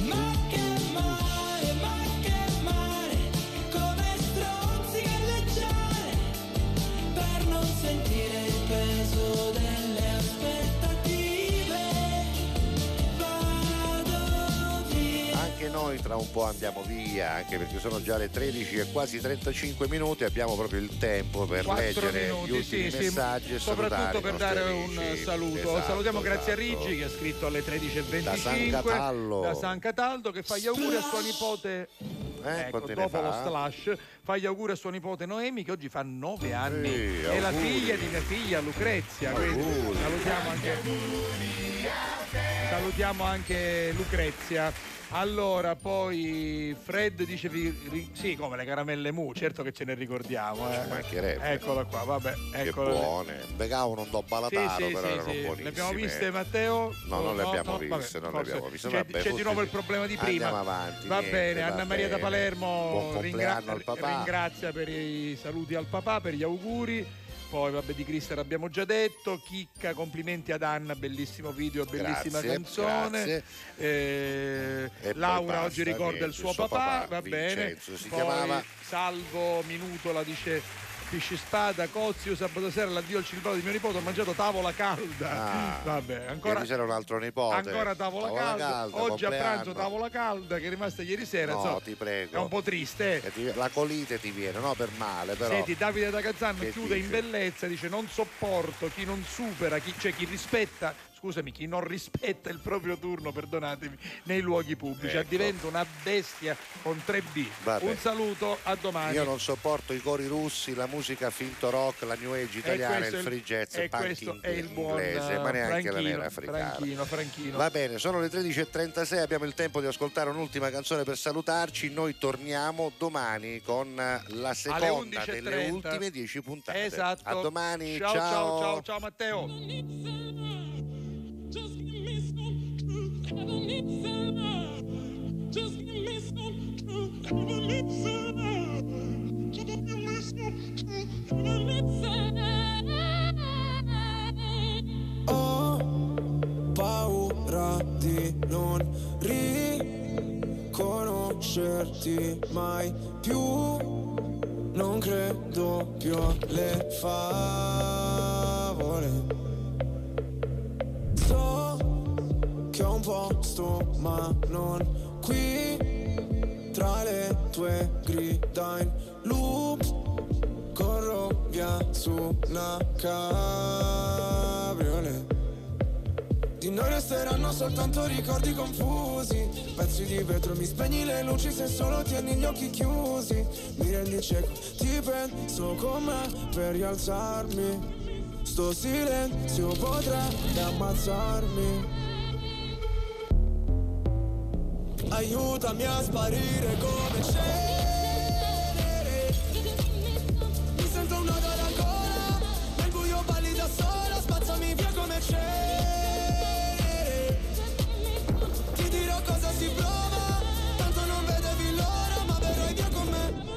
ma che mare, come stronzica e leggere, per non sentire il peso delle aspettative, vado via. Anche noi tra un po' andiamo via, anche perché sono già le 13 e quasi 35 minuti, abbiamo proprio il tempo per leggere gli ultimi messaggi e soprattutto per dare un saluto. Esatto, salutiamo Grazia Riggi che ha scritto alle 13:25 da San Cataldo, che fa gli auguri a sua nipote. Ecco, dopo lo slash fa gli auguri a suo nipote Noemi che oggi fa 9 anni è la figlia di mia figlia Lucrezia, quindi salutiamo anche Lucrezia. Allora poi Fred dice sì, come le caramelle Mu, certo che ce ne ricordiamo, ci mancherebbe. Eccola qua, vabbè, eccola, che buone, Begao non do balataro, sì, però sì, erano buonissime. Le abbiamo viste Matteo? No, non le abbiamo viste. C'è di nuovo il problema di prima. Andiamo avanti. Va bene. Anna Maria da Palermo ringrazia per i saluti al papà, per gli auguri. Poi vabbè, di Crister abbiamo già detto. Chicca, complimenti ad Anna, bellissimo video, bellissima canzone. Laura oggi ricorda il suo papà, va bene. Poi Salvo Minutola dice Piscispada, Cozio, sabato sera l'addio al cilipato di mio nipote, ho mangiato tavola calda. Vabbè, ancora c'era un altro nipote. Ancora tavola calda. Oggi a pranzo tavola calda che è rimasta ieri sera. No, so, ti prego. È un po' triste. La colite ti viene, no per male però. Senti, Davide da Cazzano chiude in bellezza, dice non sopporto chi non supera, chi non rispetta il proprio turno, perdonatemi, nei luoghi pubblici, ecco. Diventa una bestia con 3B. Vabbè. Un saluto, a domani. Io non sopporto i cori russi, la musica finto rock, la new age italiana, il free jazz, il punk inglese, ma neanche la nera africana. Franchino. Va bene, sono le 13:36, abbiamo il tempo di ascoltare un'ultima canzone per salutarci. Noi torniamo domani con la seconda delle ultime 10 puntate. Esatto. A domani, ciao Matteo. Just give me some truth, Ho paura di non riconoscerti mai più, non credo più alle favole. Che ho un posto ma non qui, tra le tue grida in loop, corro via su una cabriolet. Di noi resteranno soltanto ricordi confusi, pezzi di vetro, mi spegni le luci se solo tieni gli occhi chiusi. Mi rendi cieco, ti penso come per rialzarmi, sto silenzio potrebbe ammazzarmi. Aiutami a sparire come cenere, mi sento una gara ancora, nel buio balli da sola, spazzami via come cenere. Ti dirò cosa si prova, tanto non vedevi l'ora, ma verrai via con me.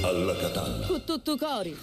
Alla Catalla cu tuttu cori.